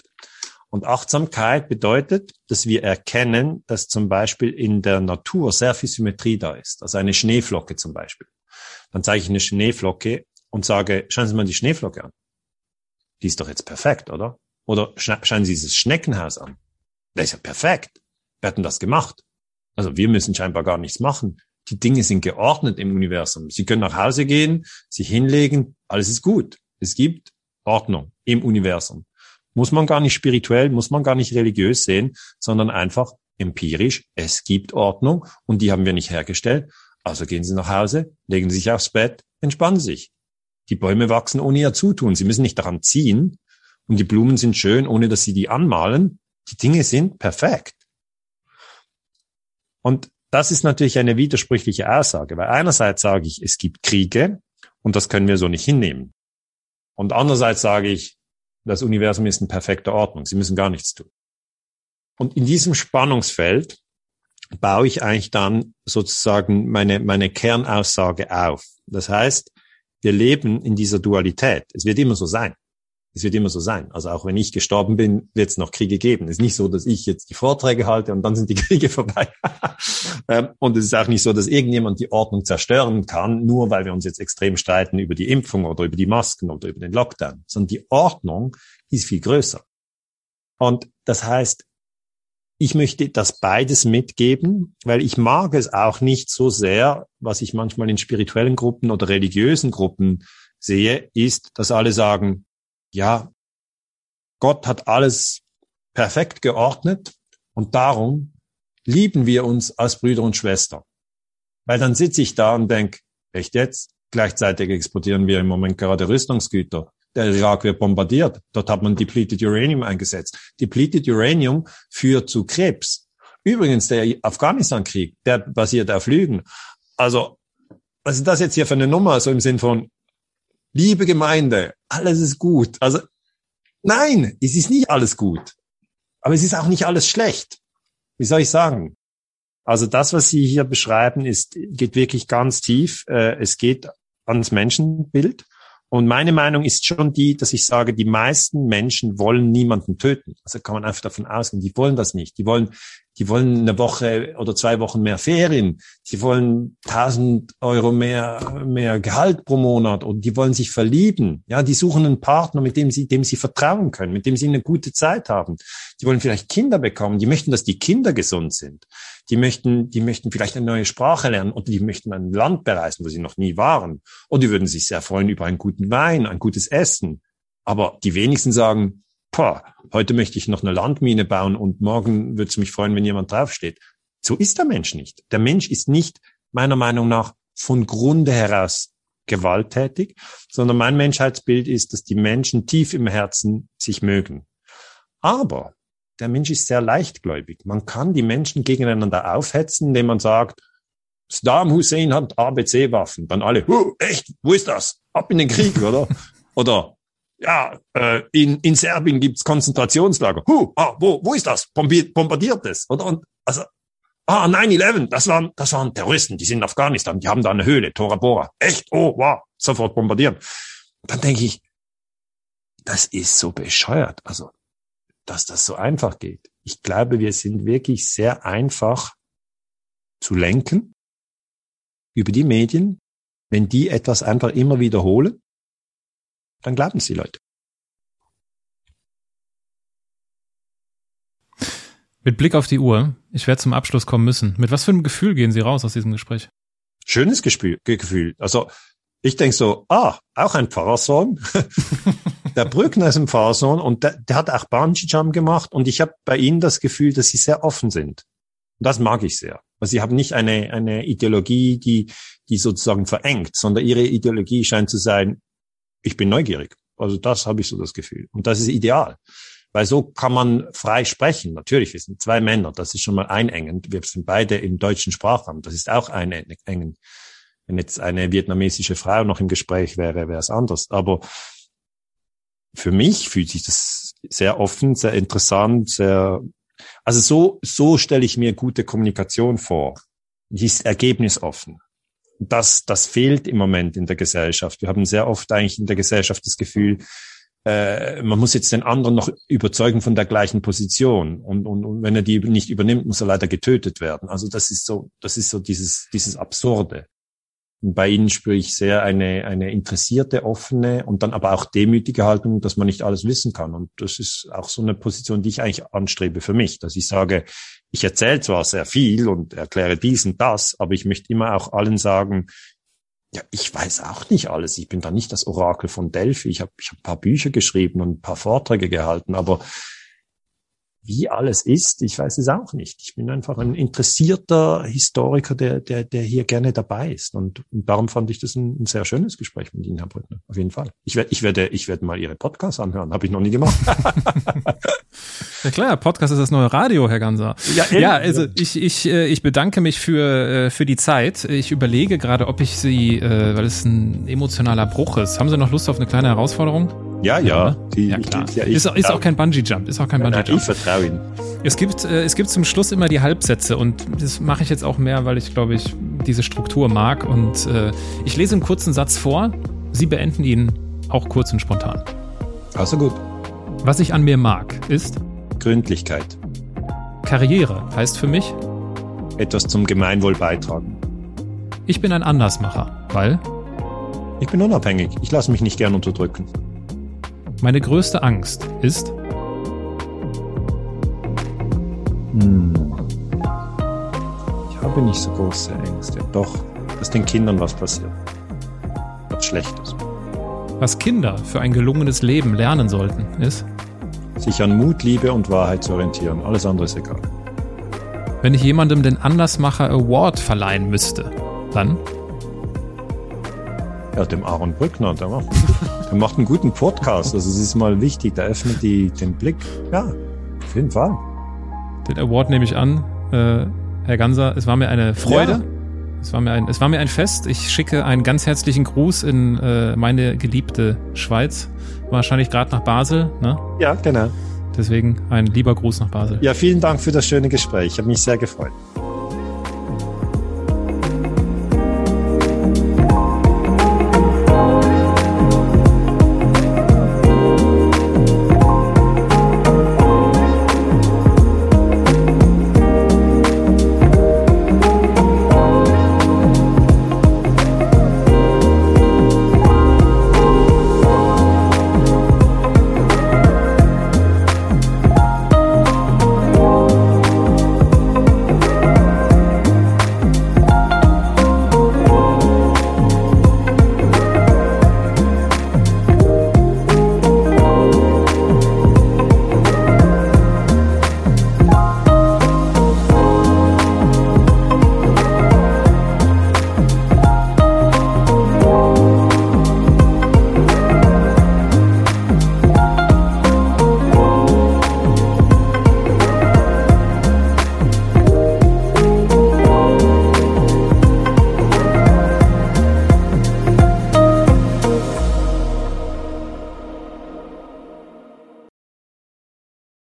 Und Achtsamkeit bedeutet, dass wir erkennen, dass zum Beispiel in der Natur sehr viel Symmetrie da ist. Also eine Schneeflocke zum Beispiel. Dann zeige ich eine Schneeflocke und sage, schauen Sie mal die Schneeflocke an. Die ist doch jetzt perfekt, oder? Oder schauen Sie dieses Schneckenhaus an. Das ist ja perfekt. Wir hatten das gemacht. Also wir müssen scheinbar gar nichts machen. Die Dinge sind geordnet im Universum. Sie können nach Hause gehen, sich hinlegen, alles ist gut. Es gibt Ordnung im Universum. Muss man gar nicht spirituell, muss man gar nicht religiös sehen, sondern einfach empirisch. Es gibt Ordnung und die haben wir nicht hergestellt. Also gehen Sie nach Hause, legen Sie sich aufs Bett, entspannen sich. Die Bäume wachsen ohne ihr Zutun. Sie müssen nicht daran ziehen. Und die Blumen sind schön, ohne dass Sie die anmalen. Die Dinge sind perfekt. Und das ist natürlich eine widersprüchliche Aussage, weil einerseits sage ich, es gibt Kriege und das können wir so nicht hinnehmen. Und andererseits sage ich, das Universum ist in perfekter Ordnung, Sie müssen gar nichts tun. Und in diesem Spannungsfeld baue ich eigentlich dann sozusagen meine, meine Kernaussage auf. Das heißt, wir leben in dieser Dualität. Es wird immer so sein. Es wird immer so sein. Also auch wenn ich gestorben bin, wird es noch Kriege geben. Es ist nicht so, dass ich jetzt die Vorträge halte und dann sind die Kriege vorbei. Und es ist auch nicht so, dass irgendjemand die Ordnung zerstören kann, nur weil wir uns jetzt extrem streiten über die Impfung oder über die Masken oder über den Lockdown. Sondern die Ordnung ist viel größer. Und das heißt, ich möchte das beides mitgeben, weil ich mag es auch nicht so sehr, was ich manchmal in spirituellen Gruppen oder religiösen Gruppen sehe, ist, dass alle sagen, ja, Gott hat alles perfekt geordnet und darum lieben wir uns als Brüder und Schwestern. Weil dann sitze ich da und denke, echt jetzt? Gleichzeitig exportieren wir im Moment gerade Rüstungsgüter. Der Irak wird bombardiert. Dort hat man Depleted Uranium eingesetzt. Depleted Uranium führt zu Krebs. Übrigens, der Afghanistan-Krieg, der basiert auf Lügen. Also, was ist das jetzt hier für eine Nummer? So im Sinn von, liebe Gemeinde, alles ist gut. Also nein, es ist nicht alles gut. Aber es ist auch nicht alles schlecht. Wie soll ich sagen? Also das, was Sie hier beschreiben, ist geht wirklich ganz tief. Es geht ans Menschenbild. Und meine Meinung ist schon die, dass ich sage, die meisten Menschen wollen niemanden töten. Also kann man einfach davon ausgehen, die wollen das nicht. Die wollen, die wollen eine Woche oder zwei Wochen mehr Ferien. Die wollen tausend Euro mehr, mehr Gehalt pro Monat. Und die wollen sich verlieben. Ja, die suchen einen Partner, mit dem sie, dem sie vertrauen können, mit dem sie eine gute Zeit haben. Die wollen vielleicht Kinder bekommen. Die möchten, dass die Kinder gesund sind. Die möchten, die möchten vielleicht eine neue Sprache lernen oder die möchten ein Land bereisen, wo sie noch nie waren. Oder die würden sich sehr freuen über einen guten Wein, ein gutes Essen. Aber die wenigsten sagen, boah, heute möchte ich noch eine Landmine bauen und morgen würde es mich freuen, wenn jemand draufsteht. So ist der Mensch nicht. Der Mensch ist nicht, meiner Meinung nach, von Grunde heraus gewalttätig, sondern mein Menschheitsbild ist, dass die Menschen tief im Herzen sich mögen. Aber der Mensch ist sehr leichtgläubig. Man kann die Menschen gegeneinander aufhetzen, indem man sagt, Saddam Hussein hat A B C-Waffen. Dann alle, huh, echt, wo ist das? Ab in den Krieg, oder? Oder, ja, äh, in, in Serbien gibt's Konzentrationslager. Huh, ah, wo, wo ist das? Bombiert, bombardiert es, oder? Und, also, ah, nine eleven, das waren, das waren Terroristen, die sind in Afghanistan, die haben da eine Höhle, Tora Bora. Echt, oh, wow, sofort bombardieren. Dann denke ich, das ist so bescheuert, also. Dass das so einfach geht. Ich glaube, wir sind wirklich sehr einfach zu lenken über die Medien. Wenn die etwas einfach immer wiederholen, dann glauben es die Leute. Mit Blick auf die Uhr, ich werde zum Abschluss kommen müssen. Mit was für einem Gefühl gehen Sie raus aus diesem Gespräch? Schönes Gespü- Gefühl. Also ich denke so, ah, auch ein Pfarrersohn. Der Brückner ist ein Pfarrersohn und der, der hat auch Bungee-Jump gemacht und ich habe bei ihnen das Gefühl, dass sie sehr offen sind. Und das mag ich sehr. Also sie haben nicht eine eine Ideologie, die die sozusagen verengt, sondern ihre Ideologie scheint zu sein, ich bin neugierig. Also das habe ich so das Gefühl. Und das ist ideal, weil so kann man frei sprechen. Natürlich, wir sind zwei Männer, das ist schon mal einengend. Wir sind beide im deutschen Sprachraum, das ist auch einengend. Wenn jetzt eine vietnamesische Frau noch im Gespräch wäre, wäre es anders. Aber für mich fühlt sich das sehr offen, sehr interessant, sehr, also so, so stelle ich mir gute Kommunikation vor. Die ist ergebnisoffen. Das, das fehlt im Moment in der Gesellschaft. Wir haben sehr oft eigentlich in der Gesellschaft das Gefühl, äh, man muss jetzt den anderen noch überzeugen von der gleichen Position. Und, und, und wenn er die nicht übernimmt, muss er leider getötet werden. Also das ist so, das ist so dieses, dieses Absurde. Bei ihnen spüre ich sehr eine, eine interessierte, offene und dann aber auch demütige Haltung, dass man nicht alles wissen kann. Und das ist auch so eine Position, die ich eigentlich anstrebe für mich, dass ich sage, ich erzähle zwar sehr viel und erkläre dies und das, aber ich möchte immer auch allen sagen, ja, ich weiß auch nicht alles. Ich bin da nicht das Orakel von Delphi. Ich habe ich hab ein paar Bücher geschrieben und ein paar Vorträge gehalten, aber wie alles ist, ich weiß es auch nicht. Ich bin einfach ein interessierter Historiker, der der, der hier gerne dabei ist. Und, und darum fand ich das ein, ein sehr schönes Gespräch mit Ihnen, Herr Brückner. Auf jeden Fall. Ich werde ich werde, ich werde mal Ihre Podcasts anhören. Habe ich noch nie gemacht. Ja klar, Podcast ist das neue Radio, Herr Ganser. Ja, ja also ich ich ich bedanke mich für für die Zeit. Ich überlege gerade, ob ich Sie, weil es ein emotionaler Bruch ist. Haben Sie noch Lust auf eine kleine Herausforderung? Ja, ja. Die, ja klar. Ich, ja, ich, ist, ist auch kein Bungee-Jump. Ist auch kein Bungee-Jump. Ich vertraue Ihnen. Es gibt, äh, es gibt zum Schluss immer die Halbsätze und das mache ich jetzt auch mehr, weil ich, glaube ich, diese Struktur mag. Und äh, ich lese einen kurzen Satz vor. Sie beenden ihn auch kurz und spontan. Also gut. Was ich an mir mag, ist Gründlichkeit. Karriere heißt für mich etwas zum Gemeinwohl beitragen. Ich bin ein Andersmacher, weil ich bin unabhängig. Ich lasse mich nicht gern unterdrücken. Meine größte Angst ist hm. Ich habe nicht so große Ängste. Doch, dass den Kindern was passiert. Was Schlechtes. Was Kinder für ein gelungenes Leben lernen sollten, ist sich an Mut, Liebe und Wahrheit zu orientieren. Alles andere ist egal. Wenn ich jemandem den Andersmacher Award verleihen müsste, dann ja, dem Aaron Brückner, der macht, der macht einen guten Podcast. Also es ist mal wichtig, der öffnet die, den Blick. Ja, auf jeden Fall. Den Award nehme ich an. Äh, Herr Ganser, es war mir eine Freude. Ja. Es war mir ein, es war mir ein Fest. Ich schicke einen ganz herzlichen Gruß in äh, meine geliebte Schweiz. Wahrscheinlich gerade nach Basel. Ne? Ja, genau. Deswegen ein lieber Gruß nach Basel. Ja, vielen Dank für das schöne Gespräch. Ich habe mich sehr gefreut.